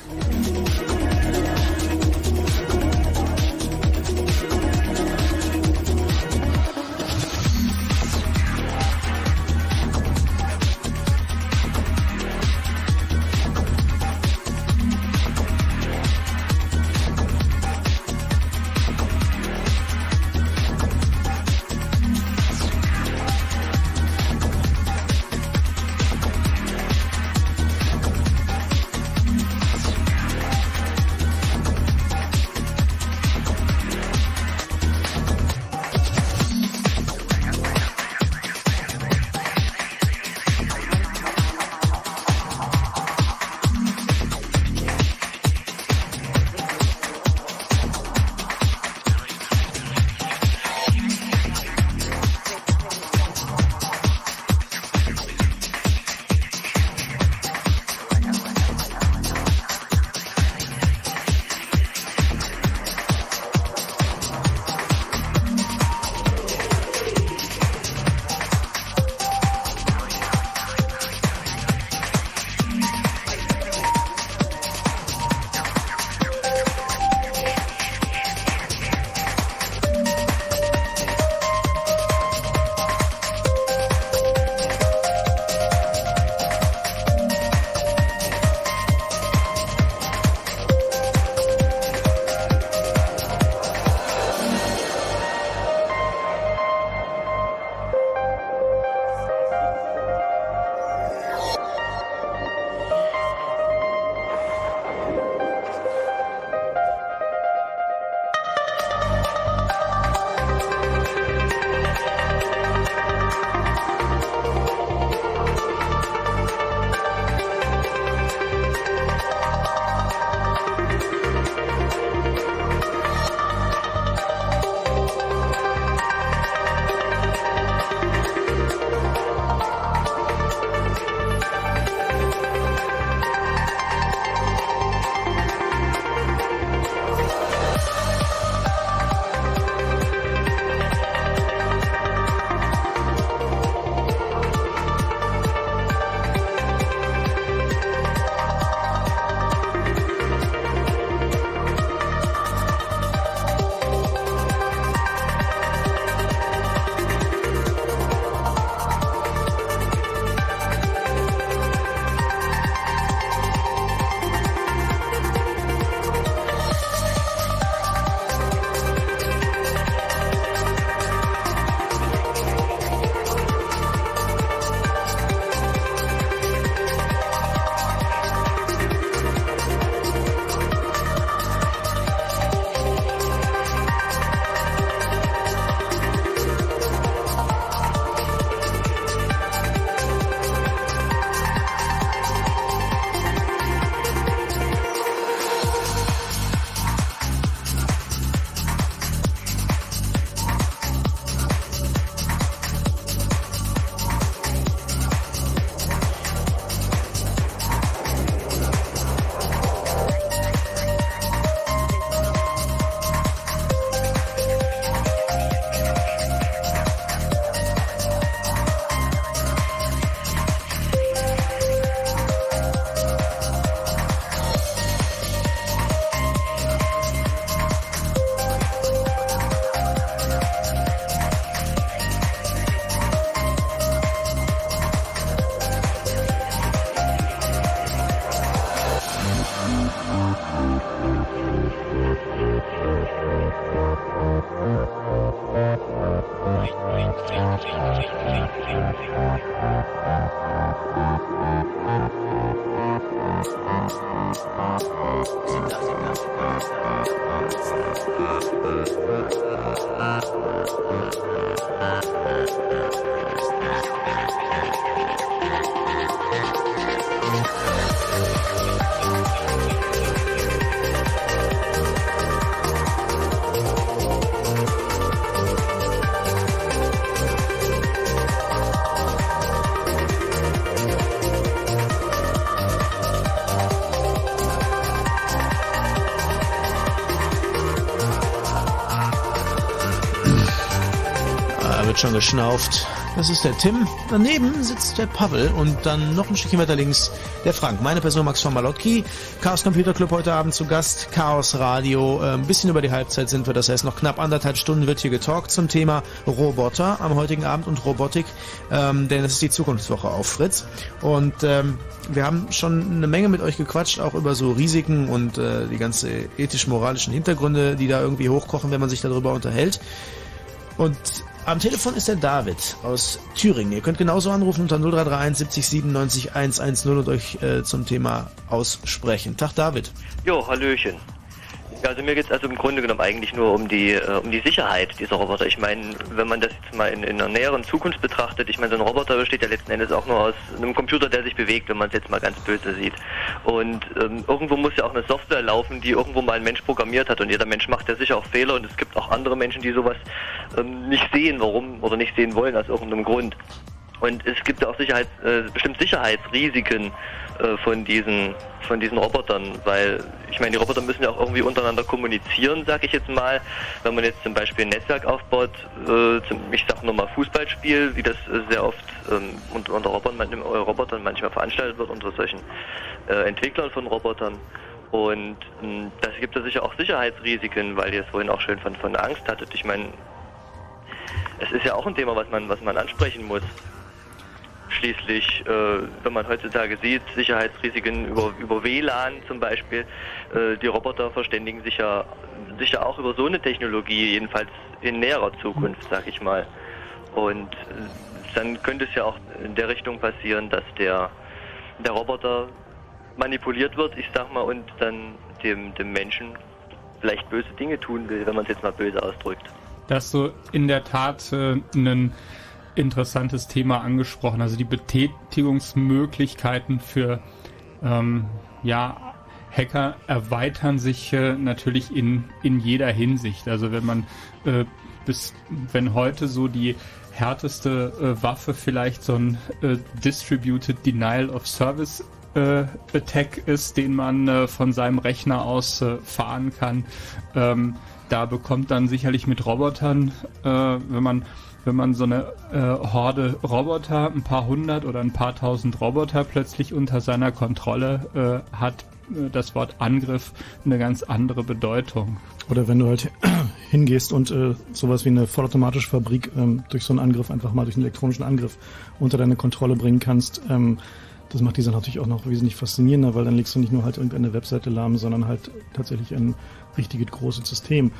Schon geschnauft. Das ist der Tim. Daneben sitzt der Pavel und dann noch ein Stückchen weiter links der Frank. Meine Person Max von Malotki. Chaos Computer Club heute Abend zu Gast. Chaos Radio. Äh, ein bisschen über die Halbzeit sind wir. Das heißt, noch knapp anderthalb Stunden wird hier getalkt zum Thema Roboter am heutigen Abend und Robotik. Ähm, denn es ist die Zukunftswoche auf Fritz. Und ähm, wir haben schon eine Menge mit euch gequatscht, auch über so Risiken und äh, die ganze ethisch-moralischen Hintergründe, die da irgendwie hochkochen, wenn man sich darüber unterhält. Und am Telefon ist der David aus Thüringen. Ihr könnt genauso anrufen unter null drei drei eins siebzig siebenundneunzig hundertzehn und euch äh, zum Thema aussprechen. Tag, David. Jo, hallöchen. Ja, also mir geht es also im Grunde genommen eigentlich nur um die äh, um die Sicherheit dieser Roboter. Ich meine, wenn man das jetzt mal in, in einer näheren Zukunft betrachtet, ich meine, so ein Roboter besteht ja letzten Endes auch nur aus einem Computer, der sich bewegt, wenn man es jetzt mal ganz böse sieht. Und ähm, irgendwo muss ja auch eine Software laufen, die irgendwo mal ein Mensch programmiert hat. Und jeder Mensch macht ja sicher auch Fehler und es gibt auch andere Menschen, die sowas ähm, nicht sehen, warum oder nicht sehen wollen aus irgendeinem Grund. Und es gibt ja auch Sicherheits, äh, bestimmt Sicherheitsrisiken äh, von diesen von diesen Robotern, weil ich meine, die Roboter müssen ja auch irgendwie untereinander kommunizieren, sag ich jetzt mal. Wenn man jetzt zum Beispiel ein Netzwerk aufbaut, äh, zum, ich sag nur mal Fußballspiel, wie das äh, sehr oft ähm, unter, unter Robotern, Robotern manchmal veranstaltet wird, unter solchen äh, Entwicklern von Robotern. Und mh, das gibt ja sicher auch Sicherheitsrisiken, weil ihr es vorhin auch schön von, von Angst hattet. Ich meine, es ist ja auch ein Thema, was man was man ansprechen muss. Schließlich, äh, wenn man heutzutage sieht, Sicherheitsrisiken über, über W LAN zum Beispiel, äh, die Roboter verständigen sich ja sicher auch über so eine Technologie, jedenfalls in näherer Zukunft, sag ich mal. Und dann könnte es ja auch in der Richtung passieren, dass der, der Roboter manipuliert wird, ich sag mal, und dann dem, dem Menschen vielleicht böse Dinge tun will, wenn man es jetzt mal böse ausdrückt. Das ist so in der Tat äh, ein interessantes Thema angesprochen, also die Betätigungsmöglichkeiten für ähm, ja, Hacker erweitern sich äh, natürlich in, in jeder Hinsicht. Also wenn man äh, bis wenn heute so die härteste äh, Waffe vielleicht so ein äh, Distributed Denial of Service äh, Attack ist, den man äh, von seinem Rechner aus äh, fahren kann, ähm, da bekommt dann sicherlich mit Robotern, äh, wenn man wenn man so eine äh, Horde Roboter, ein paar hundert oder ein paar tausend Roboter plötzlich unter seiner Kontrolle äh, hat, äh, das Wort Angriff eine ganz andere Bedeutung. Oder wenn du halt hingehst und äh, sowas wie eine vollautomatische Fabrik ähm, durch so einen Angriff einfach mal durch einen elektronischen Angriff unter deine Kontrolle bringen kannst, ähm, das macht die Sache natürlich auch noch wesentlich faszinierender, weil dann legst du nicht nur halt irgendeine Webseite lahm, sondern halt tatsächlich ein richtiges großes System.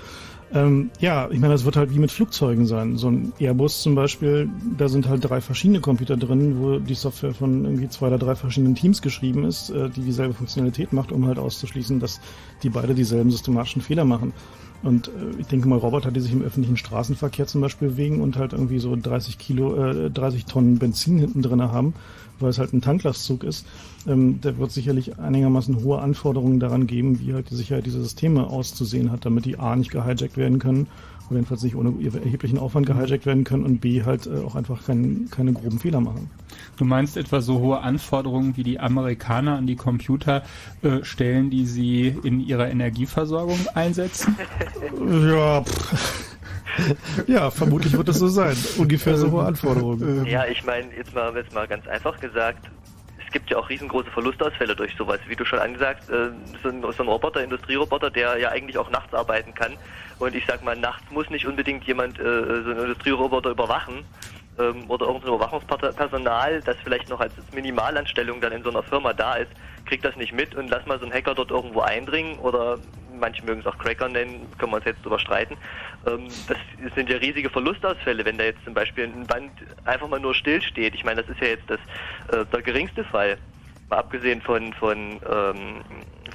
Ähm, ja, ich meine, das wird halt wie mit Flugzeugen sein. So ein Airbus zum Beispiel, da sind halt drei verschiedene Computer drin, wo die Software von irgendwie zwei oder drei verschiedenen Teams geschrieben ist, äh, die dieselbe Funktionalität macht, um halt auszuschließen, dass die beide dieselben systematischen Fehler machen. Und äh, ich denke mal, Roboter, die sich im öffentlichen Straßenverkehr zum Beispiel bewegen und halt irgendwie so dreißig Kilo, äh, dreißig Tonnen Benzin hinten drin haben, weil es halt ein Tanklastzug ist, ähm, da wird sicherlich einigermaßen hohe Anforderungen daran geben, wie halt die Sicherheit dieser Systeme auszusehen hat, damit die A nicht gehijackt werden können, oder jedenfalls nicht ohne erheblichen Aufwand gehijackt werden können und B halt äh, auch einfach kein, keine groben Fehler machen. Du meinst etwa so hohe Anforderungen, wie die Amerikaner an die Computer äh, stellen, die sie in ihrer Energieversorgung einsetzen? Ja, pff. Ja, vermutlich wird das so sein. Ungefähr so hohe Anforderungen. Ja, ich meine, jetzt mal, jetzt mal ganz einfach gesagt, es gibt ja auch riesengroße Verlustausfälle durch sowas. Wie du schon angesagt, äh, so ein, so ein Roboter, Industrieroboter, der ja eigentlich auch nachts arbeiten kann. Und ich sag mal, nachts muss nicht unbedingt jemand äh, so einen Industrieroboter überwachen ähm, oder irgendein Überwachungspersonal, das vielleicht noch als Minimalanstellung dann in so einer Firma da ist, kriegt das nicht mit und lass mal so einen Hacker dort irgendwo eindringen oder... Manche mögen es auch Cracker nennen, können wir uns jetzt drüber streiten. Das sind ja riesige Verlustausfälle, wenn da jetzt zum Beispiel ein Band einfach mal nur stillsteht. Ich meine, das ist ja jetzt das, der geringste Fall. mal abgesehen von von ähm,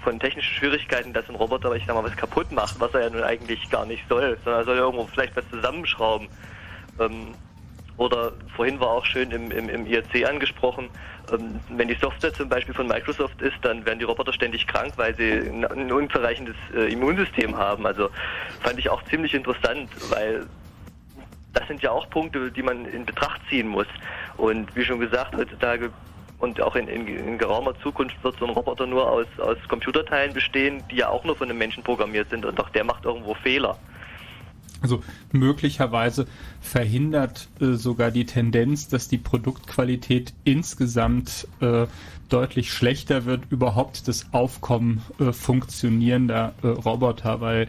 von technischen Schwierigkeiten, dass ein Roboter, aber ich sag mal, was kaputt macht, was er ja nun eigentlich gar nicht soll, sondern er soll ja irgendwo vielleicht was zusammenschrauben. Ähm, oder vorhin war auch schön im, im, im I R C angesprochen, ähm, wenn die Software zum Beispiel von Microsoft ist, dann werden die Roboter ständig krank, weil sie ein, ein unverreichendes äh, Immunsystem haben. Also fand ich auch ziemlich interessant, weil das sind ja auch Punkte, die man in Betracht ziehen muss. Und wie schon gesagt, heutzutage und auch in, in, in geraumer Zukunft wird so ein Roboter nur aus, aus Computerteilen bestehen, die ja auch nur von einem Menschen programmiert sind, und auch der macht irgendwo Fehler. Also möglicherweise verhindert äh, sogar die Tendenz, dass die Produktqualität insgesamt äh, deutlich schlechter wird, überhaupt das Aufkommen äh, funktionierender äh, Roboter, weil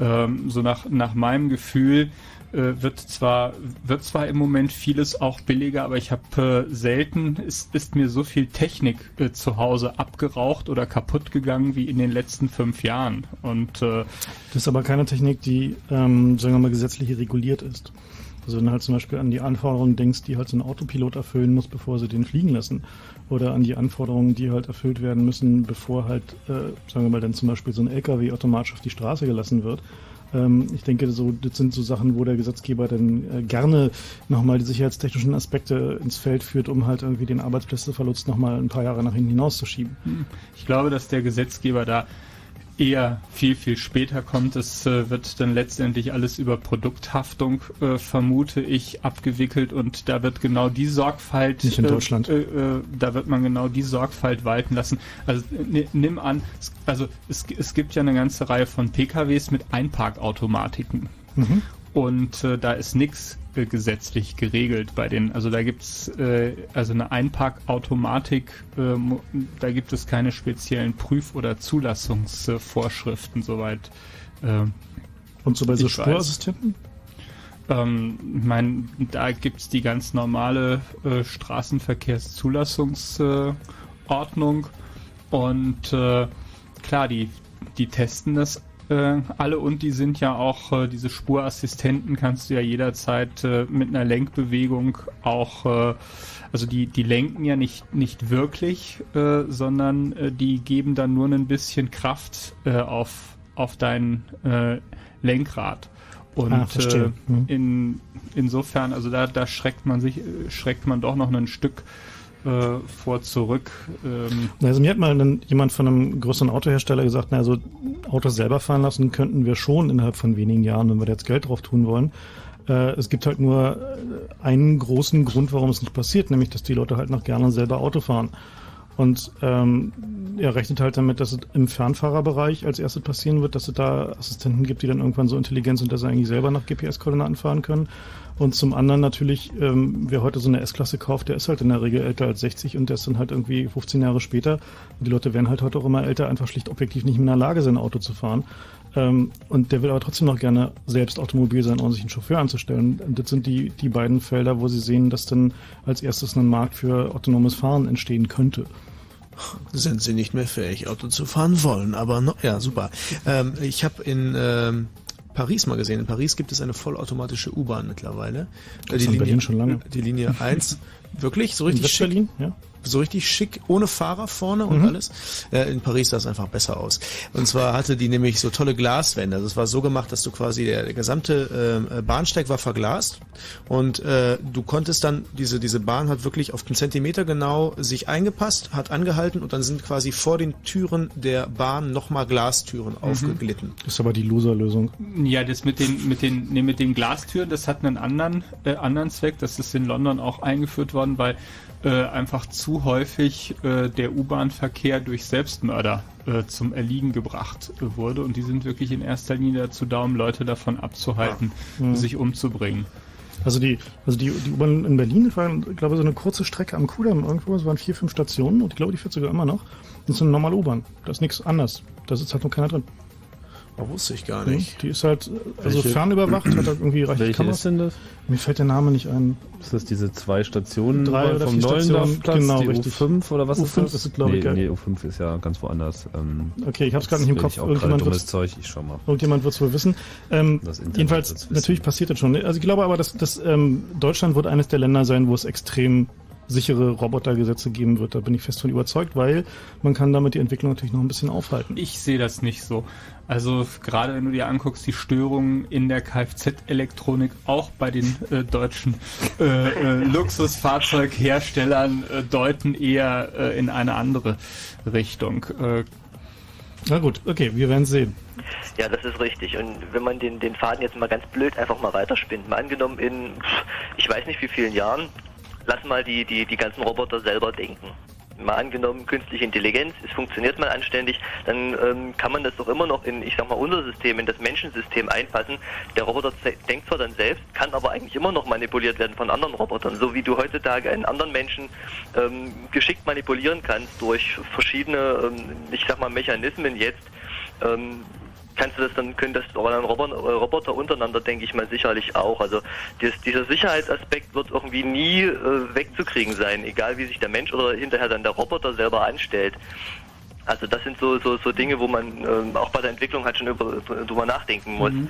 ähm, so nach, nach meinem Gefühl wird zwar wird zwar im Moment vieles auch billiger, aber ich habe äh, selten, ist, ist mir so viel Technik äh, zu Hause abgeraucht oder kaputt gegangen wie in den letzten fünf Jahren. Und äh, das ist aber keine Technik, die, ähm, sagen wir mal, gesetzlich reguliert ist. Also wenn du halt zum Beispiel an die Anforderungen denkst, die halt so ein Autopilot erfüllen muss, bevor sie den fliegen lassen. Oder an die Anforderungen, die halt erfüllt werden müssen, bevor halt, äh, sagen wir mal, dann zum Beispiel so ein L K W automatisch auf die Straße gelassen wird. Ich denke, so, das sind so Sachen, wo der Gesetzgeber dann gerne nochmal die sicherheitstechnischen Aspekte ins Feld führt, um halt irgendwie den Arbeitsplätzeverlust nochmal ein paar Jahre nach hinten hinauszuschieben. Ich glaube, dass der Gesetzgeber da eher viel, viel später kommt. Es äh, wird dann letztendlich alles über Produkthaftung, äh, vermute ich, abgewickelt, und da wird genau die Sorgfalt... Nicht in äh, Deutschland. Äh, äh, da wird man genau die Sorgfalt walten lassen. Also ne, nimm an, es, also es, es gibt ja eine ganze Reihe von P K Ws mit Einparkautomatiken. Mhm. Und äh, da ist nichts äh, gesetzlich geregelt bei denen. Also da gibt's äh, also eine Einparkautomatik, äh, da gibt es keine speziellen Prüf- oder Zulassungsvorschriften, äh, soweit. Äh, Und so bei so Spurassistenten? Ähm, ich meine, da gibt's die ganz normale äh, Straßenverkehrszulassungsordnung. Äh, Und äh, klar, die, die testen das Äh, alle, und die sind ja auch, äh, diese Spurassistenten kannst du ja jederzeit äh, mit einer Lenkbewegung auch, äh, also die, die lenken ja nicht, nicht wirklich, äh, sondern äh, die geben dann nur ein bisschen Kraft äh, auf, auf dein äh, Lenkrad. Und ah, äh, in, insofern, also da, da schreckt man sich, schreckt man doch noch ein Stück vor zurück. Ähm also mir hat mal dann jemand von einem größeren Autohersteller gesagt, na, also Autos selber fahren lassen könnten wir schon innerhalb von wenigen Jahren, wenn wir da jetzt Geld drauf tun wollen. Äh, es gibt halt nur einen großen Grund, warum es nicht passiert, nämlich, dass die Leute halt noch gerne selber Auto fahren. Und ähm, er rechnet halt damit, dass es im Fernfahrerbereich als erstes passieren wird, dass es da Assistenten gibt, die dann irgendwann so intelligent sind, dass sie eigentlich selber nach G P S-Koordinaten fahren können. Und zum anderen natürlich, ähm, wer heute so eine S-Klasse kauft, der ist halt in der Regel älter als sechzig, und der ist dann halt irgendwie fünfzehn Jahre später. Und die Leute werden halt heute auch immer älter, einfach schlicht objektiv nicht mehr in der Lage, sein Auto zu fahren. Ähm, und der will aber trotzdem noch gerne selbst automobil sein, um sich einen Chauffeur anzustellen. Und das sind die, die beiden Felder, wo sie sehen, dass dann als erstes ein Markt für autonomes Fahren entstehen könnte. Sind sie nicht mehr fähig, Auto zu fahren wollen, aber no, ja, super. Ähm, ich habe in ähm, Paris mal gesehen, in Paris gibt es eine vollautomatische U-Bahn mittlerweile. Äh, die, Linie, schon lange. die Linie eins, wirklich, so richtig schick. In West-Berlin, ja. So richtig schick, ohne Fahrer vorne und mhm. alles. Äh, in Paris sah es einfach besser aus. Und zwar hatte die nämlich so tolle Glaswände. Also es war so gemacht, dass du quasi, der, der gesamte äh, Bahnsteig war verglast, und äh, du konntest dann, diese diese Bahn hat wirklich auf einen Zentimeter genau sich eingepasst, hat angehalten, und dann sind quasi vor den Türen der Bahn nochmal Glastüren mhm. aufgeglitten. Das ist aber die Loser-Lösung. Ja, das mit den mit den nee, mit den Glastüren, das hat einen anderen äh, anderen Zweck. Das ist in London auch eingeführt worden, weil Äh, einfach zu häufig äh, der U-Bahn-Verkehr durch Selbstmörder äh, zum Erliegen gebracht äh, wurde, und die sind wirklich in erster Linie dazu da, um Leute davon abzuhalten, ja. sich umzubringen. Also die, also die, die U-Bahn in Berlin war, glaube ich, so eine kurze Strecke am Kudamm irgendwo, es waren vier, fünf Stationen, und ich glaube, die fährt sogar immer noch. Das ist eine normale U-Bahn, da ist nichts anders, da sitzt halt noch keiner drin. Da wusste ich gar nicht. Die ist halt, also welche, fernüberwacht, hat halt irgendwie reichlich Kameras. Welche ist denn das? Mir fällt der Name nicht ein. Ist das diese zwei Stationen Drei oder vom Neuendorfplatz, genau, die richtig. U fünf oder was U fünf ist das? Ist, glaube nee, ich, nee, U fünf ist ja ganz woanders. Ähm, okay, ich habe es gerade nicht im Kopf. Irgendjemand wird es wohl wissen. Ähm, jedenfalls, wissen. Natürlich passiert das schon. Also ich glaube aber, dass, dass ähm, Deutschland wird eines der Länder sein, wo es extrem sichere Robotergesetze geben wird. Da bin ich fest von überzeugt, weil man kann damit die Entwicklung natürlich noch ein bisschen aufhalten. Ich sehe das nicht so. Also gerade wenn du dir anguckst, die Störungen in der Kfz-Elektronik auch bei den äh, deutschen äh, äh, Luxusfahrzeugherstellern äh, deuten eher äh, in eine andere Richtung. Äh, Na gut, okay, wir werden sehen. Ja, das ist richtig. Und wenn man den, den Faden jetzt mal ganz blöd einfach mal weiterspinnt, mal angenommen in, ich weiß nicht wie vielen Jahren, lass mal die, die, die ganzen Roboter selber denken. Mal angenommen, künstliche Intelligenz, es funktioniert mal anständig, dann ähm, kann man das doch immer noch in, ich sag mal, unser System, in das Menschensystem einpassen. Der Roboter denkt zwar dann selbst, kann aber eigentlich immer noch manipuliert werden von anderen Robotern, so wie du heutzutage einen anderen Menschen ähm, geschickt manipulieren kannst durch verschiedene, ähm, ich sag mal, Mechanismen jetzt, ähm, kannst du das dann, können das dann Roboter untereinander, denke ich mal, sicherlich auch. Also das, dieser Sicherheitsaspekt wird irgendwie nie äh, wegzukriegen sein, egal wie sich der Mensch oder hinterher dann der Roboter selber anstellt. Also das sind so, so, so Dinge, wo man ähm, auch bei der Entwicklung halt schon über, drüber nachdenken muss. Mhm.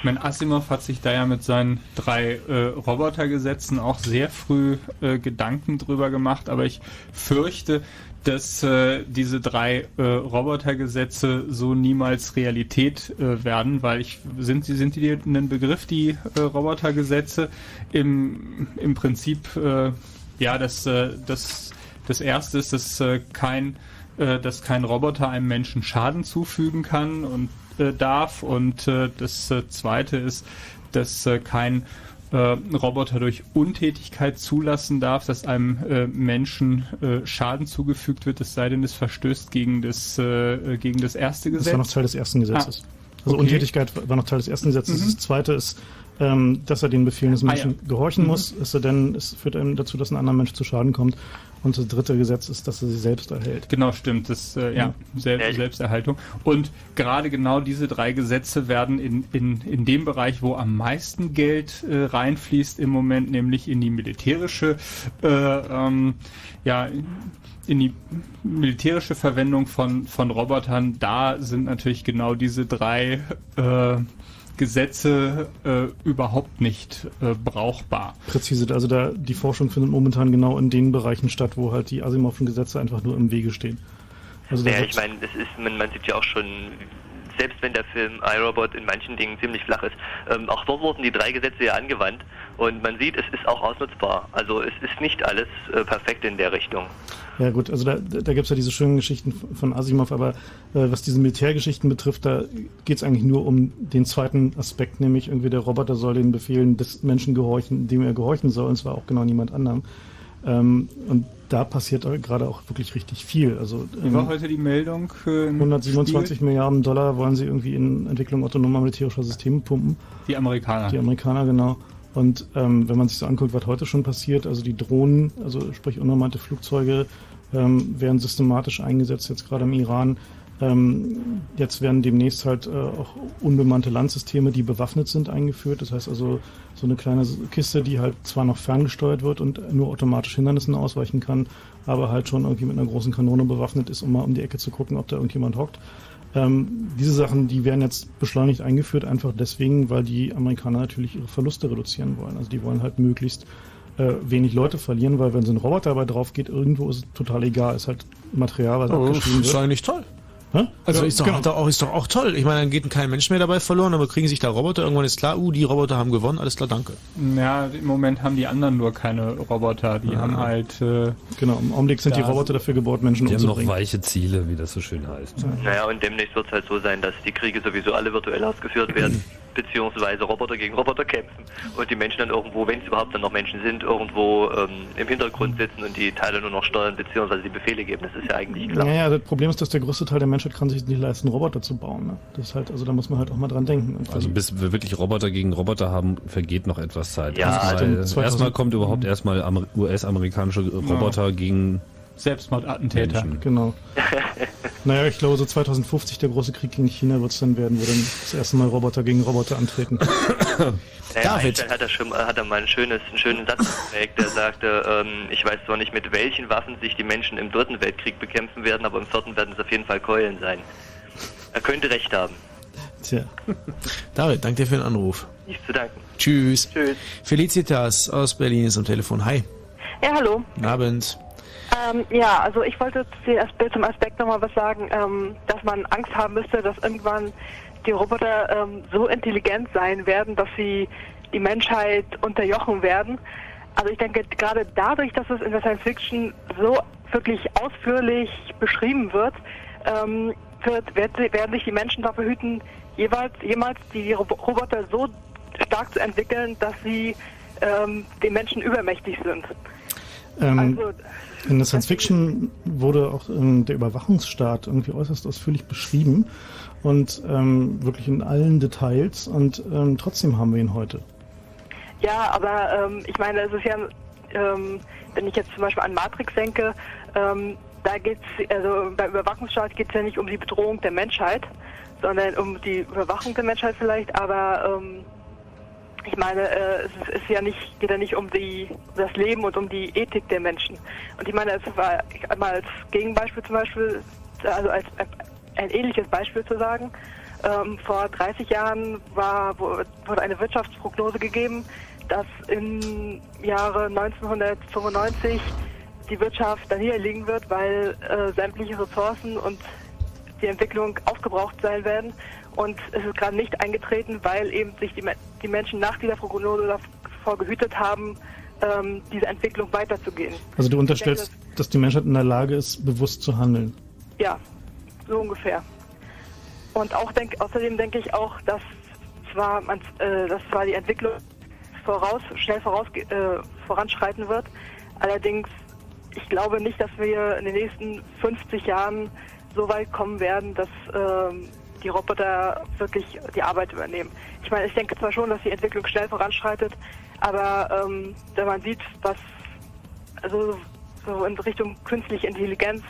Ich meine, Asimov hat sich da ja mit seinen drei äh, Robotergesetzen auch sehr früh äh, Gedanken drüber gemacht, aber ich fürchte, dass äh, diese drei äh, Robotergesetze so niemals Realität äh, werden, weil ich sind sie sind die ein Begriff, die äh, Robotergesetze im im Prinzip äh, ja, dass äh, das das erste ist, dass äh, kein äh, dass kein Roboter einem Menschen Schaden zufügen kann und äh, darf, und äh, das äh, zweite ist, dass äh, kein Äh, Roboter durch Untätigkeit zulassen darf, dass einem äh, Menschen äh, Schaden zugefügt wird, es sei denn, es verstößt gegen das, äh, gegen das erste Gesetz. Das war noch Teil des ersten Gesetzes. Ah, okay. Also Untätigkeit war noch Teil des ersten Gesetzes. Mhm. Das zweite ist, ähm, dass er den Befehlen des Menschen ah, ja. gehorchen mhm. muss, ist er denn, es führt einem dazu, dass ein anderer Mensch zu Schaden kommt. Und das dritte Gesetz ist, dass er sie selbst erhält. Genau, stimmt. Das äh, ja, Sel Selbsterhaltung. Und gerade genau diese drei Gesetze werden in, in, in dem Bereich, wo am meisten Geld äh, reinfließt im Moment, nämlich in die militärische, äh, ähm, ja, in die militärische Verwendung von, von Robotern. Da sind natürlich genau diese drei äh, Gesetze äh, überhaupt nicht äh, brauchbar. Präzise, also da die Forschung findet momentan genau in den Bereichen statt, wo halt die Asimovschen Gesetze einfach nur im Wege stehen. Also naja, ich meine, das ist, man, man sieht ja auch schon, selbst wenn der Film iRobot in manchen Dingen ziemlich flach ist, ähm, auch dort wurden die drei Gesetze ja angewandt und man sieht, es ist auch ausnutzbar. Also es ist nicht alles äh, perfekt in der Richtung. Ja gut, also da, da gibt es ja diese schönen Geschichten von Asimov, aber äh, was diese Militärgeschichten betrifft, da geht es eigentlich nur um den zweiten Aspekt, nämlich irgendwie der Roboter soll den Befehlen des Menschen gehorchen, dem er gehorchen soll, und zwar auch genau niemand anderem. Ähm, und da passiert gerade auch wirklich richtig viel. Also, Wie war ähm, heute die Meldung? Äh, hundertsiebenundzwanzig Spiel? Milliarden Dollar wollen sie irgendwie in Entwicklung autonomer militärischer Systeme pumpen. Die Amerikaner. Die Amerikaner, genau. Und ähm, wenn man sich so anguckt, was heute schon passiert, also die Drohnen, also sprich unbemannte Flugzeuge, ähm, werden systematisch eingesetzt, jetzt gerade im Iran. Ähm, jetzt werden demnächst halt äh, auch unbemannte Landsysteme, die bewaffnet sind, eingeführt. Das heißt also, so eine kleine Kiste, die halt zwar noch ferngesteuert wird und nur automatisch Hindernissen ausweichen kann, aber halt schon irgendwie mit einer großen Kanone bewaffnet ist, um mal um die Ecke zu gucken, ob da irgendjemand hockt. Ähm, diese Sachen, die werden jetzt beschleunigt eingeführt, einfach deswegen, weil die Amerikaner natürlich ihre Verluste reduzieren wollen. Also die wollen halt möglichst äh, wenig Leute verlieren, weil wenn so ein Roboter dabei drauf geht, irgendwo ist es total egal. Ist halt Material, was abgeschrieben wird. Das ist eigentlich toll. Also ja, ist, doch, genau. hat auch, ist doch auch toll. Ich meine, dann geht kein Mensch mehr dabei verloren, aber kriegen sich da Roboter. Irgendwann ist klar, uh, die Roboter haben gewonnen, alles klar, danke. Ja, im Moment haben die anderen nur keine Roboter. Die ja. haben halt... Äh, genau, im Augenblick sind die Roboter dafür gebaut, Menschen umzubringen. Die haben noch weiche Ziele, wie das so schön heißt. Ja. Naja, und demnächst wird es halt so sein, dass die Kriege sowieso alle virtuell ausgeführt werden, beziehungsweise Roboter gegen Roboter kämpfen und die Menschen dann irgendwo, wenn es überhaupt dann noch Menschen sind, irgendwo ähm, im Hintergrund sitzen und die Teile nur noch steuern, beziehungsweise die Befehle geben. Das ist ja eigentlich klar. Naja, das Problem ist, dass der größte Teil der Menschheit kann sich nicht leisten, Roboter zu bauen. Ne? Das ist halt, also da muss man halt auch mal dran denken. Und also bis wir wirklich Roboter gegen Roboter haben, vergeht noch etwas Zeit. Ja, also erstmal kommt überhaupt erstmal U S-amerikanische Roboter ja. gegen Selbstmordattentäter. Menschen. Genau. Naja, ich glaube so zweitausendfünfzig, der große Krieg gegen China wird es dann werden, wo dann das erste Mal Roboter gegen Roboter antreten. Naja, Einstein hat er, schon, hat er mal einen, schönes, einen schönen Satz geprägt, der sagte, ähm, ich weiß zwar nicht, mit welchen Waffen sich die Menschen im dritten Weltkrieg bekämpfen werden, aber im vierten werden es auf jeden Fall Keulen sein. Er könnte recht haben. Tja. David, danke dir für den Anruf. Nichts zu danken. Tschüss. Tschüss. Felicitas aus Berlin ist am Telefon. Hi. Ja, hallo. Guten Abend. Ähm, ja, also ich wollte zum Aspekt nochmal was sagen, ähm, dass man Angst haben müsste, dass irgendwann die Roboter ähm, so intelligent sein werden, dass sie die Menschheit unterjochen werden. Also ich denke, gerade dadurch, dass es in der Science Fiction so wirklich ausführlich beschrieben wird, ähm, wird werden sich die Menschen dafür hüten, jeweils, jemals die Roboter so stark zu entwickeln, dass sie ähm, den Menschen übermächtig sind. Ähm, also, in der Science Fiction wurde auch ähm, der Überwachungsstaat irgendwie äußerst ausführlich beschrieben und ähm, wirklich in allen Details, und ähm, trotzdem haben wir ihn heute. Ja, aber ähm, ich meine, es ist ja, ähm, wenn ich jetzt zum Beispiel an Matrix denke, ähm, da geht's, also beim Überwachungsstaat geht es ja nicht um die Bedrohung der Menschheit, sondern um die Überwachung der Menschheit vielleicht, aber ähm, ich meine, äh, es ist ja nicht, geht ja nicht um die, das Leben und um die Ethik der Menschen. Und ich meine, es war einmal als Gegenbeispiel zum Beispiel, also als ein ähnliches Beispiel zu sagen, ähm, vor dreißig Jahren war, wurde eine Wirtschaftsprognose gegeben, dass im Jahre neunzehnhundertfünfundneunzig die Wirtschaft dann hier liegen wird, weil äh, sämtliche Ressourcen und die Entwicklung aufgebraucht sein werden. Und es ist gerade nicht eingetreten, weil eben sich die, die Menschen nach dieser Prognose davor gehütet haben, ähm, diese Entwicklung weiterzugehen. Also du unterstellst, denke, dass, dass die Menschheit in der Lage ist, bewusst zu handeln? Ja, so ungefähr. Und auch denk, außerdem denke ich auch, dass zwar, man, äh, dass zwar die Entwicklung voraus, schnell voraus, äh, voranschreiten wird, allerdings ich glaube nicht, dass wir in den nächsten fünfzig Jahren so weit kommen werden, dass ähm, die Roboter wirklich die Arbeit übernehmen. Ich meine, ich denke zwar schon, dass die Entwicklung schnell voranschreitet, aber ähm, wenn man sieht, was also so in Richtung künstliche Intelligenz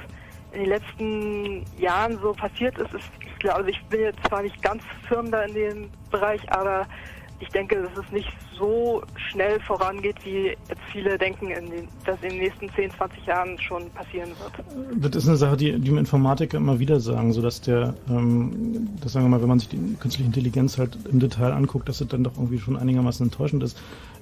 in den letzten Jahren so passiert ist, ist ich glaube, also ich bin jetzt zwar nicht ganz firm da in dem Bereich, aber ich denke, dass es nicht so schnell vorangeht, wie jetzt viele denken, in den, dass in den nächsten zehn, zwanzig Jahren schon passieren wird. Das ist eine Sache, die, die im Informatiker immer wieder sagen, sodass der, ähm, das sagen wir mal, wenn man sich die künstliche Intelligenz halt im Detail anguckt, dass es dann doch irgendwie schon einigermaßen enttäuschend ist.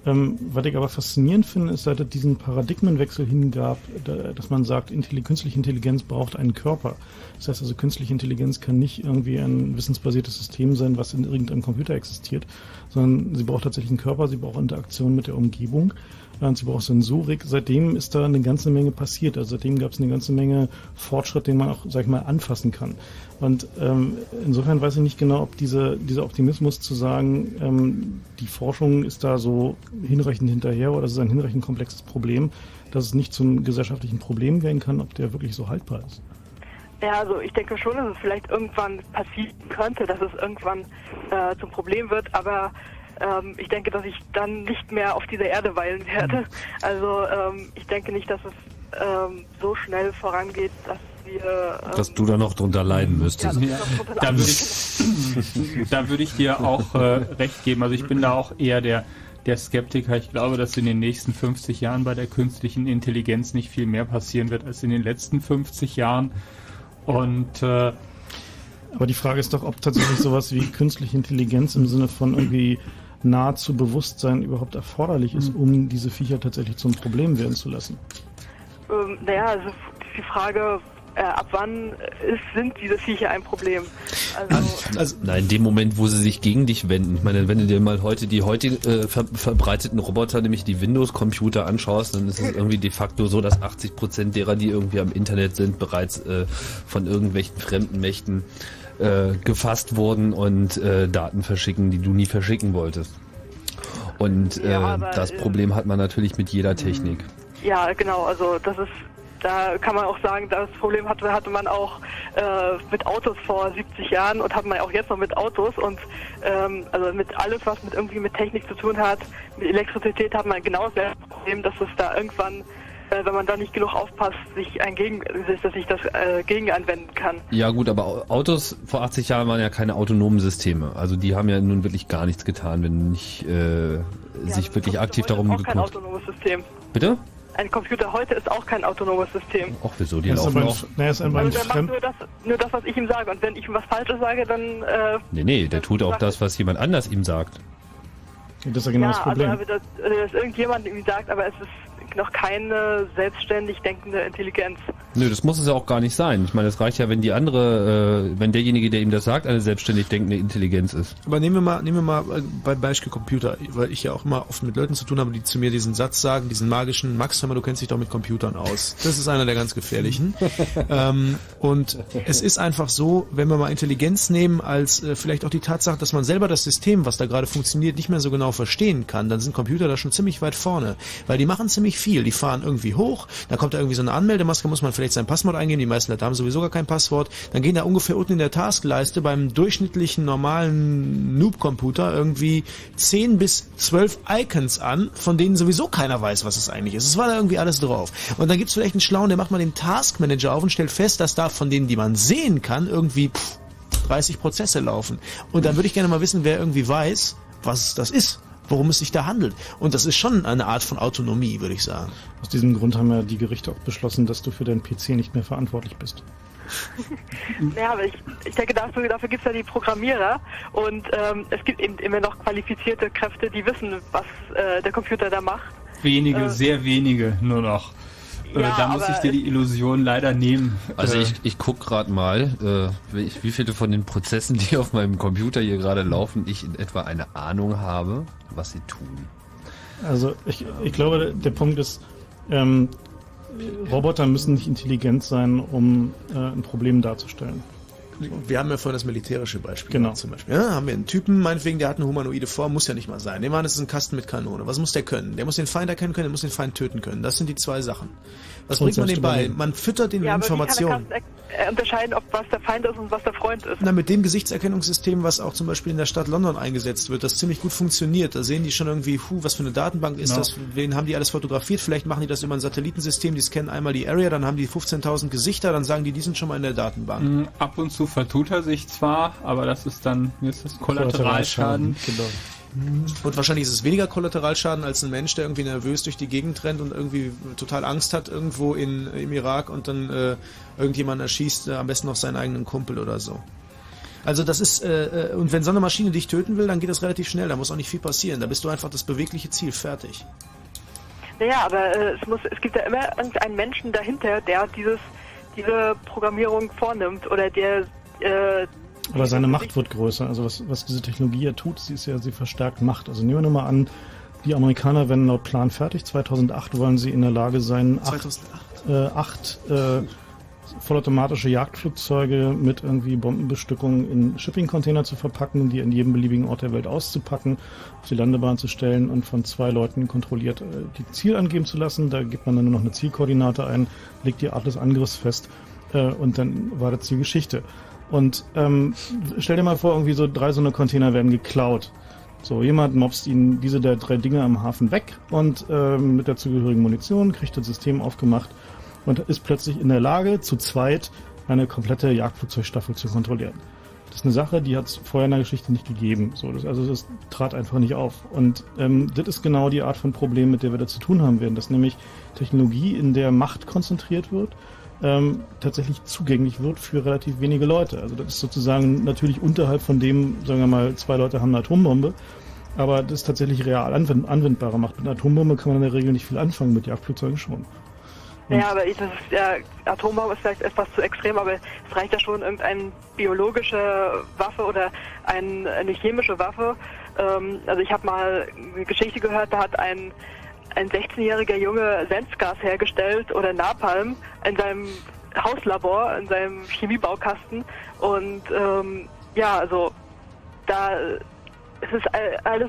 Ähm, was ich aber faszinierend finde, ist, seit es diesen Paradigmenwechsel hingab, da, dass man sagt, Intelli künstliche Intelligenz braucht einen Körper. Das heißt also, künstliche Intelligenz kann nicht irgendwie ein wissensbasiertes System sein, was in irgendeinem Computer existiert, sondern sie braucht tatsächlich einen Körper, sie braucht Interaktion mit der Umgebung, äh, sie braucht Sensorik. Seitdem ist da eine ganze Menge passiert. Also seitdem gab es eine ganze Menge Fortschritt, den man auch, sag ich mal, anfassen kann. Und ähm, insofern weiß ich nicht genau, ob diese, dieser Optimismus zu sagen, ähm, die Forschung ist da so hinreichend hinterher oder es ist ein hinreichend komplexes Problem, dass es nicht zum gesellschaftlichen Problem werden kann, ob der wirklich so haltbar ist. Ja, also ich denke schon, dass es vielleicht irgendwann passieren könnte, dass es irgendwann äh, zum Problem wird, aber ähm, ich denke, dass ich dann nicht mehr auf dieser Erde weilen werde. Also ähm, ich denke nicht, dass es ähm, so schnell vorangeht, dass wir... Ähm, dass du da noch drunter leiden müsstest. Ja, da würde ich, da würde ich dir auch äh, recht geben. Also ich bin da auch eher der Der Skeptiker. Ich glaube, dass in den nächsten fünfzig Jahren bei der künstlichen Intelligenz nicht viel mehr passieren wird als in den letzten fünfzig Jahren. Und äh aber die Frage ist doch, ob tatsächlich sowas wie künstliche Intelligenz im Sinne von irgendwie nahezu Bewusstsein überhaupt erforderlich ist, um diese Viecher tatsächlich zum Problem werden zu lassen. Ähm, naja, also die Frage... Äh, ab wann ist, sind diese Viecher ein Problem? Also, also, nein, in dem Moment, wo sie sich gegen dich wenden. Ich meine, wenn du dir mal heute die heute äh, ver verbreiteten Roboter, nämlich die Windows-Computer anschaust, dann ist es irgendwie de facto so, dass achtzig Prozent derer, die irgendwie am Internet sind, bereits äh, von irgendwelchen fremden Mächten äh, gefasst wurden und äh, Daten verschicken, die du nie verschicken wolltest. Und äh, ja, aber, das Problem hat man natürlich mit jeder Technik. Ja, genau. Also das ist Da kann man auch sagen, das Problem hatte, hatte man auch äh, mit Autos vor siebzig Jahren und hat man auch jetzt noch mit Autos und ähm, also mit alles, was mit irgendwie mit Technik zu tun hat, mit Elektrizität hat man genau das Problem, dass es da irgendwann, äh, wenn man da nicht genug aufpasst, sich ein Gegen, dass sich das äh, gegen anwenden kann. Ja gut, aber Autos vor achtzig Jahren waren ja keine autonomen Systeme. Also die haben ja nun wirklich gar nichts getan, wenn nicht äh, ja, sich wirklich aktiv darum gekümmert. Kein autonomes System. Bitte? Ein Computer heute ist auch kein autonomes System. Ach, wieso? Die laufen auch. Der macht nur das, nur das, was ich ihm sage. Und wenn ich ihm was Falsches sage, dann... Äh, nee, nee, der tut auch das, was jemand anders ihm sagt. Das ist ja genau das Problem. Ja, also, dass irgendjemand ihm sagt, aber es ist Republik noch keine selbstständig denkende Intelligenz. Nö, das muss es ja auch gar nicht sein. Ich meine, es reicht ja, wenn die andere, äh, wenn derjenige, der ihm das sagt, eine selbstständig denkende Intelligenz ist. Aber nehmen wir mal, nehmen wir mal beim Beispiel Computer, weil ich ja auch immer oft mit Leuten zu tun habe, die zu mir diesen Satz sagen, diesen magischen, Max, hör mal, du kennst dich doch mit Computern aus. Das ist einer der ganz gefährlichen. ähm, und es ist einfach so, wenn wir mal Intelligenz nehmen als äh, vielleicht auch die Tatsache, dass man selber das System, was da gerade funktioniert, nicht mehr so genau verstehen kann, dann sind Computer da schon ziemlich weit vorne, weil die machen ziemlich viel. Die fahren irgendwie hoch, dann kommt da irgendwie so eine Anmeldemaske, muss man vielleicht sein Passwort eingeben, die meisten Leute haben sowieso gar kein Passwort, dann gehen da ungefähr unten in der Taskleiste beim durchschnittlichen normalen Noob-Computer irgendwie zehn bis zwölf Icons an, von denen sowieso keiner weiß, was es eigentlich ist. Es war da irgendwie alles drauf. Und dann gibt es vielleicht einen Schlauen, der macht mal den Taskmanager auf und stellt fest, dass da von denen, die man sehen kann, irgendwie pff, dreißig Prozesse laufen. Und dann würde ich gerne mal wissen, wer irgendwie weiß, was das ist, worum es sich da handelt. Und das ist schon eine Art von Autonomie, würde ich sagen. Aus diesem Grund haben ja die Gerichte auch beschlossen, dass du für deinen P C nicht mehr verantwortlich bist. Ja, aber ich, ich denke, dafür, dafür gibt es ja die Programmierer und ähm, es gibt eben immer noch qualifizierte Kräfte, die wissen, was äh, der Computer da macht. Wenige, äh, sehr wenige nur noch. Ja, da muss ich dir die Illusion leider nehmen. Also ich, ich guck gerade mal, wie viele von den Prozessen, die auf meinem Computer hier gerade laufen, ich in etwa eine Ahnung habe, was sie tun. Also ich, ich glaube, der Punkt ist, ähm, Roboter müssen nicht intelligent sein, um äh, ein Problem darzustellen. Wir haben ja vorhin das militärische Beispiel. Genau. Zum Beispiel. Ja, haben wir einen Typen, meinetwegen, der hat eine humanoide Form, muss ja nicht mal sein. Nehmen wir an, das ist ein Kasten mit Kanone. Was muss der können? Der muss den Feind erkennen können, der muss den Feind töten können. Das sind die zwei Sachen. Was und bringt man dem bei? Man füttert den ja, mit Informationen. Ja, aber wie kann er unterscheiden, ob was der Feind ist und was der Freund ist? Na, mit dem Gesichtserkennungssystem, was auch zum Beispiel in der Stadt London eingesetzt wird, das ziemlich gut funktioniert. Da sehen die schon irgendwie, hu, was für eine Datenbank ist no. das? Wen haben die alles fotografiert? Vielleicht machen die das über ein Satellitensystem, die scannen einmal die Area, dann haben die fünfzehntausend Gesichter, dann sagen die, die sind schon mal in der Datenbank. Mhm, ab und zu vertut er sich zwar, aber das ist dann ist das Kollateralschaden. Genau. Und wahrscheinlich ist es weniger Kollateralschaden als ein Mensch, der irgendwie nervös durch die Gegend rennt und irgendwie total Angst hat irgendwo in, im Irak und dann äh, irgendjemand erschießt, äh, am besten noch seinen eigenen Kumpel oder so. Also das ist, äh, und wenn so eine Maschine dich töten will, dann geht das relativ schnell, da muss auch nicht viel passieren, da bist du einfach das bewegliche Ziel, fertig. Naja, aber äh, es, muss, es gibt ja immer irgendeinen Menschen dahinter, der dieses diese Programmierung vornimmt oder der... Äh, aber seine Macht wird größer. Also was, was diese Technologie ja tut, sie ist ja, sie verstärkt Macht. Also nehmen wir nochmal an, die Amerikaner werden laut Plan fertig. zweitausendacht wollen sie in der Lage sein, acht, äh, acht äh, vollautomatische Jagdflugzeuge mit irgendwie Bombenbestückung in Shipping-Container zu verpacken, die an jedem beliebigen Ort der Welt auszupacken, auf die Landebahn zu stellen und von zwei Leuten kontrolliert äh, die Ziel angeben zu lassen. Da gibt man dann nur noch eine Zielkoordinate ein, legt die Art des Angriffs fest äh, und dann war das die Geschichte. Und ähm, stell dir mal vor, irgendwie so drei so eine Container werden geklaut. So, jemand mobst ihnen diese der drei Dinge am Hafen weg und äh, mit der zugehörigen Munition kriegt das System aufgemacht und ist plötzlich in der Lage, zu zweit eine komplette Jagdflugzeugstaffel zu kontrollieren. Das ist eine Sache, die hat es vorher in der Geschichte nicht gegeben. So, das, also das trat einfach nicht auf. Und ähm, das ist genau die Art von Problem, mit der wir da zu tun haben werden, dass nämlich Technologie, in der Macht konzentriert wird, ähm, tatsächlich zugänglich wird für relativ wenige Leute. Also das ist sozusagen natürlich unterhalb von dem, sagen wir mal, zwei Leute haben eine Atombombe, aber das ist tatsächlich real anwend- anwendbare Macht. Mit einer Atombombe kann man in der Regel nicht viel anfangen, mit Jagdflugzeugen schon. Ja, aber das ist, ja, Atombombe ist vielleicht etwas zu extrem, aber es reicht ja schon irgendeine biologische Waffe oder ein, eine chemische Waffe. Ähm, also ich habe mal eine Geschichte gehört, da hat ein, ein sechzehnjähriger Junge Senfgas hergestellt oder Napalm in seinem Hauslabor, in seinem Chemiebaukasten. Und ähm, ja, also da es ist alles...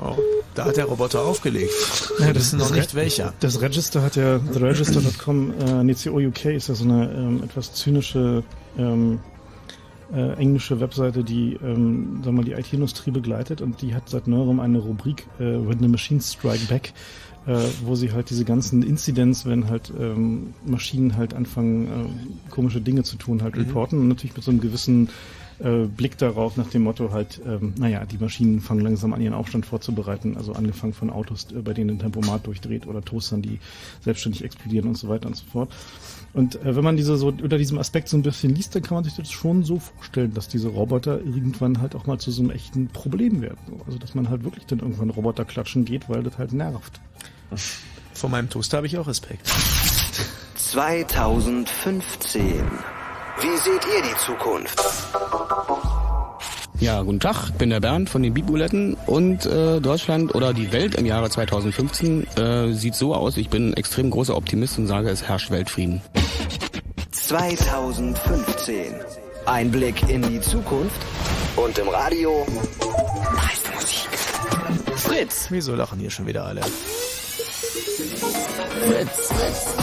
Oh, da hat der Roboter aufgelegt. Ja, das ist noch nicht Re- welcher. Das Register hat ja, the register dot com, äh, nee, C O U K ist ja so eine ähm, etwas zynische ähm, äh, englische Webseite, die ähm, sagen wir mal, die I T-Industrie begleitet und die hat seit neuerem eine Rubrik äh, When the Machines Strike Back, äh, wo sie halt diese ganzen Incidents, wenn halt ähm, Maschinen halt anfangen, äh, komische Dinge zu tun, halt mhm. reporten und natürlich mit so einem gewissen äh, Blick darauf nach dem Motto halt, ähm, naja, die Maschinen fangen langsam an, ihren Aufstand vorzubereiten, also angefangen von Autos, äh, bei denen ein Tempomat durchdreht oder Toastern, die selbstständig explodieren und so weiter und so fort. Und äh, wenn man diese so unter diesem Aspekt so ein bisschen liest, dann kann man sich das schon so vorstellen, dass diese Roboter irgendwann halt auch mal zu so einem echten Problem werden. Also dass man halt wirklich dann irgendwann Roboter klatschen geht, weil das halt nervt. Vor meinem Toaster habe ich auch Respekt. zwanzig fünfzehn. Wie seht ihr die Zukunft? Ja, guten Tag, ich bin der Bernd von den Bibuletten und äh, Deutschland oder die Welt im Jahre zwanzig fünfzehn äh, sieht so aus, ich bin ein extrem großer Optimist und sage, es herrscht Weltfrieden. zwanzig fünfzehn. Ein Blick in die Zukunft und im Radio heißt Musik. Fritz! Wieso lachen hier schon wieder alle? Fritz, Fritz.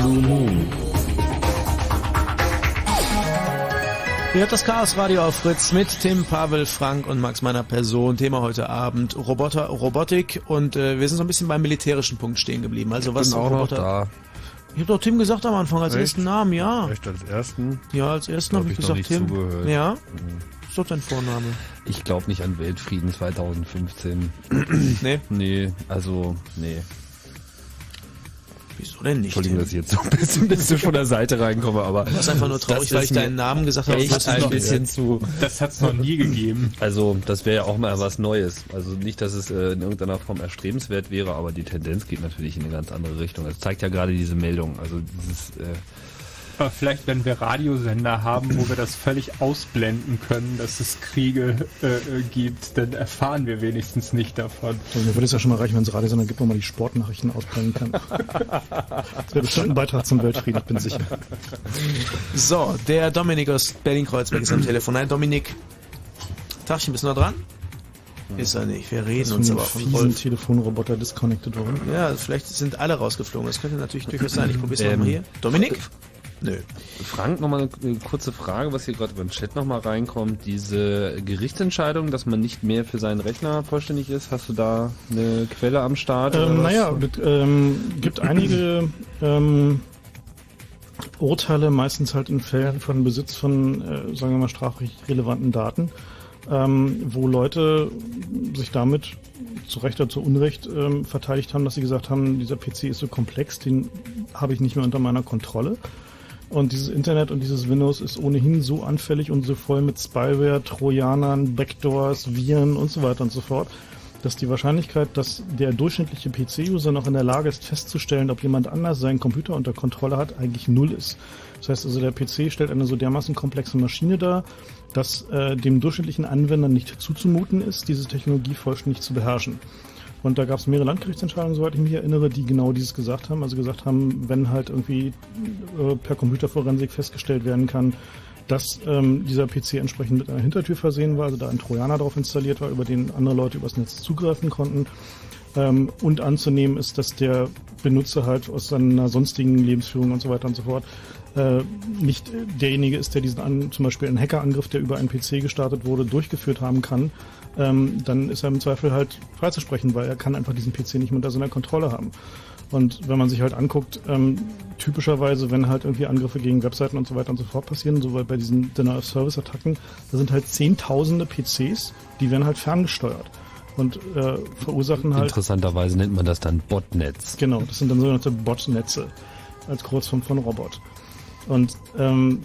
Blue Moon. Ihr hört das Chaos Radio auf Fritz mit Tim, Pavel, Frank und Max, meiner Person. Thema heute Abend Roboter, Robotik und äh, wir sind so ein bisschen beim militärischen Punkt stehen geblieben. Also was genau Roboter? Da. Ich habe doch Tim gesagt am Anfang als Echt? ersten Namen, ja. Echt als ersten? Ja, als ersten habe ich, hab ich gesagt Tim. Zugehört. Ja. Mhm. Ist doch dein Vorname. Ich glaube nicht an Weltfrieden zwanzig fünfzehn. Nee. Nee, also nee. Wieso denn nicht? Entschuldigung, dass ich jetzt so ein bisschen, bisschen von der Seite reinkomme, aber... Das ist einfach nur traurig, weil ich deinen Namen gesagt habe. Das ein bisschen zu... Das hat es noch nie gegeben. Also, das wäre ja auch mal was Neues. Also nicht, dass es äh, in irgendeiner Form erstrebenswert wäre, aber die Tendenz geht natürlich in eine ganz andere Richtung. Das zeigt ja gerade diese Meldung. Also dieses... Äh, aber vielleicht, wenn wir Radiosender haben, wo wir das völlig ausblenden können, dass es Kriege äh, gibt, dann erfahren wir wenigstens nicht davon. Also, mir würde es ja schon mal reichen, wenn es Radiosender gibt, wo man die Sportnachrichten ausblenden kann. Das wäre bestimmt ein Beitrag zum Weltfrieden, ich bin sicher. So, der Dominik aus Berlin-Kreuzberg ist am Telefon. Nein, Dominik, Tachchen, bist du noch dran? Ist er nicht. Wir reden uns aber auch von Wolf. Telefonroboter disconnected worden. Ja, vielleicht sind alle rausgeflogen. Das könnte natürlich durchaus sein. Ich probiere es ähm, mal hier. Dominik? Nö. Frank, nochmal eine kurze Frage, was hier gerade beim Chat nochmal reinkommt. Diese Gerichtsentscheidung, dass man nicht mehr für seinen Rechner vollständig ist, hast du da eine Quelle am Start? Ähm, naja, es ähm, gibt einige ähm, Urteile, meistens halt in Fällen von Besitz von, äh, sagen wir mal, strafrechtlich relevanten Daten, ähm, wo Leute sich damit zu Recht oder zu Unrecht ähm, verteidigt haben, dass sie gesagt haben, dieser P C ist so komplex, den habe ich nicht mehr unter meiner Kontrolle. Und dieses Internet und dieses Windows ist ohnehin so anfällig und so voll mit Spyware, Trojanern, Backdoors, Viren und so weiter und so fort, dass die Wahrscheinlichkeit, dass der durchschnittliche P C-User noch in der Lage ist, festzustellen, ob jemand anders seinen Computer unter Kontrolle hat, eigentlich null ist. Das heißt also, der P C stellt eine so dermaßen komplexe Maschine dar, dass äh, dem durchschnittlichen Anwender nicht zuzumuten ist, diese Technologie vollständig zu beherrschen. Und da gab es mehrere Landgerichtsentscheidungen, soweit ich mich erinnere, die genau dieses gesagt haben. Also gesagt haben, wenn halt irgendwie äh, per Computerforensik festgestellt werden kann, dass ähm, dieser P C entsprechend mit einer Hintertür versehen war, also da ein Trojaner drauf installiert war, über den andere Leute übers Netz zugreifen konnten. Ähm, und anzunehmen ist, dass der Benutzer halt aus seiner sonstigen Lebensführung und so weiter und so fort äh, nicht derjenige ist, der diesen an, zum Beispiel einen Hackerangriff, der über einen P C gestartet wurde, durchgeführt haben kann, Ähm, dann ist er im Zweifel halt freizusprechen, weil er kann einfach diesen P C nicht mehr unter seiner Kontrolle haben. Und wenn man sich halt anguckt, ähm, typischerweise, wenn halt irgendwie Angriffe gegen Webseiten und so weiter und so fort passieren, so bei diesen Denial-of-Service-Attacken, da sind halt zehntausende P Cs, die werden halt ferngesteuert und äh, verursachen halt... Interessanterweise nennt man das dann Botnetz. Genau, das sind dann sogenannte Botnetze, als Kurzform von Robot. Und... Ähm,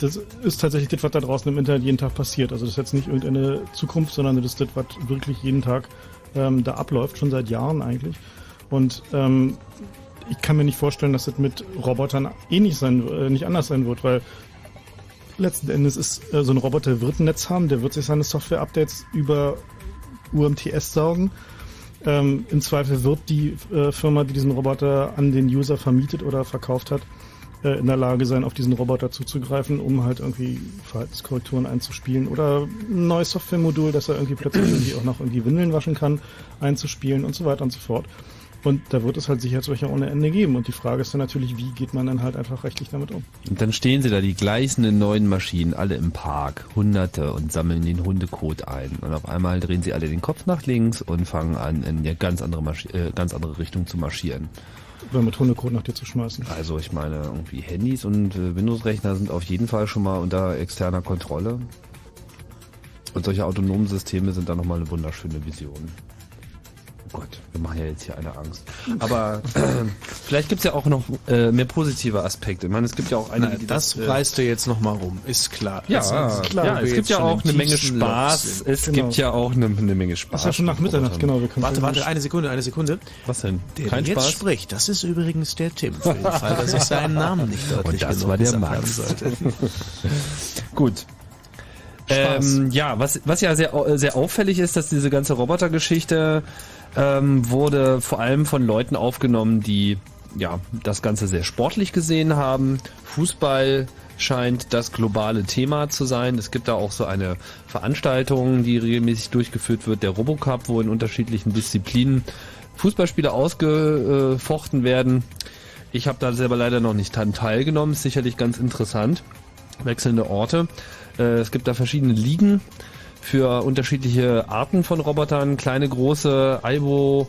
das ist tatsächlich das, was da draußen im Internet jeden Tag passiert. Also das ist jetzt nicht irgendeine Zukunft, sondern das ist das, was wirklich jeden Tag ähm, da abläuft, schon seit Jahren eigentlich. Und ähm, ich kann mir nicht vorstellen, dass das mit Robotern eh nicht, sein, äh, nicht anders sein wird, weil letzten Endes ist äh, so ein Roboter wird ein Netz haben, der wird sich seine Software-Updates über U M T S saugen. Ähm, im Zweifel wird die äh, Firma, die diesen Roboter an den User vermietet oder verkauft hat, in der Lage sein, auf diesen Roboter zuzugreifen, um halt irgendwie Verhaltenskorrekturen einzuspielen oder ein neues Softwaremodul, dass er irgendwie plötzlich irgendwie auch noch irgendwie Windeln waschen kann, einzuspielen und so weiter und so fort. Und da wird es halt Sicherheitslöcher ohne Ende geben. Und die Frage ist dann natürlich, wie geht man dann halt einfach rechtlich damit um? Und dann stehen sie da, die gleißenden neuen Maschinen, alle im Park, Hunderte, und sammeln den Hundekot ein. Und auf einmal drehen sie alle den Kopf nach links und fangen an, in eine ganz andere, Masch- äh, ganz andere Richtung zu marschieren. Oder mit Hundekot nach dir zu schmeißen. Also ich meine, irgendwie Handys und äh, Windows-Rechner sind auf jeden Fall schon mal unter externer Kontrolle. Und solche autonomen Systeme sind dann nochmal eine wunderschöne Vision. Oh Gott, wir machen ja jetzt hier eine Angst. Aber äh, vielleicht gibt es ja auch noch äh, mehr positive Aspekte. Ich meine, es gibt ja auch eine... Na, die das äh, reißt du jetzt nochmal rum, ist klar. Ja, ist klar, ja, es gibt ja auch eine Menge Spaß. Es genau. gibt ja auch eine, eine Menge Spaß. Das ist ja schon nach Mitternacht, genau. Wir warte, warte, eine Sekunde, eine Sekunde. Was denn? Der, Kein der jetzt Spaß? spricht, das ist übrigens der Tim. Für den Fall, dass ich seinen Namen nicht deutlich genug sagen sollte. Und das war der Max. Gut. Ähm, ja, was, was ja sehr, sehr auffällig ist, dass diese ganze Robotergeschichte ähm, wurde vor allem von Leuten aufgenommen, die ja das Ganze sehr sportlich gesehen haben. Fußball scheint das globale Thema zu sein. Es gibt da auch so eine Veranstaltung, die regelmäßig durchgeführt wird, der RoboCup, wo in unterschiedlichen Disziplinen Fußballspiele ausgefochten werden. Ich habe da selber leider noch nicht daran teilgenommen, ist sicherlich ganz interessant. Wechselnde Orte. Es gibt da verschiedene Ligen für unterschiedliche Arten von Robotern, kleine, große, Aibo,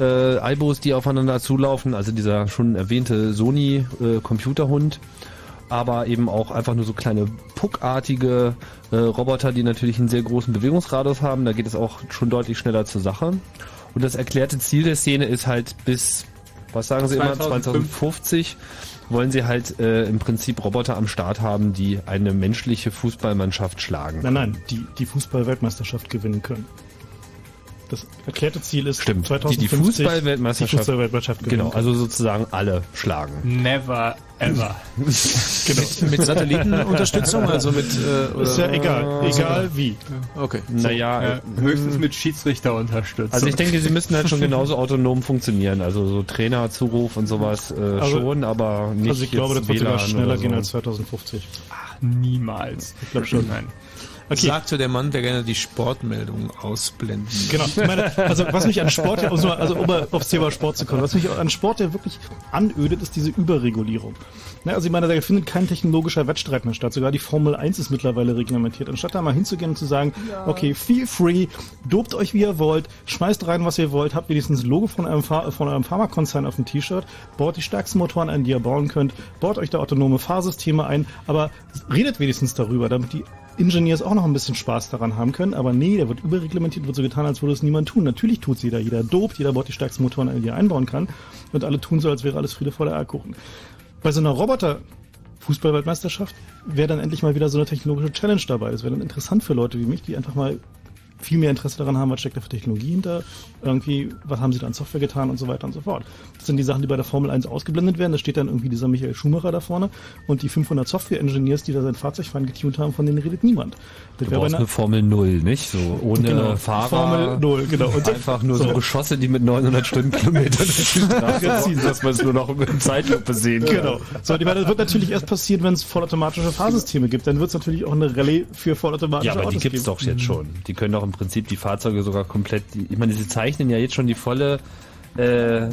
äh, Aibos, die aufeinander zulaufen, also dieser schon erwähnte Sony äh, Computerhund, aber eben auch einfach nur so kleine puckartige äh, Roboter, die natürlich einen sehr großen Bewegungsradius haben, da geht es auch schon deutlich schneller zur Sache. Und das erklärte Ziel der Szene ist halt bis, was sagen Sie immer, zwanzig fünfzig wollen sie halt äh, im Prinzip Roboter am Start haben, die eine menschliche Fußballmannschaft schlagen. Nein, nein, die die Fußball-Weltmeisterschaft gewinnen können. Das erklärte Ziel ist Stimmt, zwanzig fünfzig die Fußball-Weltmeisterschaft, die Fußball-Weltmeisterschaft gewinnen Genau, also sozusagen alle schlagen. Never ever. Genau. Mit, mit Satellitenunterstützung, also mit... Äh, oder ist ja egal, egal so. Wie. Okay. Naja, so, äh, höchstens mit Schiedsrichterunterstützung. Also ich denke, sie müssen halt schon genauso autonom funktionieren, also so Trainerzuruf und sowas äh, also, schon, aber nicht Also ich jetzt glaube, das wird sogar schneller so. gehen als zwanzig fünfzig. Ach, niemals. Ich glaube schon. Nein. Okay. Sagte der Mann, der gerne die Sportmeldungen ausblenden will. Genau. Ich meine, also was mich an Sport, also um aufs Thema Sport zu kommen, was mich an Sport ja wirklich anödet, ist diese Überregulierung. Also ich meine, da findet kein technologischer Wettstreit mehr statt. Sogar die Formel eins ist mittlerweile reglementiert. Anstatt da mal hinzugehen und zu sagen, ja. okay, feel free, dobt euch wie ihr wollt, schmeißt rein, was ihr wollt, habt wenigstens ein Logo von eurem, von eurem Pharmakonzern auf dem T-Shirt, baut die stärksten Motoren ein, die ihr bauen könnt, baut euch da autonome Fahrsysteme ein, aber redet wenigstens darüber, damit die Engineers auch noch ein bisschen Spaß daran haben können, aber nee, der wird überreglementiert, wird so getan, als würde es niemand tun. Natürlich tut's jeder, jeder dopt, jeder baut die stärksten Motoren, die er einbauen kann und alle tun so, als wäre alles Friede vor der Eierkuchen. Bei so einer Roboter-Fußball-Weltmeisterschaft wäre dann endlich mal wieder so eine technologische Challenge dabei. Das wäre dann interessant für Leute wie mich, die einfach mal viel mehr Interesse daran haben, was steckt da für Technologie hinter, irgendwie, was haben sie da an Software getan und so weiter und so fort. Das sind die Sachen, die bei der Formel eins ausgeblendet werden, da steht dann irgendwie dieser Michael Schumacher da vorne und die fünfhundert Software-Engineers, die da sein Fahrzeugfahren getunt haben, von denen redet niemand. Das wäre eine Formel null, nicht? So ohne genau, Fahrer. Formel null, genau. Und einfach nur so, so Geschosse, die mit neunhundert Stundenkilometern ziehen, dass man es nur noch in Zeitlupe sehen kann. Genau. So, ich meine, das wird natürlich erst passieren, wenn es vollautomatische Fahrsysteme gibt, dann wird es natürlich auch eine Rallye für vollautomatische Autos geben. Ja, aber Autos die gibt es doch jetzt schon. Die können doch im Prinzip die Fahrzeuge sogar komplett, ich meine, sie zeichnen ja jetzt schon die volle äh,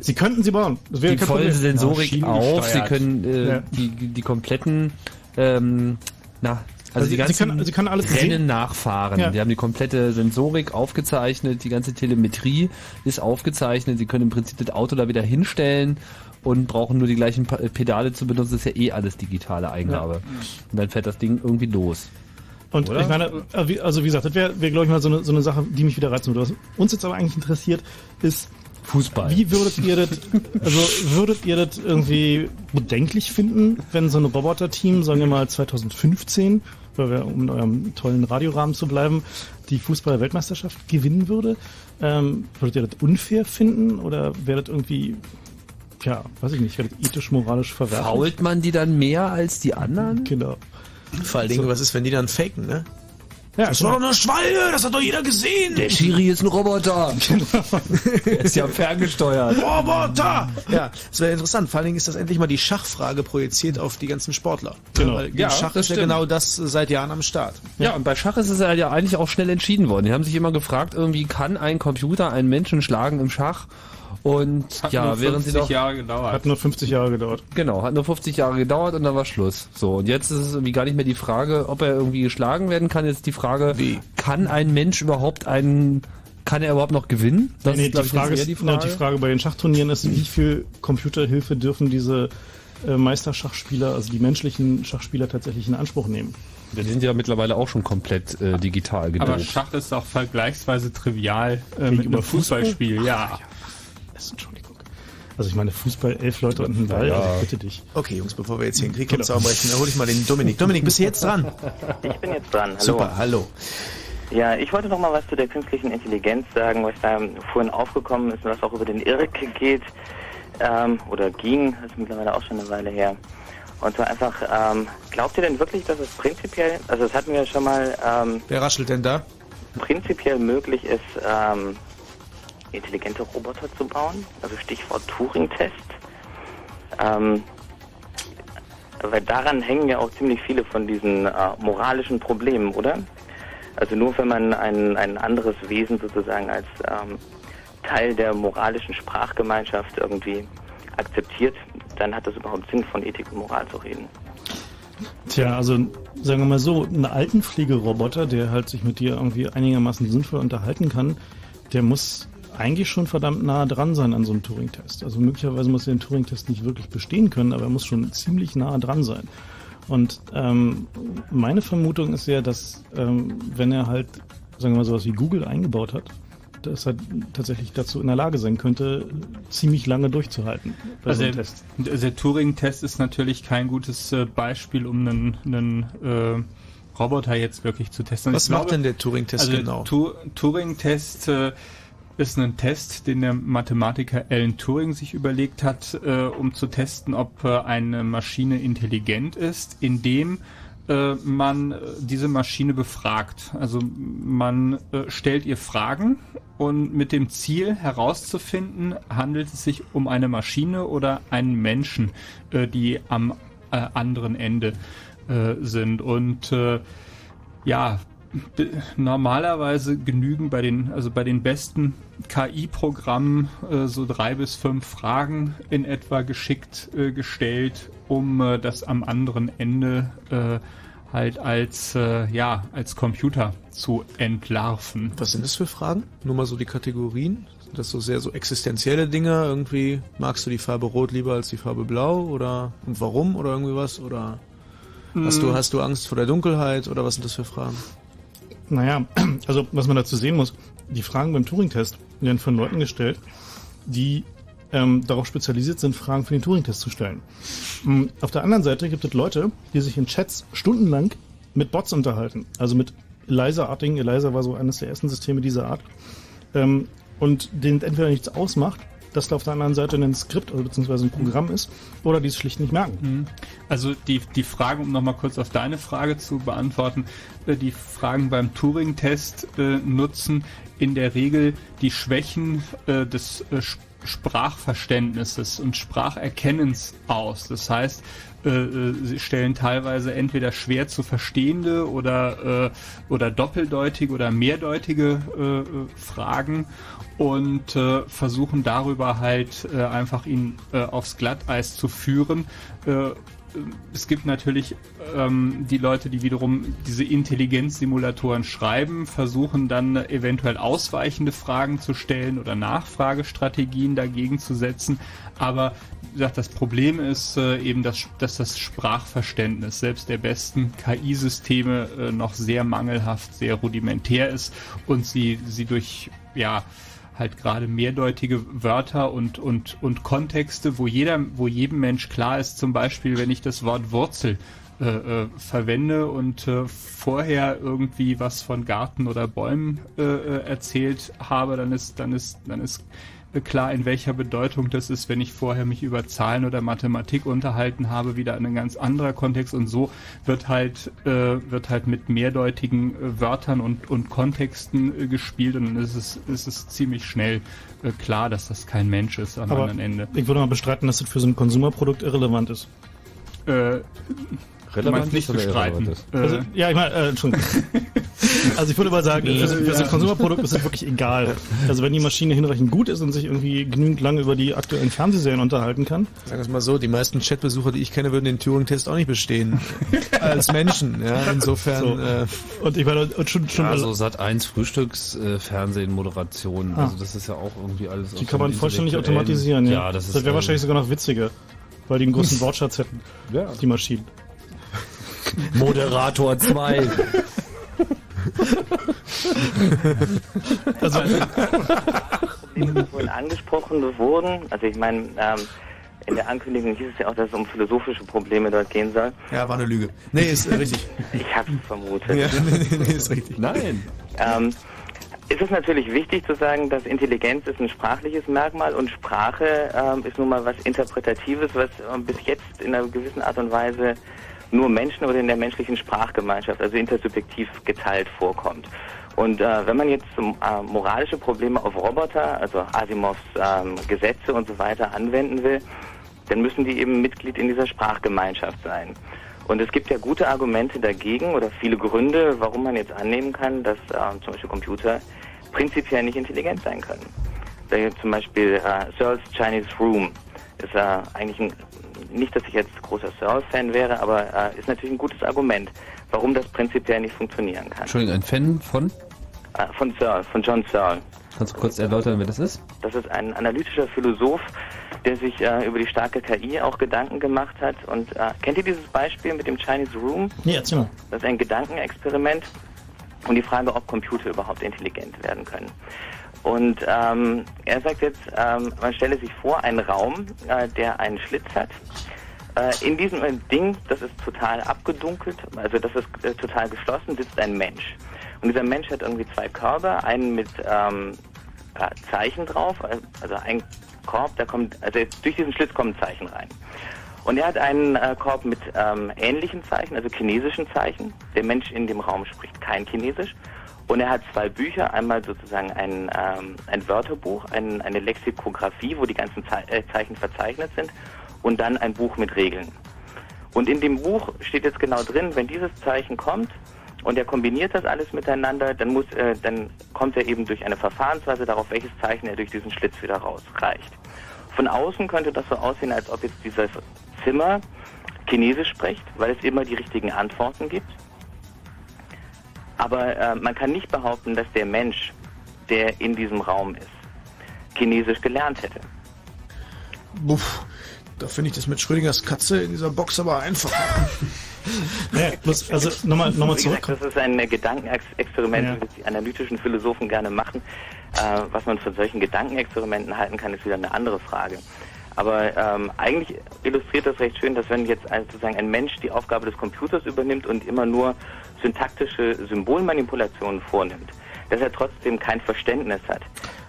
sie könnten sie bauen. Das wäre die volle Sensorik ja, auf, sie können äh, ja. die, die kompletten ähm, na, also, also die ganzen sie können, sie können alles Rennen sehen. nachfahren. Ja. Die haben die komplette Sensorik aufgezeichnet, die ganze Telemetrie ist aufgezeichnet, sie können im Prinzip das Auto da wieder hinstellen und brauchen nur die gleichen Pedale zu benutzen, das ist ja eh alles digitale Eingabe. Ja. Und dann fährt das Ding irgendwie los. Und Oder? ich meine, also wie gesagt, das wäre, wär, glaube ich, mal so eine, so eine Sache, die mich wieder reizen würde. Was uns jetzt aber eigentlich interessiert, ist Fußball. Wie würdet ihr das, also würdet ihr das irgendwie bedenklich finden, wenn so ein Roboter-Team, sagen wir mal zwanzig fünfzehn, weil wir, um in eurem tollen Radiorahmen zu bleiben, die Fußball-Weltmeisterschaft gewinnen würde? Ähm, würdet ihr das unfair finden? Oder wäre das irgendwie, ja, weiß ich nicht, wäre das ethisch, moralisch verwerflich? Fault man die dann mehr als die anderen? Genau. Vor allen Dingen, so. was ist, wenn die dann faken, ne? Ja, das war doch eine Schwalbe, das hat doch jeder gesehen. Der Schiri ist ein Roboter. Genau. Der ist ja ferngesteuert. Roboter! Ja, das wäre interessant. Vor allen Dingen ist das endlich mal die Schachfrage projiziert auf die ganzen Sportler. Genau. Weil ja, Schach ist ja genau das seit Jahren am Start. Ja, ja, und bei Schach ist es ja eigentlich auch schnell entschieden worden. Die haben sich immer gefragt, irgendwie kann ein Computer einen Menschen schlagen im Schach? Und hat ja, nur während sie doch, Jahre gedauert. Hat nur fünfzig Jahre gedauert. Genau, hat nur fünfzig Jahre gedauert und dann war Schluss. So, und jetzt ist es irgendwie gar nicht mehr die Frage, ob er irgendwie geschlagen werden kann. Jetzt die Frage, wie kann ein Mensch überhaupt einen kann er überhaupt noch gewinnen? Das nee, ist, nee, die, Frage ist, die, Frage. die Frage bei den Schachturnieren ist, wie viel Computerhilfe dürfen diese äh, Meisterschachspieler, also die menschlichen Schachspieler, tatsächlich in Anspruch nehmen? Die sind ja mittlerweile auch schon komplett äh, digital gedreht. Aber Schach ist auch vergleichsweise trivial äh, mit einem Fußballspiel. Fußball? Ja. Ach, ja. Das, Entschuldigung. Also ich meine, Fußball, elf Leute und ein Ball, ja. Also ich bitte dich. Okay, Jungs, bevor wir jetzt hier einen Krieg genau. zusammenbrechen, dann hole ich mal den Dominik. Dominik, bist du jetzt dran? Ich bin jetzt dran, hallo. Super, hallo. Ja, ich wollte noch mal was zu der künstlichen Intelligenz sagen, was da vorhin aufgekommen ist und was auch über den I R C geht, ähm, oder ging, das ist mittlerweile auch schon eine Weile her. Und zwar einfach, ähm, glaubt ihr denn wirklich, dass es prinzipiell, also das hatten wir schon mal, ähm, wer raschelt denn da? Prinzipiell möglich ist, ähm, intelligente Roboter zu bauen, also Stichwort Turing-Test. Ähm, weil daran hängen ja auch ziemlich viele von diesen äh, moralischen Problemen, oder? Also nur wenn man ein, ein anderes Wesen sozusagen als ähm, Teil der moralischen Sprachgemeinschaft irgendwie akzeptiert, dann hat das überhaupt Sinn, von Ethik und Moral zu reden. Tja, also sagen wir mal so, ein Altenpflegeroboter, der halt sich mit dir irgendwie einigermaßen sinnvoll unterhalten kann, der muss eigentlich schon verdammt nah dran sein an so einem Turing-Test. Also möglicherweise muss er den Turing-Test nicht wirklich bestehen können, aber er muss schon ziemlich nah dran sein. Und ähm, meine Vermutung ist ja, dass ähm, wenn er halt, sagen wir mal, sowas wie Google eingebaut hat, dass er tatsächlich dazu in der Lage sein könnte, ziemlich lange durchzuhalten bei also so einem Test. Der, der Turing-Test ist natürlich kein gutes Beispiel, um einen, einen äh, Roboter jetzt wirklich zu testen. Was ich macht glaube, denn der Turing-Test also genau? Der Turing-Test äh, ist ein Test, den der Mathematiker Alan Turing sich überlegt hat, äh, um zu testen, ob äh, eine Maschine intelligent ist, indem äh, man diese Maschine befragt. Also man äh, stellt ihr Fragen und mit dem Ziel herauszufinden, handelt es sich um eine Maschine oder einen Menschen, äh, die am äh, anderen Ende äh, sind. Und äh, ja, normalerweise genügen bei den, also bei den besten K I-Programmen äh, so drei bis fünf Fragen in etwa geschickt äh, gestellt, um äh, das am anderen Ende äh, halt als, äh, ja, als Computer zu entlarven. Was sind das für Fragen? Nur mal so die Kategorien? Sind das so sehr so existenzielle Dinge? Irgendwie magst du die Farbe Rot lieber als die Farbe Blau? Oder und warum? Oder irgendwie was? Oder hast du, hast du Angst vor der Dunkelheit? Oder was sind das für Fragen? Naja, also was man dazu sehen muss, die Fragen beim Turing-Test werden von Leuten gestellt, die ähm, darauf spezialisiert sind, Fragen für den Turing-Test zu stellen. Mhm. Auf der anderen Seite gibt es Leute, die sich in Chats stundenlang mit Bots unterhalten, also mit Eliza-artigen. Eliza war so eines der ersten Systeme dieser Art ähm, und denen entweder nichts ausmacht, dass da auf der anderen Seite ein Skript oder beziehungsweise ein Programm ist oder die es schlicht nicht merken. Also die, die Frage, um nochmal kurz auf deine Frage zu beantworten, die Fragen beim Turing-Test äh, nutzen in der Regel die Schwächen äh, des äh, Sprachverständnisses und Spracherkennens aus. Das heißt, äh, sie stellen teilweise entweder schwer zu verstehende oder, äh, oder doppeldeutige oder mehrdeutige äh, Fragen und äh, versuchen darüber halt äh, einfach ihn äh, aufs Glatteis zu führen. Äh, es gibt natürlich ähm, die Leute, die wiederum diese Intelligenzsimulatoren schreiben, versuchen dann eventuell ausweichende Fragen zu stellen oder Nachfragestrategien dagegen zu setzen. Aber wie gesagt, das Problem ist äh, eben, dass, dass das Sprachverständnis selbst der besten K I-Systeme äh, noch sehr mangelhaft, sehr rudimentär ist und sie, sie durch, ja, halt gerade mehrdeutige Wörter und und und Kontexte, wo jeder, wo jedem Mensch klar ist, zum Beispiel, wenn ich das Wort Wurzel äh, äh, verwende und äh, vorher irgendwie was von Garten oder Bäumen äh, erzählt habe, dann ist dann ist dann ist klar, in welcher Bedeutung das ist, wenn ich vorher mich über Zahlen oder Mathematik unterhalten habe, wieder ein ganz anderer Kontext. Und so wird halt äh, wird halt mit mehrdeutigen äh, Wörtern und und Kontexten äh, gespielt und dann ist es ist es ziemlich schnell äh, klar, dass das kein Mensch ist am Aber anderen Ende. Ich würde mal bestreiten, dass das für so ein Konsumerprodukt irrelevant ist. Äh, relevant nicht bestreiten. Äh, also, ja, ich meine, äh, Entschuldigung. Also ich würde mal sagen, für, für so ein Konsumerprodukt ist es wirklich egal. Also wenn die Maschine hinreichend gut ist und sich irgendwie genügend lange über die aktuellen Fernsehserien unterhalten kann. Sagen wir es mal so, die meisten Chatbesucher, die ich kenne, würden den Turing-Test auch nicht bestehen. Als Menschen, ja, insofern. So. Äh, und ich meine, und schon, schon. Also ja, Sat eins Frühstücksfernsehen, äh, Moderation, ah. also das ist ja auch irgendwie alles. Die kann man vollständig automatisieren, ja. ja das das wäre ähm, wahrscheinlich sogar noch witziger, weil die einen großen Wortschatz hätten, ja. die Maschinen. Moderator zwei. Also Dinge wurden angesprochen wurden, also ich meine, ähm, in der Ankündigung hieß es ja auch, dass es um philosophische Probleme dort gehen soll. Ja, war eine Lüge. Nee, ist äh, richtig. Ich hab's vermutet. Ja, nee, nee, nee, ist richtig. Nein. Ähm, es ist natürlich wichtig zu sagen, dass Intelligenz ist ein sprachliches Merkmal und Sprache ähm, ist nun mal was Interpretatives, was ähm, bis jetzt in einer gewissen Art und Weise nur Menschen oder in der menschlichen Sprachgemeinschaft, also intersubjektiv geteilt vorkommt. Und äh, wenn man jetzt äh, moralische Probleme auf Roboter, also Asimovs ähm, Gesetze und so weiter anwenden will, dann müssen die eben Mitglied in dieser Sprachgemeinschaft sein. Und es gibt ja gute Argumente dagegen oder viele Gründe, warum man jetzt annehmen kann, dass äh, zum Beispiel Computer prinzipiell nicht intelligent sein können. Da gibt zum Beispiel R U R's äh, Chinese Room ist äh, eigentlich ein nicht, dass ich jetzt großer Sir-Fan wäre, aber äh, ist natürlich ein gutes Argument, warum das prinzipiell nicht funktionieren kann. Entschuldigung, ein Fan von? Äh, von Searle, von John Searle. Kannst du kurz erläutern, wer das ist? Das ist ein analytischer Philosoph, der sich äh, über die starke K I auch Gedanken gemacht hat. Und äh, kennt ihr dieses Beispiel mit dem Chinese Room? Ja, erzähl mal. Das ist ein Gedankenexperiment und die Frage, ob Computer überhaupt intelligent werden können. Und ähm, er sagt jetzt, ähm, man stelle sich vor, einen Raum, äh, der einen Schlitz hat. Äh, in diesem Ding, das ist total abgedunkelt, also das ist äh, total geschlossen, sitzt ein Mensch. Und dieser Mensch hat irgendwie zwei Körbe, einen mit ähm, äh, Zeichen drauf, also ein Korb, da kommt, also durch diesen Schlitz kommen Zeichen rein. Und er hat einen äh, Korb mit ähm, ähnlichen Zeichen, also chinesischen Zeichen. Der Mensch in dem Raum spricht kein Chinesisch. Und er hat zwei Bücher, einmal sozusagen ein, ähm, ein Wörterbuch, ein, eine Lexikographie, wo die ganzen Ze- äh, Zeichen verzeichnet sind und dann ein Buch mit Regeln. Und in dem Buch steht jetzt genau drin, wenn dieses Zeichen kommt und er kombiniert das alles miteinander, dann, muss, äh, dann kommt er eben durch eine Verfahrensweise darauf, welches Zeichen er durch diesen Schlitz wieder rausreicht. Von außen könnte das so aussehen, als ob jetzt dieses Zimmer Chinesisch spricht, weil es immer die richtigen Antworten gibt. Aber äh, man kann nicht behaupten, dass der Mensch, der in diesem Raum ist, Chinesisch gelernt hätte. Buff, da finde ich das mit Schrödingers Katze in dieser Box aber einfach. Naja, bloß, also nochmal nochmal zurück. Das ist ein äh, Gedankenexperiment, ja. das die analytischen Philosophen gerne machen. Äh, was man von solchen Gedankenexperimenten halten kann, ist wieder eine andere Frage. Aber ähm, eigentlich illustriert das recht schön, dass wenn jetzt also sozusagen ein Mensch die Aufgabe des Computers übernimmt und immer nur syntaktische Symbolmanipulationen vornimmt, dass er trotzdem kein Verständnis hat,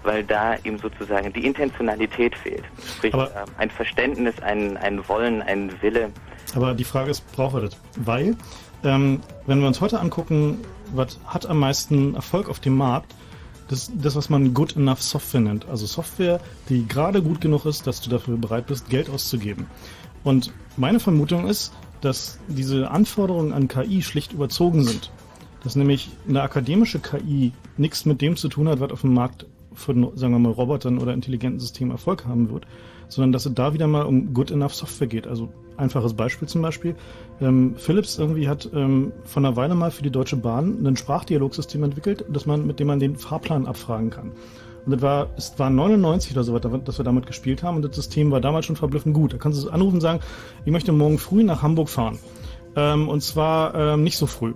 weil da ihm sozusagen die Intentionalität fehlt. Sprich, aber, ähm, ein Verständnis, ein, ein Wollen, ein Wille. Aber die Frage ist, braucht er das? Weil, ähm, wenn wir uns heute angucken, was hat am meisten Erfolg auf dem Markt, Das, das, was man good enough Software nennt. Also Software, die gerade gut genug ist, dass du dafür bereit bist, Geld auszugeben. Und meine Vermutung ist, dass diese Anforderungen an K I schlicht überzogen sind. Dass nämlich eine akademische K I nichts mit dem zu tun hat, was auf dem Markt von, sagen wir mal, Robotern oder intelligenten Systemen Erfolg haben wird, sondern dass es da wieder mal um good enough Software geht. Also einfaches Beispiel zum Beispiel. Ähm, Philips irgendwie hat ähm, vor einer Weile mal für die Deutsche Bahn ein Sprachdialogsystem entwickelt, dass man, mit dem man den Fahrplan abfragen kann. Und das war, es war neunundneunzig oder so was, dass wir damit gespielt haben und das System war damals schon verblüffend gut. Da kannst du anrufen und sagen, ich möchte morgen früh nach Hamburg fahren. Ähm, und zwar ähm, nicht so früh.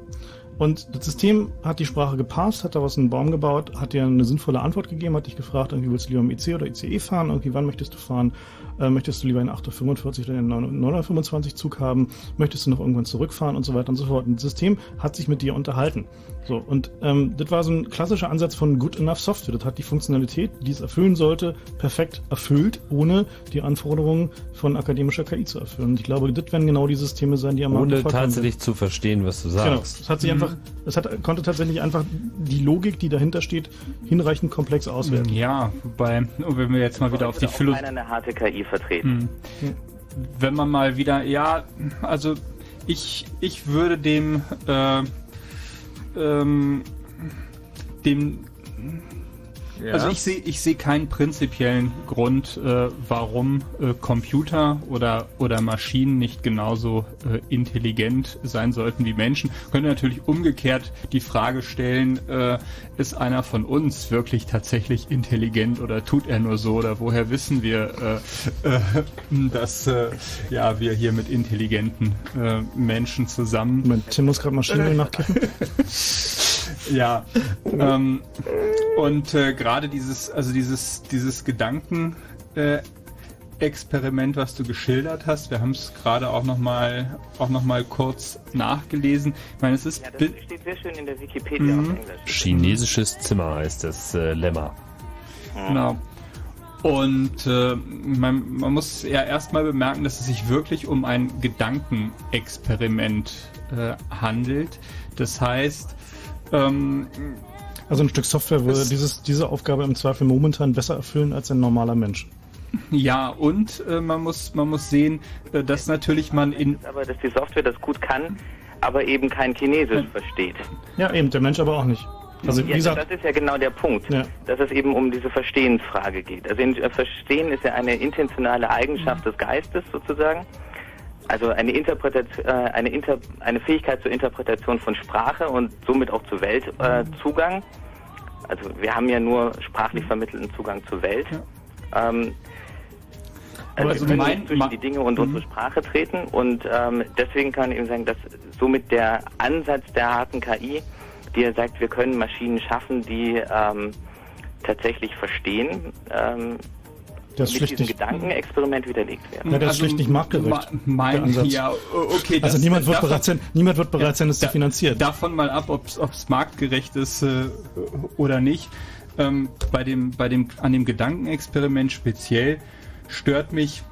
Und das System hat die Sprache gepasst, hat daraus einen Baum gebaut, hat dir eine sinnvolle Antwort gegeben, hat dich gefragt, irgendwie willst du lieber im I C oder I C E fahren, irgendwie wann möchtest du fahren, äh, möchtest du lieber einen acht Uhr fünfundvierzig oder einen neun Uhr fünfundzwanzig Zug haben, möchtest du noch irgendwann zurückfahren und so weiter und so fort. Und das System hat sich mit dir unterhalten. So, und ähm, das war so ein klassischer Ansatz von Good Enough Software. Das hat die Funktionalität, die es erfüllen sollte, perfekt erfüllt, ohne die Anforderungen von akademischer K I zu erfüllen. Und ich glaube, das werden genau die Systeme sein, die am Markt erfolgreich sind. Ohne tatsächlich zu verstehen, was du sagst. Genau, das hat sich einfach Es hat, konnte tatsächlich einfach die Logik, die dahinter steht, hinreichend komplex auswerten. Ja, wobei, wenn wir jetzt mal wieder auf die Philosophie... Keiner eine harte K I vertreten. Hm. Wenn man mal wieder... Ja, also ich, ich würde dem... Äh, ähm, dem... Ja. Also ich sehe ich sehe keinen prinzipiellen Grund, äh, warum äh, Computer oder oder Maschinen nicht genauso äh, intelligent sein sollten wie Menschen. Könnte natürlich umgekehrt die Frage stellen, äh, ist einer von uns wirklich tatsächlich intelligent oder tut er nur so? Oder woher wissen wir, äh, äh, dass äh, ja wir hier mit intelligenten äh, Menschen zusammen... Moment, Tim muss gerade Maschinen nachkippen. Ja, ähm, und äh, gerade dieses, also dieses, dieses Gedankenexperiment, äh, was du geschildert hast, wir haben es gerade auch nochmal auch noch mal kurz nachgelesen. Ich meine, es ist... Ja, das steht sehr schön in der Wikipedia auf Englisch. Chinesisches Zimmer heißt das äh, Lemma. Genau. Und äh, man, man muss ja erstmal bemerken, dass es sich wirklich um ein Gedankenexperiment äh, handelt. Das heißt... Ähm, also ein Stück Software würde dieses, diese Aufgabe im Zweifel momentan besser erfüllen als ein normaler Mensch. Ja, und äh, man muss man muss sehen, äh, dass natürlich man in... Aber dass die Software das gut kann, aber eben kein Chinesisch versteht. Ja, eben, der Mensch aber auch nicht. Also, wie ja, gesagt, das ist ja genau der Punkt, ja. Dass es eben um diese Verstehensfrage geht. Also Verstehen ist ja eine intentionale Eigenschaft des Geistes sozusagen. Also eine Interpretation, eine, Inter, eine Fähigkeit zur Interpretation von Sprache und somit auch zur Welt äh, Zugang. Also wir haben ja nur sprachlich vermittelten Zugang zur Welt. Ja. Ähm, also, also wir können mein, zwischen die Dinge und unsere Sprache treten und ähm, deswegen kann ich eben sagen, dass somit der Ansatz der harten K I, die ja sagt, wir können Maschinen schaffen, die ähm, tatsächlich verstehen, ähm, das mit diesem Gedankenexperiment widerlegt werden. Ja, das also ist schlicht nicht marktgerecht. Mein, ja, okay, also das, niemand, wird davon, bereit sein, niemand wird bereit sein, das da, zu finanzieren. Davon mal ab, ob es marktgerecht ist äh, oder nicht. Ähm, bei dem, bei dem, an dem Gedankenexperiment speziell stört mich,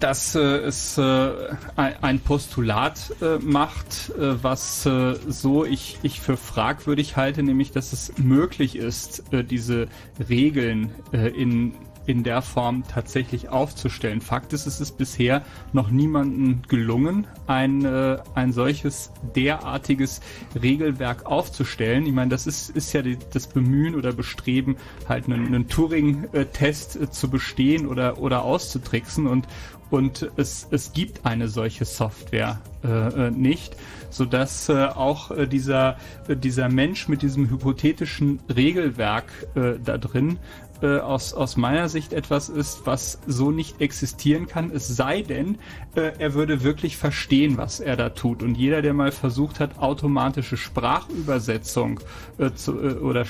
dass äh, es äh, ein Postulat äh, macht, äh, was äh, so ich, ich für fragwürdig halte, nämlich dass es möglich ist, äh, diese Regeln äh, in in der Form tatsächlich aufzustellen. Fakt ist, es ist bisher noch niemandem gelungen, ein, äh, ein solches derartiges Regelwerk aufzustellen. Ich meine, das ist, ist ja die, das Bemühen oder Bestreben, halt einen, einen Turing-Test äh, zu bestehen oder, oder auszutricksen und, und es, es gibt eine solche Software äh, nicht, sodass äh, auch äh, dieser, äh, dieser Mensch mit diesem hypothetischen Regelwerk äh, da drin Äh, aus, aus meiner Sicht etwas ist, was so nicht existieren kann, es sei denn, äh, er würde wirklich verstehen, was er da tut. Und jeder, der mal versucht hat, automatische Sprachübersetzung äh, zu, äh, oder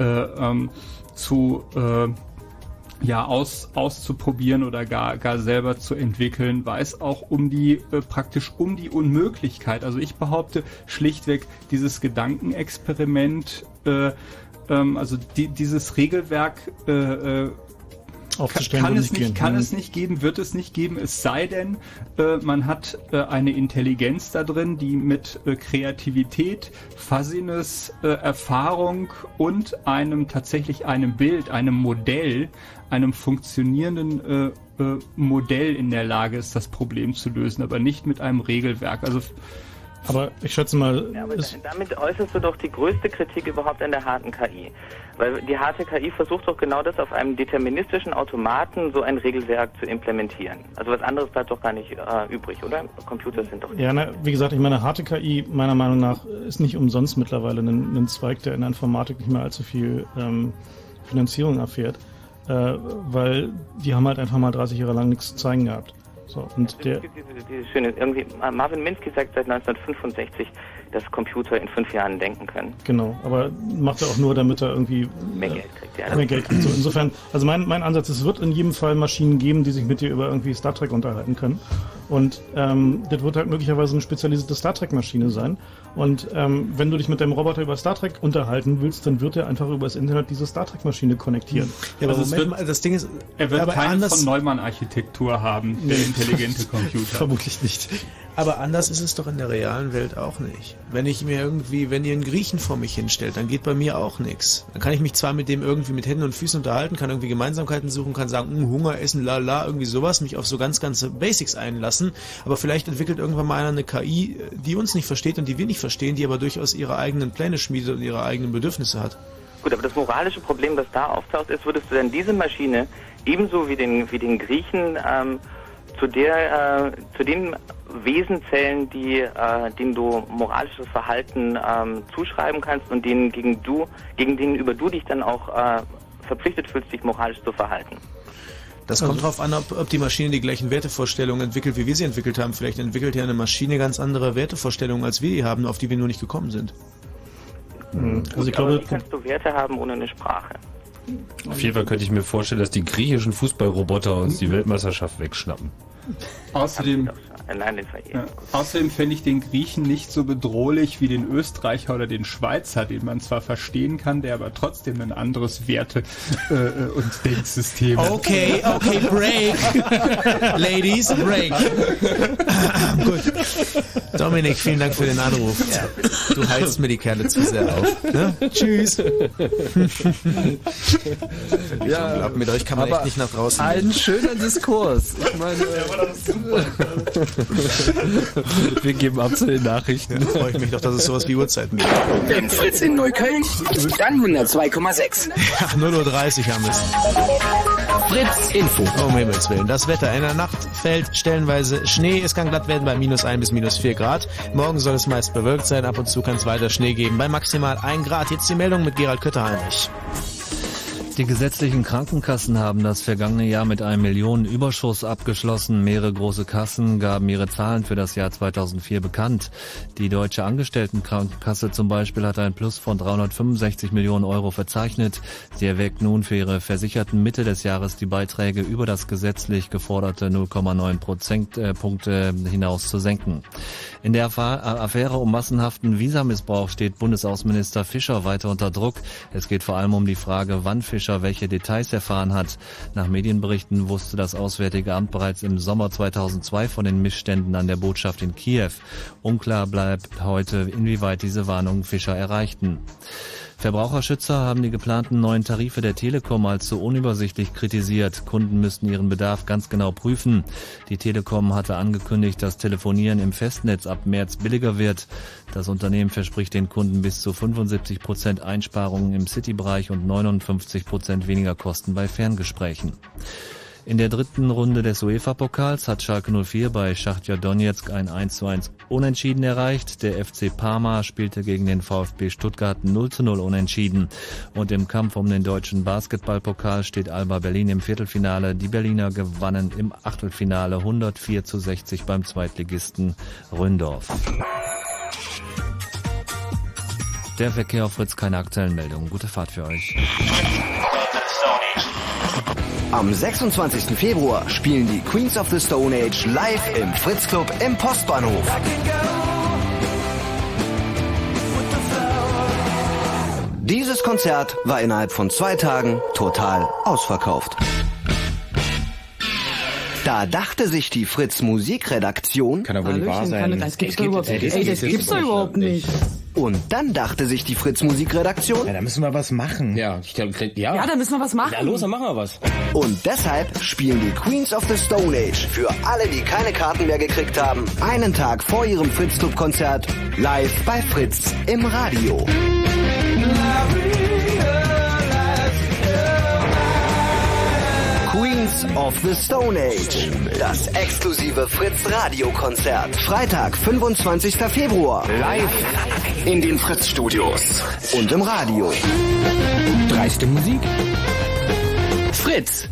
äh, ähm, zu äh, ja, aus, auszuprobieren oder gar, gar selber zu entwickeln, weiß auch um die, äh, praktisch um die Unmöglichkeit. Also ich behaupte schlichtweg, dieses Gedankenexperiment äh, also die, dieses Regelwerk äh, äh, kann, kann, es nicht, kann es nicht geben, wird es nicht geben, es sei denn, äh, man hat äh, eine Intelligenz da drin, die mit äh, Kreativität, Fuzziness, äh, Erfahrung und einem tatsächlich einem Bild, einem Modell, einem funktionierenden äh, äh, Modell in der Lage ist, das Problem zu lösen, aber nicht mit einem Regelwerk. Also Aber ich schätze mal... Ja, aber damit äußerst du doch die größte Kritik überhaupt an der harten K I. Weil die harte K I versucht doch genau das, auf einem deterministischen Automaten so ein Regelwerk zu implementieren. Also was anderes bleibt doch gar nicht äh, übrig, oder? Computer sind doch... Ja, na, wie gesagt, ich meine, harte K I meiner Meinung nach ist nicht umsonst mittlerweile ein, ein Zweig, der in der Informatik nicht mehr allzu viel ähm, Finanzierung erfährt. Äh, weil die haben halt einfach mal dreißig Jahre lang nichts zu zeigen gehabt. So, und ja, der diese, diese schöne, irgendwie, Marvin Minsky sagt seit neunzehnhundertfünfundsechzig, dass Computer in fünf Jahren denken können. Genau, aber macht er auch nur, damit er irgendwie mehr äh, Geld kriegt. Ja. Mehr Geld kriegt. So, insofern, also mein, mein Ansatz, es wird in jedem Fall Maschinen geben, die sich mit dir über irgendwie Star Trek unterhalten können. Und ähm, das wird halt möglicherweise eine spezialisierte Star Trek-Maschine sein. Und ähm, wenn du dich mit deinem Roboter über Star Trek unterhalten willst, dann wird er einfach über das Internet diese Star Trek-Maschine konnektieren. Ja, aber also Moment, wird, das Ding ist, er wird keine von Neumann-Architektur haben, der intelligente Computer. Vermutlich nicht. Aber anders ist es doch in der realen Welt auch nicht. Wenn ich mir irgendwie, wenn ihr einen Griechen vor mich hinstellt, dann geht bei mir auch nichts. Dann kann ich mich zwar mit dem irgendwie mit Händen und Füßen unterhalten, kann irgendwie Gemeinsamkeiten suchen, kann sagen, mh, Hunger essen, la la, irgendwie sowas, mich auf so ganz, ganz Basics einlassen, aber vielleicht entwickelt irgendwann mal einer eine K I, die uns nicht versteht und die wir nicht verstehen, die aber durchaus ihre eigenen Pläne schmiedet und ihre eigenen Bedürfnisse hat. Gut, aber das moralische Problem, das da auftaucht, ist, würdest du denn diese Maschine ebenso wie den, wie den Griechen ähm, zu der, äh, zu den Wesen zählen, die, äh, denen du moralisches Verhalten ähm, zuschreiben kannst und denen gegen du, gegen denen über du dich dann auch äh, verpflichtet fühlst, dich moralisch zu verhalten? Das kommt darauf an, ob, ob die Maschine die gleichen Wertevorstellungen entwickelt, wie wir sie entwickelt haben. Vielleicht entwickelt ja eine Maschine ganz andere Wertevorstellungen, als wir die haben, auf die wir nur nicht gekommen sind. Mhm. Also ich glaube, wie kannst du Werte haben ohne eine Sprache? Auf jeden Fall könnte ich mir vorstellen, dass die griechischen Fußballroboter uns die Weltmeisterschaft wegschnappen. Außerdem, ja, außerdem fände ich den Griechen nicht so bedrohlich wie den Österreicher oder den Schweizer, den man zwar verstehen kann, der aber trotzdem ein anderes Werte- äh, und Denksystem hat. Okay, okay, break. Ladies, break. Gut. Dominik, vielen Dank für den Anruf. Ja, du heizt mir die Kerle zu sehr auf. Ne? Tschüss. Ja, mit euch kann man echt nicht nach draußen gehen. Ein schöner Diskurs. Ich meine, wir geben ab zu den Nachrichten. Ja, freue ich mich doch, dass es sowas wie Uhrzeiten gibt. Im Fritz in Neukölln, dann hundertzwei Komma sechs. Ja, null Uhr dreißig haben wir es. Fritz Info. Um Himmels Willen. Das Wetter: in der Nacht fällt stellenweise Schnee. Es kann glatt werden bei minus ein bis minus vier Grad. Morgen soll es meist bewölkt sein. Ab und zu kann es weiter Schnee geben bei maximal ein Grad. Jetzt die Meldung mit Gerald Kötter-Heinrich. Die gesetzlichen Krankenkassen haben das vergangene Jahr mit einem Millionenüberschuss abgeschlossen. Mehrere große Kassen gaben ihre Zahlen für das Jahr zweitausendvier bekannt. Die Deutsche Angestelltenkrankenkasse zum Beispiel hat ein Plus von dreihundertfünfundsechzig Millionen Euro verzeichnet. Sie erwägt nun für ihre Versicherten Mitte des Jahres die Beiträge über das gesetzlich geforderte null Komma neun Prozentpunkte hinaus zu senken. In der Affäre um massenhaften Visamissbrauch steht Bundesaußenminister Fischer weiter unter Druck. Es geht vor allem um die Frage, wann Fischer welche Details erfahren hat. Nach Medienberichten wusste das Auswärtige Amt bereits im Sommer zweitausendzwei von den Missständen an der Botschaft in Kiew. Unklar bleibt heute, inwieweit diese Warnungen Fischer erreichten. Verbraucherschützer haben die geplanten neuen Tarife der Telekom als zu unübersichtlich kritisiert. Kunden müssten ihren Bedarf ganz genau prüfen. Die Telekom hatte angekündigt, dass Telefonieren im Festnetz ab März billiger wird. Das Unternehmen verspricht den Kunden bis zu fünfundsiebzig Prozent Einsparungen im City-Bereich und neunundfünfzig Prozent weniger Kosten bei Ferngesprächen. In der dritten Runde des UEFA-Pokals hat Schalke null vier bei Schachtar Donezk ein eins zu eins Unentschieden erreicht. Der F C Parma spielte gegen den VfB Stuttgart null zu null Unentschieden. Und im Kampf um den deutschen Basketballpokal steht Alba Berlin im Viertelfinale. Die Berliner gewannen im Achtelfinale hundertvier zu sechzig beim Zweitligisten Rhöndorf. Der Verkehr auf Fritz, keine aktuellen Meldungen. Gute Fahrt für euch. Am sechsundzwanzigsten Februar spielen die Queens of the Stone Age live im Fritz Club im Postbahnhof. Dieses Konzert war innerhalb von zwei Tagen total ausverkauft. Da dachte sich die Fritz Musikredaktion, kann aber nicht wahr sein. Das gibt's doch überhaupt nicht. Und dann dachte sich die Fritz-Musikredaktion... Ja, da müssen wir was machen. Ja, ich glaub, ja. ja, da müssen wir was machen. Ja, los, dann machen wir was. Und deshalb spielen die Queens of the Stone Age für alle, die keine Karten mehr gekriegt haben, einen Tag vor ihrem Fritz-Club-Konzert live bei Fritz im Radio. Queens of the Stone Age. Das exklusive Fritz-Radio-Konzert. Freitag, fünfundzwanzigsten Februar. Live in den Fritz-Studios. Und im Radio. Dreiste Musik. Fritz.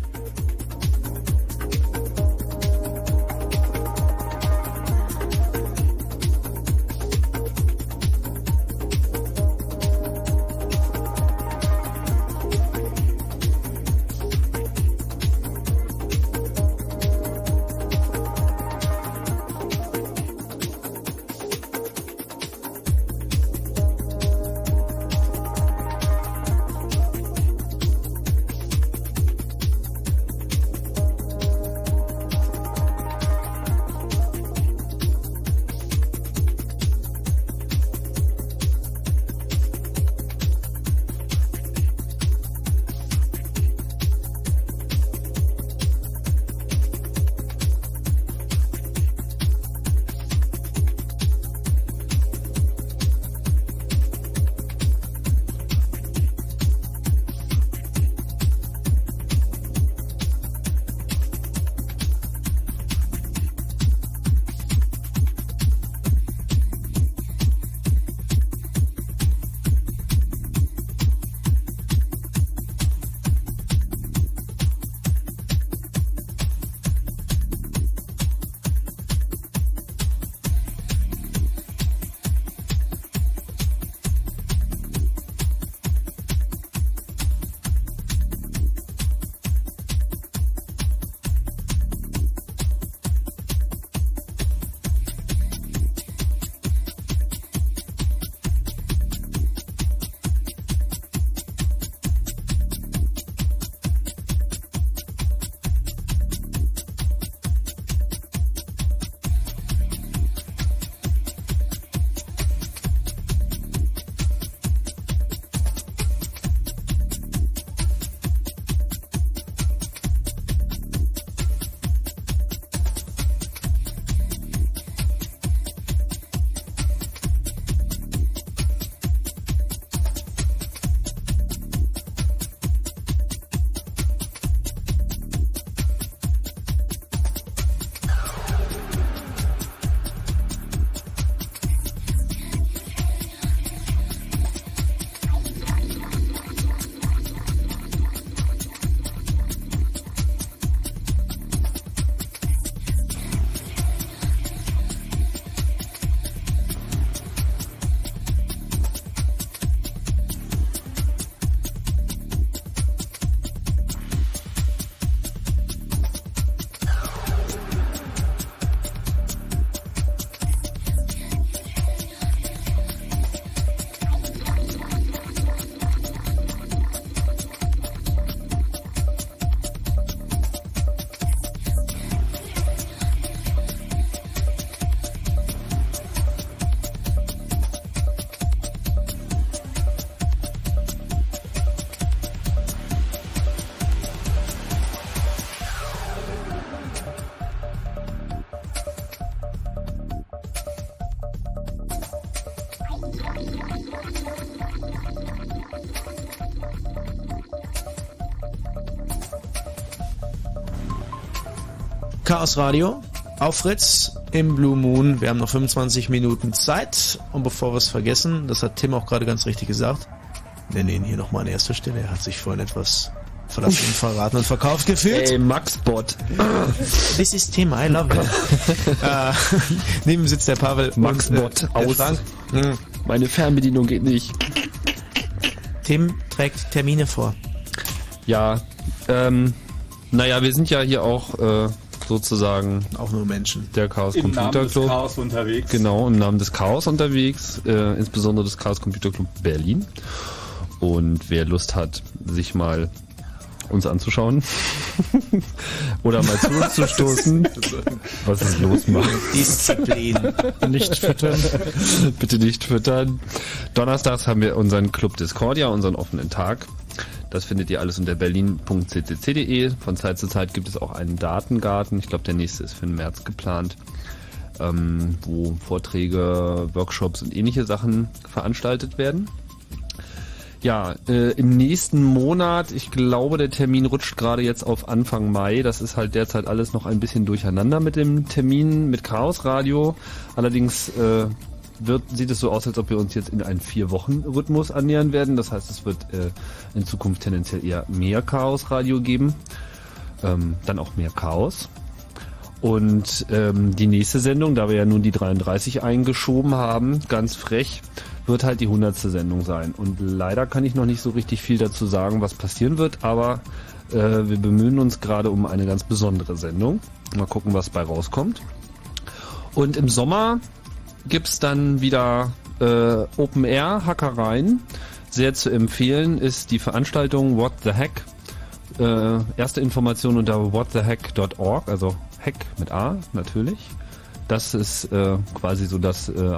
Chaos Radio auf Fritz im Blue Moon. Wir haben noch fünfundzwanzig Minuten Zeit. Und bevor wir es vergessen, das hat Tim auch gerade ganz richtig gesagt, nenne ihn hier nochmal an erster Stelle. Er hat sich vorhin etwas verlassen, verraten und verkauft gefühlt. Ey, Maxbot. This is Tim, I love it. äh, neben sitzt der Pavel. Maxbot, äh, aus. Mhm. Meine Fernbedienung geht nicht. Tim trägt Termine vor. Ja, ähm, naja, wir sind ja hier auch, äh, sozusagen auch nur Menschen. Der Chaos Im Computer Namen des Club. Chaos unterwegs. Genau, im Namen des Chaos unterwegs, äh, insbesondere des Chaos Computer Club Berlin. Und wer Lust hat, sich mal uns anzuschauen oder mal zu uns zu stoßen, was ist los, Mann? Disziplin. Nicht füttern. Bitte nicht füttern. Donnerstags haben wir unseren Club Discordia, unseren offenen Tag. Das findet ihr alles unter berlin punkt c c c punkt d e. Von Zeit zu Zeit gibt es auch einen Datengarten. Ich glaube, der nächste ist für den März geplant, ähm, wo Vorträge, Workshops und ähnliche Sachen veranstaltet werden. Ja, äh, im nächsten Monat, ich glaube, der Termin rutscht gerade jetzt auf Anfang Mai. Das ist halt derzeit alles noch ein bisschen durcheinander mit dem Termin mit Chaos Radio. Allerdings äh, wird, sieht es so aus, als ob wir uns jetzt in einen Vier-Wochen-Rhythmus annähern werden. Das heißt, es wird äh, in Zukunft tendenziell eher mehr Chaos Radio geben, ähm, dann auch mehr Chaos. Und ähm, die nächste Sendung, da wir ja nun die dreiunddreißig eingeschoben haben, ganz frech, wird halt die hundertste Sendung sein. Und leider kann ich noch nicht so richtig viel dazu sagen, was passieren wird, aber äh, wir bemühen uns gerade um eine ganz besondere Sendung. Mal gucken, was bei rauskommt. Und im Sommer gibt's dann wieder äh, Open Air Hackereien. Sehr zu empfehlen ist die Veranstaltung What the Hack. Äh, erste Information unter what the hack punkt org, also Hack mit A natürlich. Das ist äh, quasi so das äh,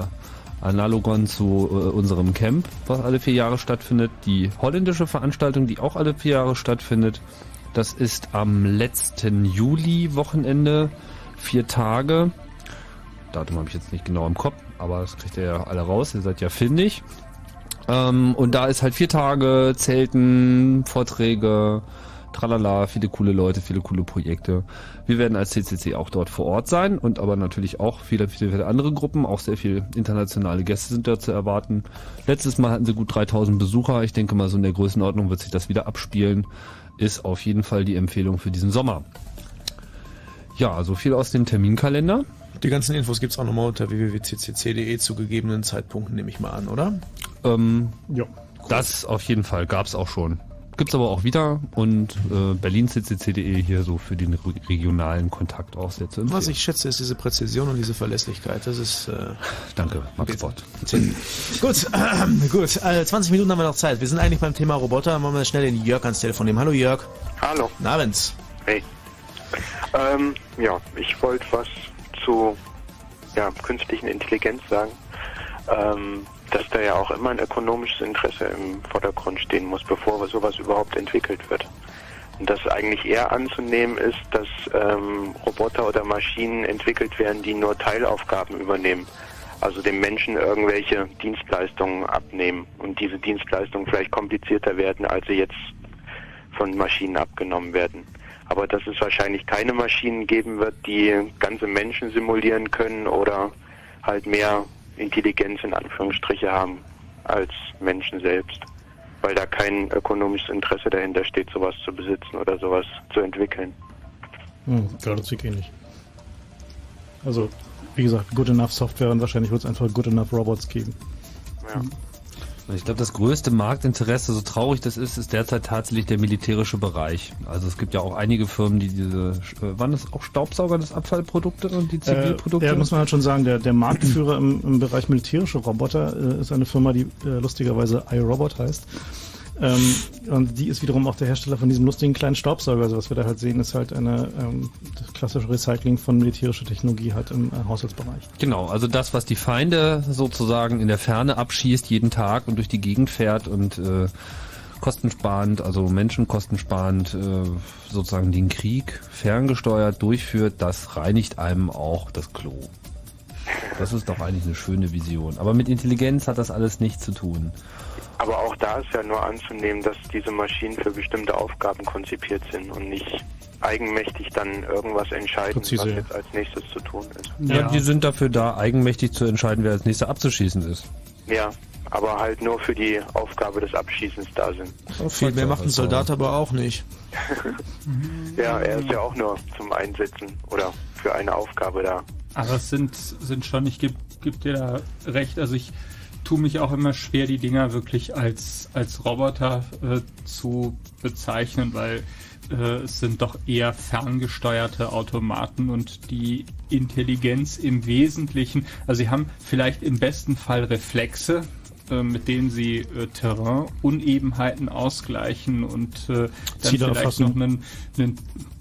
Analogon zu äh, unserem Camp, was alle vier Jahre stattfindet. Die holländische Veranstaltung, die auch alle vier Jahre stattfindet, das ist am letzten Juli-Wochenende, vier Tage. Datum habe ich jetzt nicht genau im Kopf, aber das kriegt ihr ja alle raus, ihr seid ja findig. Ähm, und da ist halt vier Tage, Zelten, Vorträge, tralala, viele coole Leute, viele coole Projekte. Wir werden als C C C auch dort vor Ort sein und aber natürlich auch viele, viele, viele andere Gruppen, auch sehr viele internationale Gäste sind da zu erwarten. Letztes Mal hatten sie gut dreitausend Besucher, ich denke mal so in der Größenordnung wird sich das wieder abspielen, ist auf jeden Fall die Empfehlung für diesen Sommer. Ja, so viel aus dem Terminkalender. Die ganzen Infos gibt's auch nochmal unter w w w punkt c c c punkt d e zu gegebenen Zeitpunkten, nehme ich mal an, oder? Ähm, ja. Cool. Das auf jeden Fall gab's auch schon. Gibt's aber auch wieder und äh, berlin punkt c c c punkt d e hier so für den regionalen Kontakt auch sehr zu empfehlen. Was ich schätze, ist diese Präzision und diese Verlässlichkeit. Das ist äh, danke, Max Bott. Gut, äh, gut. Äh, zwanzig Minuten haben wir noch Zeit. Wir sind eigentlich beim Thema Roboter. Machen wir schnell den Jörg ans Telefon nehmen. Hallo Jörg. Hallo. Guten Abend. Hey. Ähm, ja, ich wollte was zu ja, künstlichen Intelligenz sagen, ähm, dass da ja auch immer ein ökonomisches Interesse im Vordergrund stehen muss, bevor sowas überhaupt entwickelt wird. Und dass eigentlich eher anzunehmen ist, dass ähm, Roboter oder Maschinen entwickelt werden, die nur Teilaufgaben übernehmen, also dem Menschen irgendwelche Dienstleistungen abnehmen und diese Dienstleistungen vielleicht komplizierter werden, als sie jetzt von Maschinen abgenommen werden. Aber dass es wahrscheinlich keine Maschinen geben wird, die ganze Menschen simulieren können oder halt mehr Intelligenz in Anführungsstriche haben als Menschen selbst. Weil da kein ökonomisches Interesse dahinter steht, sowas zu besitzen oder sowas zu entwickeln. Hm, gerade so ähnlich. Also, wie gesagt, Good Enough Software und wahrscheinlich wird es einfach Good Enough Robots geben. Ja. Hm. Ich glaube, das größte Marktinteresse, so traurig das ist, ist derzeit tatsächlich der militärische Bereich. Also es gibt ja auch einige Firmen, die diese, waren das auch Staubsauger, das Abfallprodukte und die Zivilprodukte? Äh, ja, muss man halt schon sagen, der, der Marktführer im, im Bereich militärische Roboter äh, ist eine Firma, die äh, lustigerweise iRobot heißt. Ähm, und die ist wiederum auch der Hersteller von diesem lustigen kleinen Staubsauger. Also was wir da halt sehen, ist halt eine ähm, das klassische Recycling von militärischer Technologie halt im äh, Haushaltsbereich. Genau, also das, was die Feinde sozusagen in der Ferne abschießt jeden Tag und durch die Gegend fährt und äh, kostensparend, also menschenkostensparend äh, sozusagen den Krieg ferngesteuert durchführt, das reinigt einem auch das Klo. Das ist doch eigentlich eine schöne Vision. Aber mit Intelligenz hat das alles nichts zu tun. Aber auch da ist ja nur anzunehmen, dass diese Maschinen für bestimmte Aufgaben konzipiert sind und nicht eigenmächtig dann irgendwas entscheiden, Präzise. Was jetzt als nächstes zu tun ist. Ja, ja, die sind dafür da, eigenmächtig zu entscheiden, wer als nächster abzuschießen ist. Ja, aber halt nur für die Aufgabe des Abschießens da sind. Oh, viel mehr macht ein Soldat aber auch nicht. Ja, er ist ja auch nur zum Einsetzen oder für eine Aufgabe da. Aber es sind, sind schon, ich gebe geb dir da recht, also ich tue mich auch immer schwer, die Dinger wirklich als, als Roboter äh, zu bezeichnen, weil äh, es sind doch eher ferngesteuerte Automaten und die Intelligenz im Wesentlichen, also sie haben vielleicht im besten Fall Reflexe, äh, mit denen sie äh, Terrain, Unebenheiten ausgleichen und äh, dann vielleicht noch einen, einen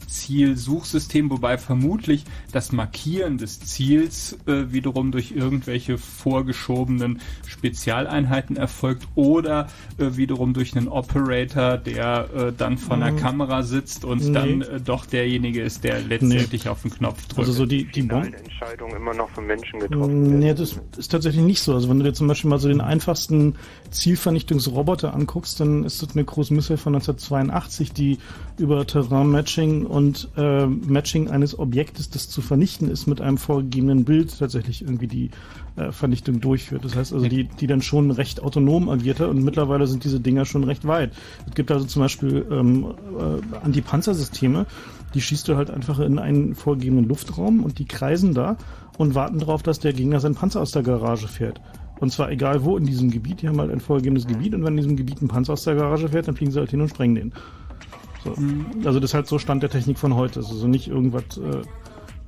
Zielsuchsystem, wobei vermutlich das Markieren des Ziels äh, wiederum durch irgendwelche vorgeschobenen Spezialeinheiten erfolgt oder äh, wiederum durch einen Operator, der äh, dann vor einer mhm. Kamera sitzt und nee. dann äh, doch derjenige ist, der letztendlich nee. auf den Knopf drückt. Also so die, die Entscheidungen immer noch von Menschen getroffen. Nee, das ist tatsächlich nicht so. Also wenn du dir zum Beispiel mal so den einfachsten Zielvernichtungsroboter anguckst, dann ist das eine große Missile von neunzehnhundertzweiundachtzig, die über Terrain-Matching und und äh, Matching eines Objektes, das zu vernichten ist, mit einem vorgegebenen Bild tatsächlich irgendwie die äh, Vernichtung durchführt. Das heißt also, die, die dann schon recht autonom agierte und mittlerweile sind diese Dinger schon recht weit. Es gibt also zum Beispiel ähm, äh, Antipanzersysteme, die schießt du halt einfach in einen vorgegebenen Luftraum und die kreisen da und warten darauf, dass der Gegner seinen Panzer aus der Garage fährt. Und zwar egal wo in diesem Gebiet, die haben halt ein vorgegebenes Gebiet und wenn in diesem Gebiet ein Panzer aus der Garage fährt, dann fliegen sie halt hin und sprengen den. So. Also das ist halt so Stand der Technik von heute, also nicht irgendwas äh,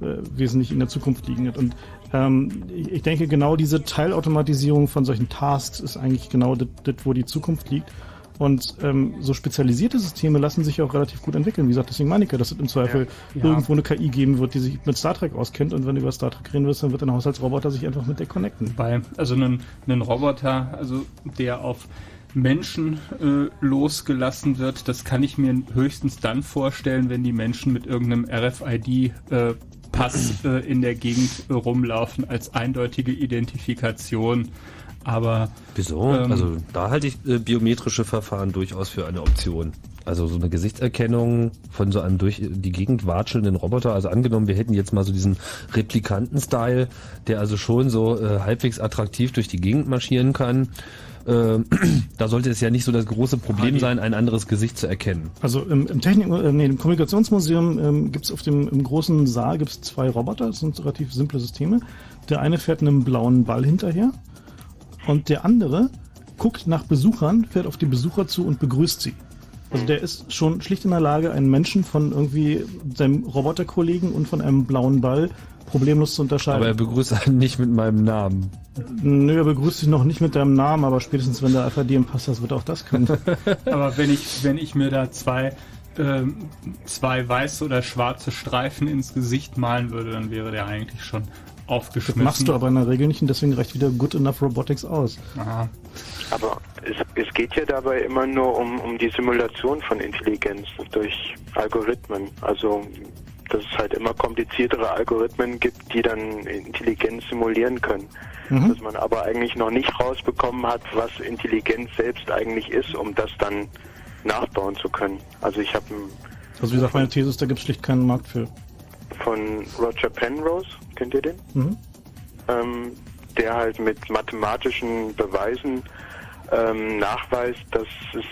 äh, wesentlich in der Zukunft liegend. Und ähm, ich denke, genau diese Teilautomatisierung von solchen Tasks ist eigentlich genau das, wo die Zukunft liegt. Und ähm, so spezialisierte Systeme lassen sich auch relativ gut entwickeln. Wie gesagt, deswegen meine ich ja, dass es im Zweifel ja, ja. irgendwo eine K I geben wird, die sich mit Star Trek auskennt. Und wenn du über Star Trek reden willst, dann wird ein Haushaltsroboter sich einfach mit der connecten. Weil, also einen, einen Roboter, also der auf Menschen äh, losgelassen wird, das kann ich mir höchstens dann vorstellen, wenn die Menschen mit irgendeinem R F I D-Pass äh, äh, in der Gegend äh, rumlaufen, als eindeutige Identifikation. Aber wieso? Ähm, also da halte ich äh, biometrische Verfahren durchaus für eine Option. Also so eine Gesichtserkennung von so einem durch die Gegend watschelnden Roboter. Also angenommen, wir hätten jetzt mal so diesen Replikanten-Style, der also schon so äh, halbwegs attraktiv durch die Gegend marschieren kann. Da sollte es ja nicht so das große Problem sein, ein anderes Gesicht zu erkennen. Also im, im, Technik, äh, nee, im Kommunikationsmuseum ähm, gibt es auf dem im großen Saal gibt's zwei Roboter, das sind relativ simple Systeme. Der eine fährt einem blauen Ball hinterher und der andere guckt nach Besuchern, fährt auf die Besucher zu und begrüßt sie. Also der ist schon schlicht in der Lage, einen Menschen von irgendwie seinem Roboterkollegen und von einem blauen Ball problemlos zu unterscheiden. Aber er begrüßt einen nicht mit meinem Namen. Nö, er begrüßt dich noch nicht mit deinem Namen, aber spätestens wenn der Alpha D im Pass ist, wird auch das können. Aber wenn ich, wenn ich mir da zwei, äh, zwei weiße oder schwarze Streifen ins Gesicht malen würde, dann wäre der eigentlich schon aufgeschmissen. Das machst du aber in der Regel nicht und deswegen reicht wieder Good Enough Robotics aus. Aha. Aber es, es geht ja dabei immer nur um, um die Simulation von Intelligenz durch Algorithmen. Also dass es halt immer kompliziertere Algorithmen gibt, die dann Intelligenz simulieren können. Mhm. Dass man aber eigentlich noch nicht rausbekommen hat, was Intelligenz selbst eigentlich ist, um das dann nachbauen zu können. Also ich habe... Also wie gesagt, meine These ist, da gibt es schlicht keinen Markt für. Von Roger Penrose, kennt ihr den? Mhm. Ähm, der halt mit mathematischen Beweisen ähm, nachweist, dass es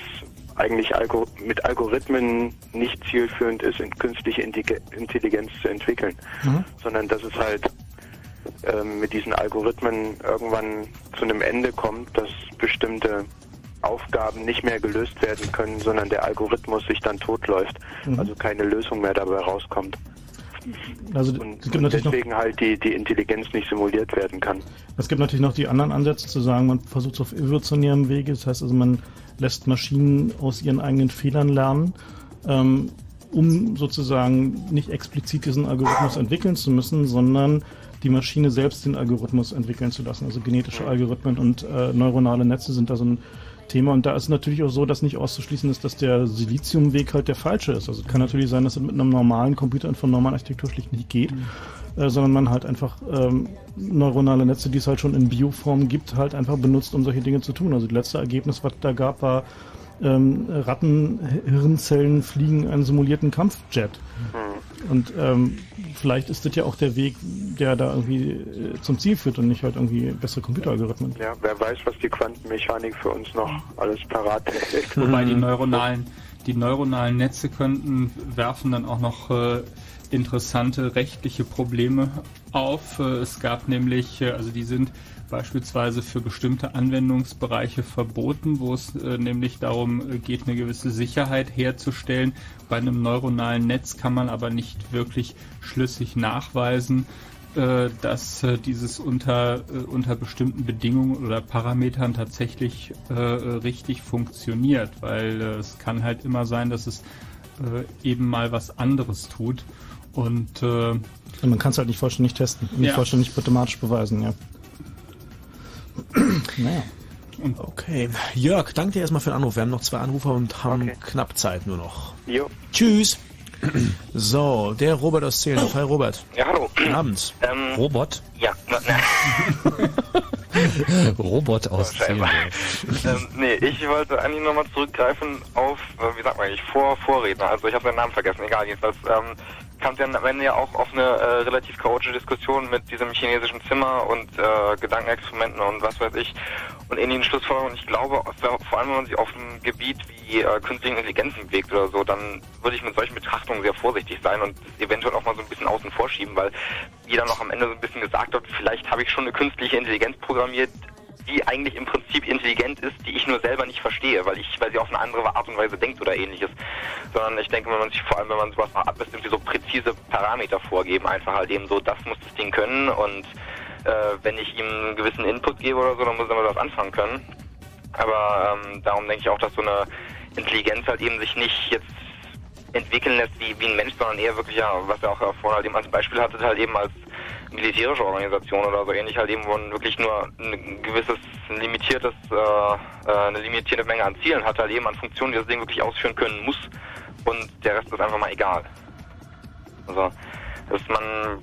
eigentlich Algo- mit Algorithmen nicht zielführend ist, in künstliche Intelligenz zu entwickeln, mhm. sondern dass es halt ähm, mit diesen Algorithmen irgendwann zu einem Ende kommt, dass bestimmte Aufgaben nicht mehr gelöst werden können, sondern der Algorithmus sich dann totläuft, mhm. also keine Lösung mehr dabei rauskommt. Also, und, es gibt und deswegen noch, halt die, die Intelligenz nicht simuliert werden kann. Es gibt natürlich noch die anderen Ansätze zu sagen, man versucht es auf evolutionärem Wege, das heißt also, man lässt Maschinen aus ihren eigenen Fehlern lernen, ähm, um sozusagen nicht explizit diesen Algorithmus entwickeln zu müssen, sondern die Maschine selbst den Algorithmus entwickeln zu lassen. Also genetische Algorithmen und äh, neuronale Netze sind da so ein Thema. Und da ist natürlich auch so, dass nicht auszuschließen ist, dass der Siliziumweg halt der falsche ist. Also es kann natürlich sein, dass es mit einem normalen Computer und von normalen Architektur schlicht nicht geht, mhm. äh, sondern man halt einfach ähm, neuronale Netze, die es halt schon in Bioform gibt, halt einfach benutzt, um solche Dinge zu tun. Also das letzte Ergebnis, was da gab, war ähm, Rattenhirnzellen fliegen einen simulierten Kampfjet. Mhm. Und ähm, vielleicht ist das ja auch der Weg, der da irgendwie zum Ziel führt und nicht halt irgendwie bessere Computeralgorithmen. Ja, wer weiß, was die Quantenmechanik für uns noch alles parat hält. Wobei die neuronalen, die neuronalen Netze könnten, werfen dann auch noch äh, interessante rechtliche Probleme auf. Es gab nämlich, also die sind beispielsweise für bestimmte Anwendungsbereiche verboten, wo es äh, nämlich darum geht, eine gewisse Sicherheit herzustellen. Bei einem neuronalen Netz kann man aber nicht wirklich schlüssig nachweisen, äh, dass äh, dieses unter, äh, unter bestimmten Bedingungen oder Parametern tatsächlich äh, richtig funktioniert, weil äh, es kann halt immer sein, dass es äh, eben mal was anderes tut. Und, äh, und man kann es halt nicht vollständig testen, nicht ja. vollständig mathematisch beweisen, ja. Naja. Okay. Jörg, danke dir erstmal für den Anruf. Wir haben noch zwei Anrufer und haben okay. knapp Zeit nur noch. Jo. Tschüss. So, der Robert aus Zehlen. Hi, Robert. Ja, hallo. Guten Abend. Ähm, Robert? Ja. Robert aus Zehlen. ähm, nee, ich wollte eigentlich nochmal zurückgreifen auf, äh, wie sagt man eigentlich, Vor Vorredner. Also ich habe den Namen vergessen, egal. Jedenfalls ähm, kam dann am Ende ja auch auf eine äh, relativ chaotische Diskussion mit diesem chinesischen Zimmer und äh, Gedankenexperimenten und was weiß ich und in den Schlussfolgerungen. Ich glaube, vor allem wenn man sich auf ein Gebiet wie äh, künstliche Intelligenz bewegt oder so, dann würde ich mit solchen Betrachtungen sehr vorsichtig sein und eventuell auch mal so ein bisschen außen vor schieben, weil jeder noch am Ende so ein bisschen gesagt hat, vielleicht habe ich schon eine künstliche Intelligenz programmiert, die eigentlich im Prinzip intelligent ist, die ich nur selber nicht verstehe, weil ich, weil sie auf eine andere Art und Weise denkt oder ähnliches. Sondern ich denke, wenn man sich vor allem, wenn man sowas mal ablässt, irgendwie so präzise Parameter vorgeben, einfach halt eben so, das muss das Ding können und äh, wenn ich ihm einen gewissen Input gebe oder so, dann muss er damit was anfangen können. Aber ähm, darum denke ich auch, dass so eine Intelligenz halt eben sich nicht jetzt entwickeln lässt wie, wie ein Mensch, sondern eher wirklich, ja, was er auch vorhin halt eben als Beispiel hatte, halt eben als militärische Organisation oder so ähnlich, halt eben, wo man wirklich nur ein gewisses limitiertes, äh, eine limitierte Menge an Zielen hat, halt eben an Funktionen, die das Ding wirklich ausführen können muss und der Rest ist einfach mal egal. Also, dass man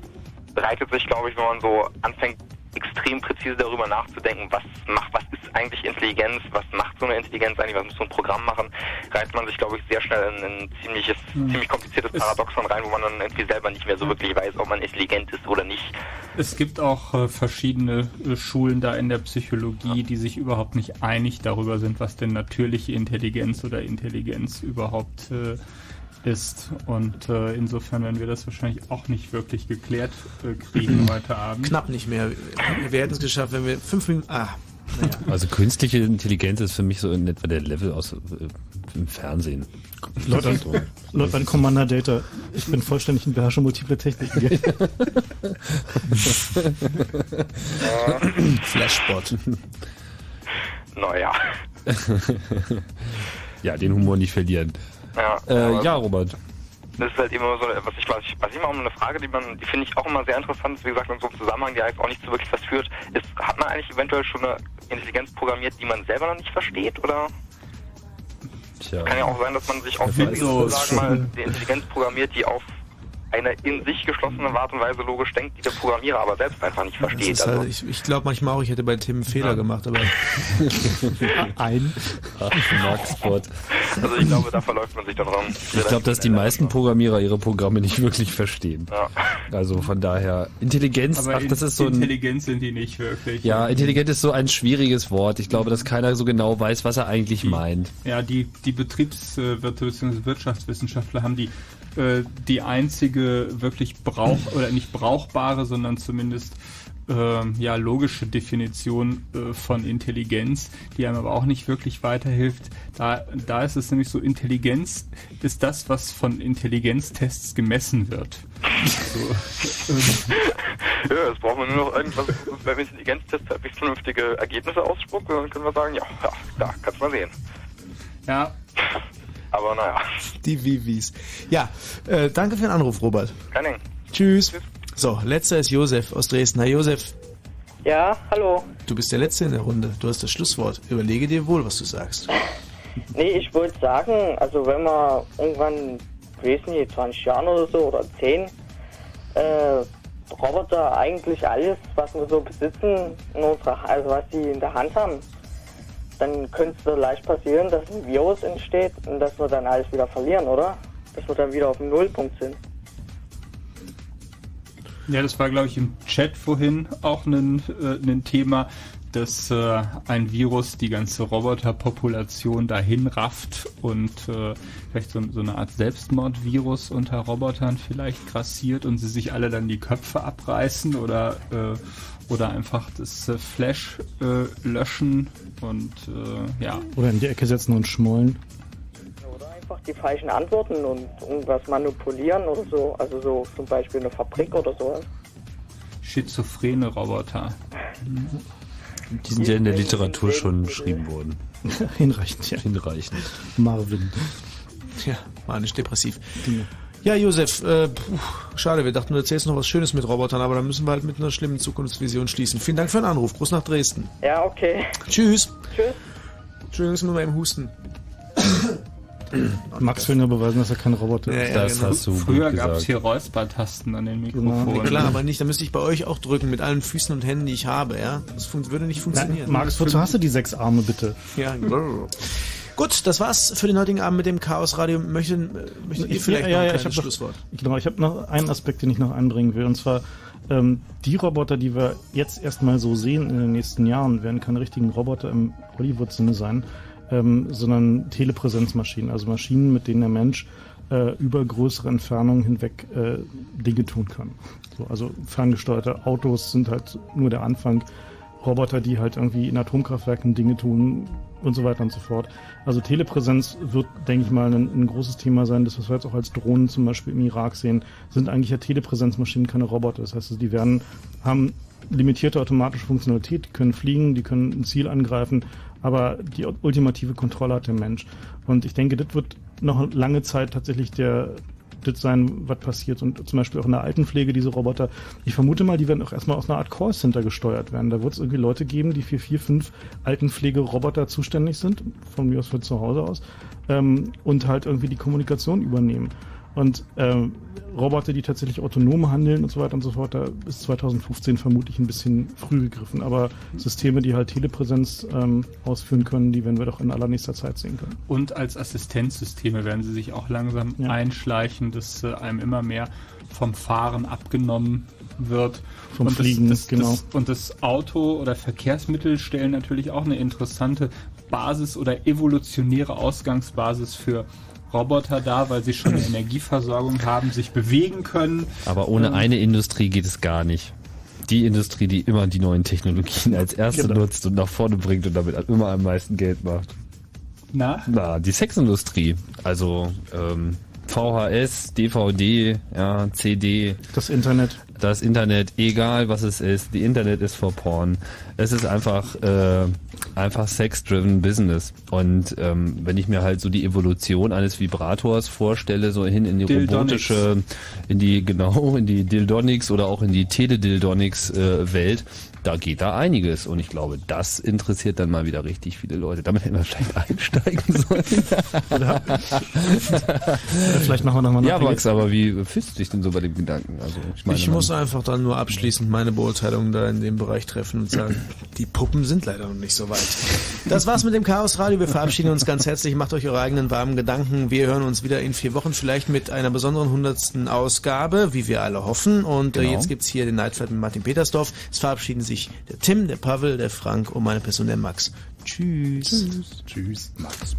bereitet sich, glaube ich, wenn man so anfängt, extrem präzise darüber nachzudenken, was macht, was ist eigentlich Intelligenz, was macht so eine Intelligenz eigentlich, was muss so ein Programm machen, reibt man sich, glaube ich, sehr schnell in ein ziemliches, hm. ziemlich kompliziertes Paradoxon rein, wo man dann irgendwie selber nicht mehr so wirklich weiß, ob man intelligent ist oder nicht. Es gibt auch äh, verschiedene äh, Schulen da in der Psychologie, die sich überhaupt nicht einig darüber sind, was denn natürliche Intelligenz oder Intelligenz überhaupt äh, ist. Und äh, insofern werden wir das wahrscheinlich auch nicht wirklich geklärt äh, kriegen heute Abend. Knapp nicht mehr. Wir hätten es geschafft, wenn wir fünf Minuten... Ah, naja. Also künstliche Intelligenz ist für mich so in etwa der Level aus äh, im Fernsehen. Leute, Leute an Commander Data, ich bin vollständig und beherrsche multiple Techniken. Flashbot. Naja. Ja, den Humor nicht verlieren. Ja, äh, ja, Robert. Das ist halt immer so, was ich, was ich, was ich immer um eine Frage, die man, die finde ich auch immer sehr interessant ist, wie gesagt, in so einem Zusammenhang, der jetzt auch nicht so wirklich was führt, ist, hat man eigentlich eventuell schon eine Intelligenz programmiert, die man selber noch nicht versteht, oder? Tja. Kann ja auch sein, dass man sich auf so mal die Intelligenz programmiert, die auf eine in sich geschlossene Art und Weise logisch denkt, die der Programmierer aber selbst einfach nicht versteht. Halt, also. Ich, ich glaube manchmal auch, ich hätte bei Tim einen Fehler ja. gemacht, aber ein Markspot. Also ich glaube, da verläuft man sich dann rum. Ich glaube, dass die meisten Programmierer ihre Programme nicht wirklich verstehen. Ja. Also von daher, Intelligenz, aber ach, das ist so ein... Intelligenz sind die nicht wirklich. Ja, intelligent ist so ein schwieriges Wort. Ich glaube, dass keiner so genau weiß, was er eigentlich die, meint. Ja, die, die Betriebswirte bzw. Wirtschaftswissenschaftler haben die die einzige wirklich brauch oder nicht brauchbare, sondern zumindest äh, ja logische Definition äh, von Intelligenz, die einem aber auch nicht wirklich weiterhilft. Da, da ist es nämlich so, Intelligenz ist das, was von Intelligenztests gemessen wird. Also, äh, ja, jetzt brauchen wir nur noch irgendwas, beim Intelligenztest habe ich vernünftige Ergebnisse ausspuckt, dann können wir sagen, ja, ja, da kannst du mal sehen. Ja. Aber naja. Die Vivis. Ja, äh, danke für den Anruf, Robert. Kein Ding. Tschüss. Tschüss. So, letzter ist Josef aus Dresden. Hi, Josef. Ja, hallo. Du bist der Letzte in der Runde. Du hast das Schlusswort. Überlege dir wohl, was du sagst. Nee, ich wollte sagen, also wenn man irgendwann, ich weiß nicht, zwanzig Jahren oder so, oder zehn, äh, Roboter eigentlich alles, was wir so besitzen, in unserer, also was die in der Hand haben, dann könnte es so leicht passieren, dass ein Virus entsteht und dass wir dann alles wieder verlieren, oder? Dass wir dann wieder auf dem Nullpunkt sind. Ja, das war, glaube ich, im Chat vorhin auch ein, äh, ein Thema, dass äh, ein Virus die ganze Roboterpopulation dahin rafft und äh, vielleicht so, so eine Art Selbstmordvirus unter Robotern vielleicht grassiert und sie sich alle dann die Köpfe abreißen oder, äh, oder einfach das äh, Flash äh, löschen und äh, ja. Oder in die Ecke setzen und schmollen. Oder einfach die falschen Antworten und irgendwas manipulieren oder so. Also so zum Beispiel eine Fabrik oder sowas. Schizophrene Roboter. Mhm. Die sind ja in der Literatur schon beschrieben worden. Hinreichend, ja. Hinreichend. Marvin. Ja, manisch-depressiv. Ja, Josef, äh, puh, schade, wir dachten, du erzählst noch was Schönes mit Robotern, aber dann müssen wir halt mit einer schlimmen Zukunftsvision schließen. Vielen Dank für den Anruf. Gruß nach Dresden. Ja, okay. Tschüss. Tschüss. Entschuldigung, dass wir mal eben husten. Max will nur beweisen, dass er kein Roboter ist. Ja, ja, das genau. Hast du früher gab es hier Räuspertasten an den Mikrofonen. Ja, klar, aber nicht. Da müsste ich bei euch auch drücken mit allen Füßen und Händen, die ich habe. Ja, das würde nicht funktionieren. Markus, wozu hast du die sechs Arme bitte? Ja. Gut, das war's für den heutigen Abend mit dem Chaos Radio. Möchten möchte ihr vielleicht ja, ja, noch ein ja, ich Schlusswort? Noch, genau, ich habe noch einen Aspekt, den ich noch anbringen will. Und zwar ähm, die Roboter, die wir jetzt erstmal so sehen in den nächsten Jahren, werden keine richtigen Roboter im Hollywood-Sinne sein. Ähm, sondern Telepräsenzmaschinen, also Maschinen, mit denen der Mensch äh, über größere Entfernungen hinweg äh, Dinge tun kann. So, also ferngesteuerte Autos sind halt nur der Anfang. Roboter, die halt irgendwie in Atomkraftwerken Dinge tun und so weiter und so fort. Also Telepräsenz wird, denke ich mal, ein, ein großes Thema sein. Das, was wir jetzt auch als Drohnen zum Beispiel im Irak sehen, sind eigentlich ja Telepräsenzmaschinen, keine Roboter. Das heißt, die werden, haben limitierte automatische Funktionalität, die können fliegen, die können ein Ziel angreifen, aber die ultimative Kontrolle hat der Mensch. Und ich denke, das wird noch lange Zeit tatsächlich der, das sein, was passiert. Und zum Beispiel auch in der Altenpflege, diese Roboter, ich vermute mal, die werden auch erstmal aus einer Art Callcenter gesteuert werden. Da wird es irgendwie Leute geben, die für vier, fünf Altenpflegeroboter zuständig sind, von mir aus von zu Hause aus, ähm, und halt irgendwie die Kommunikation übernehmen. Und ähm, Roboter, die tatsächlich autonom handeln und so weiter und so fort, da ist zwanzig fünfzehn vermutlich ein bisschen früh gegriffen. Aber Systeme, die halt Telepräsenz ähm, ausführen können, die werden wir doch in allernächster Zeit sehen können. Und als Assistenzsysteme werden sie sich auch langsam ja. einschleichen, dass äh, einem immer mehr vom Fahren abgenommen wird. Vom und Fliegen, das, das, genau. Das, und das Auto oder Verkehrsmittel stellen natürlich auch eine interessante Basis oder evolutionäre Ausgangsbasis für Roboter da, weil sie schon eine Energieversorgung haben, sich bewegen können. Aber ohne ähm, eine Industrie geht es gar nicht. Die Industrie, die immer die neuen Technologien als erste genau. nutzt und nach vorne bringt und damit immer am meisten Geld macht. Na? Na, die Sexindustrie. Also ähm, V H S, D V D, ja, C D. Das Internet. Das Internet, egal was es ist. Die Internet ist for Porn. Es ist einfach äh, einfach sex-driven Business. Und ähm, wenn ich mir halt so die Evolution eines Vibrators vorstelle, so hin in die Dildonics. robotische, in die genau in die Dildonics oder auch in die Teledildonics-Welt, äh, da geht da einiges. Und ich glaube, das interessiert dann mal wieder richtig viele Leute. Damit hätten wir vielleicht einsteigen sollen. Oder? Vielleicht machen wir nochmal noch. Ja, Max, aber wie fühlst du dich denn so bei dem Gedanken? Also ich meine. Ich muss einfach dann nur abschließend meine Beurteilung da in dem Bereich treffen und sagen, die Puppen sind leider noch nicht so weit. Das war's mit dem Chaos Radio. Wir verabschieden uns ganz herzlich. Macht euch eure eigenen warmen Gedanken. Wir hören uns wieder in vier Wochen, vielleicht mit einer besonderen hundertsten Ausgabe, wie wir alle hoffen. Und genau. Jetzt gibt's hier den Nightflight mit Martin Petersdorf. Es verabschieden sich der Tim, der Pavel, der Frank und meine Person, der Max. Tschüss. Tschüss. Tschüss, Max.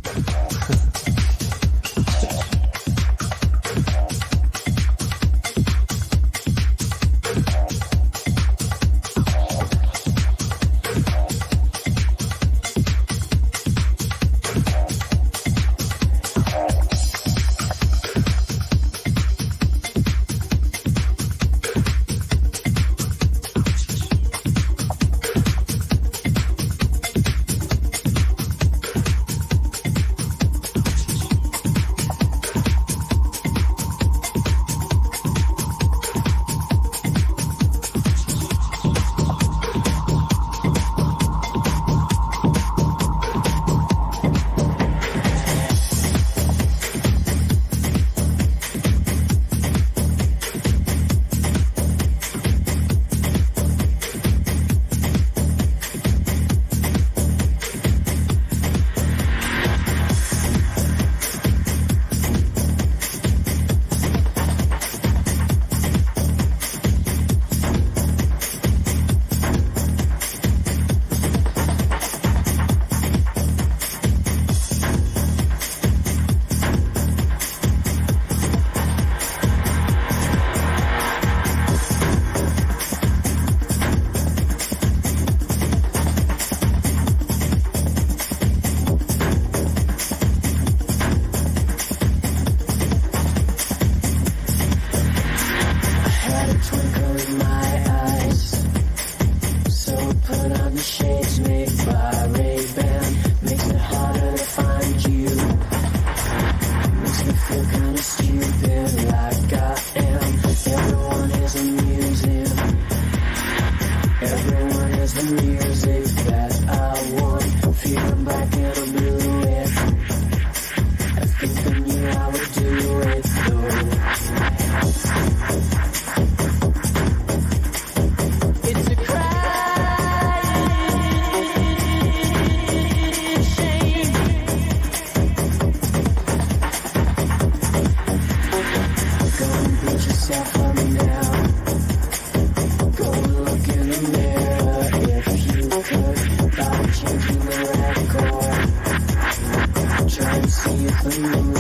Everyone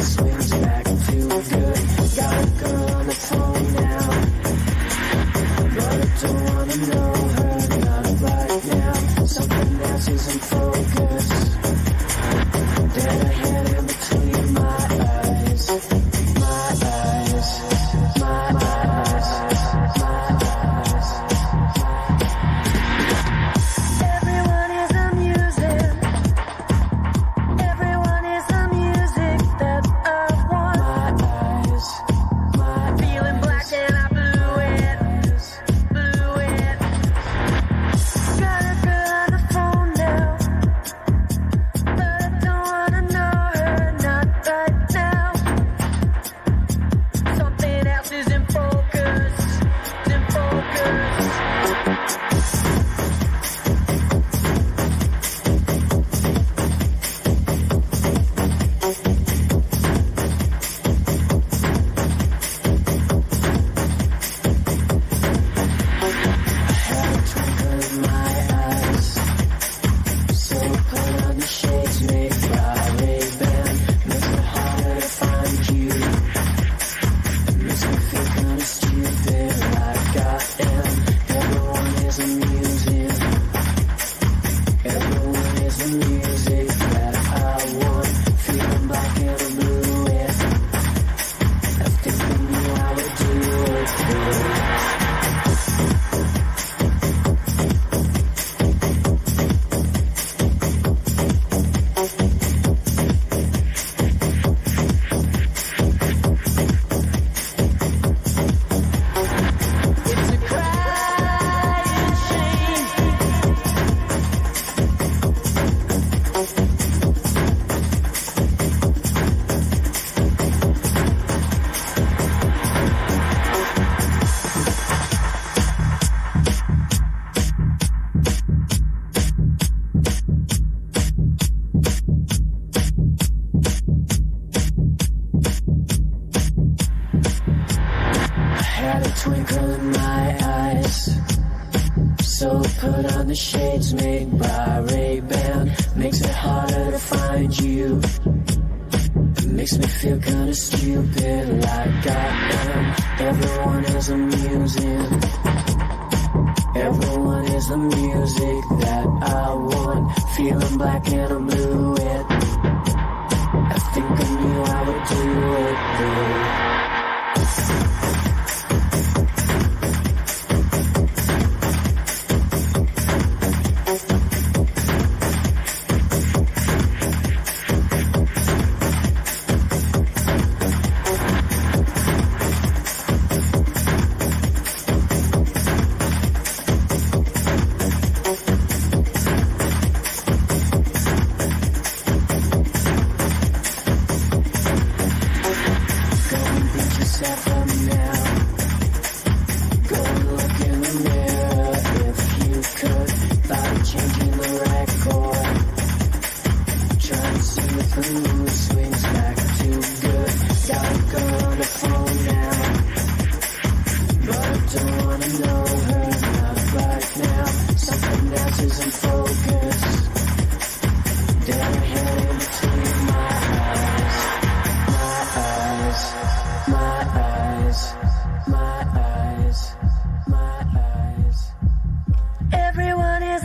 is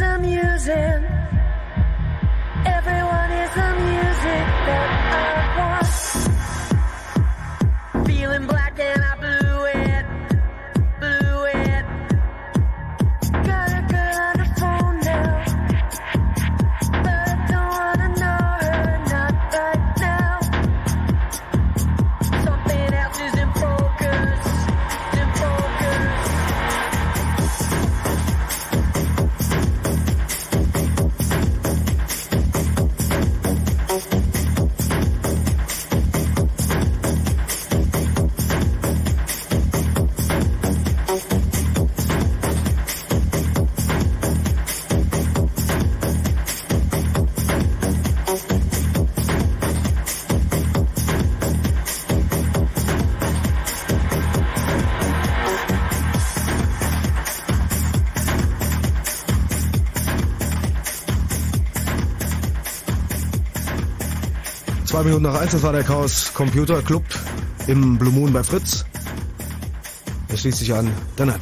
the music that I want. Zwei Minuten nach eins, das war der Chaos Computer Club im Blue Moon bei Fritz. Er schließt sich an, dann hat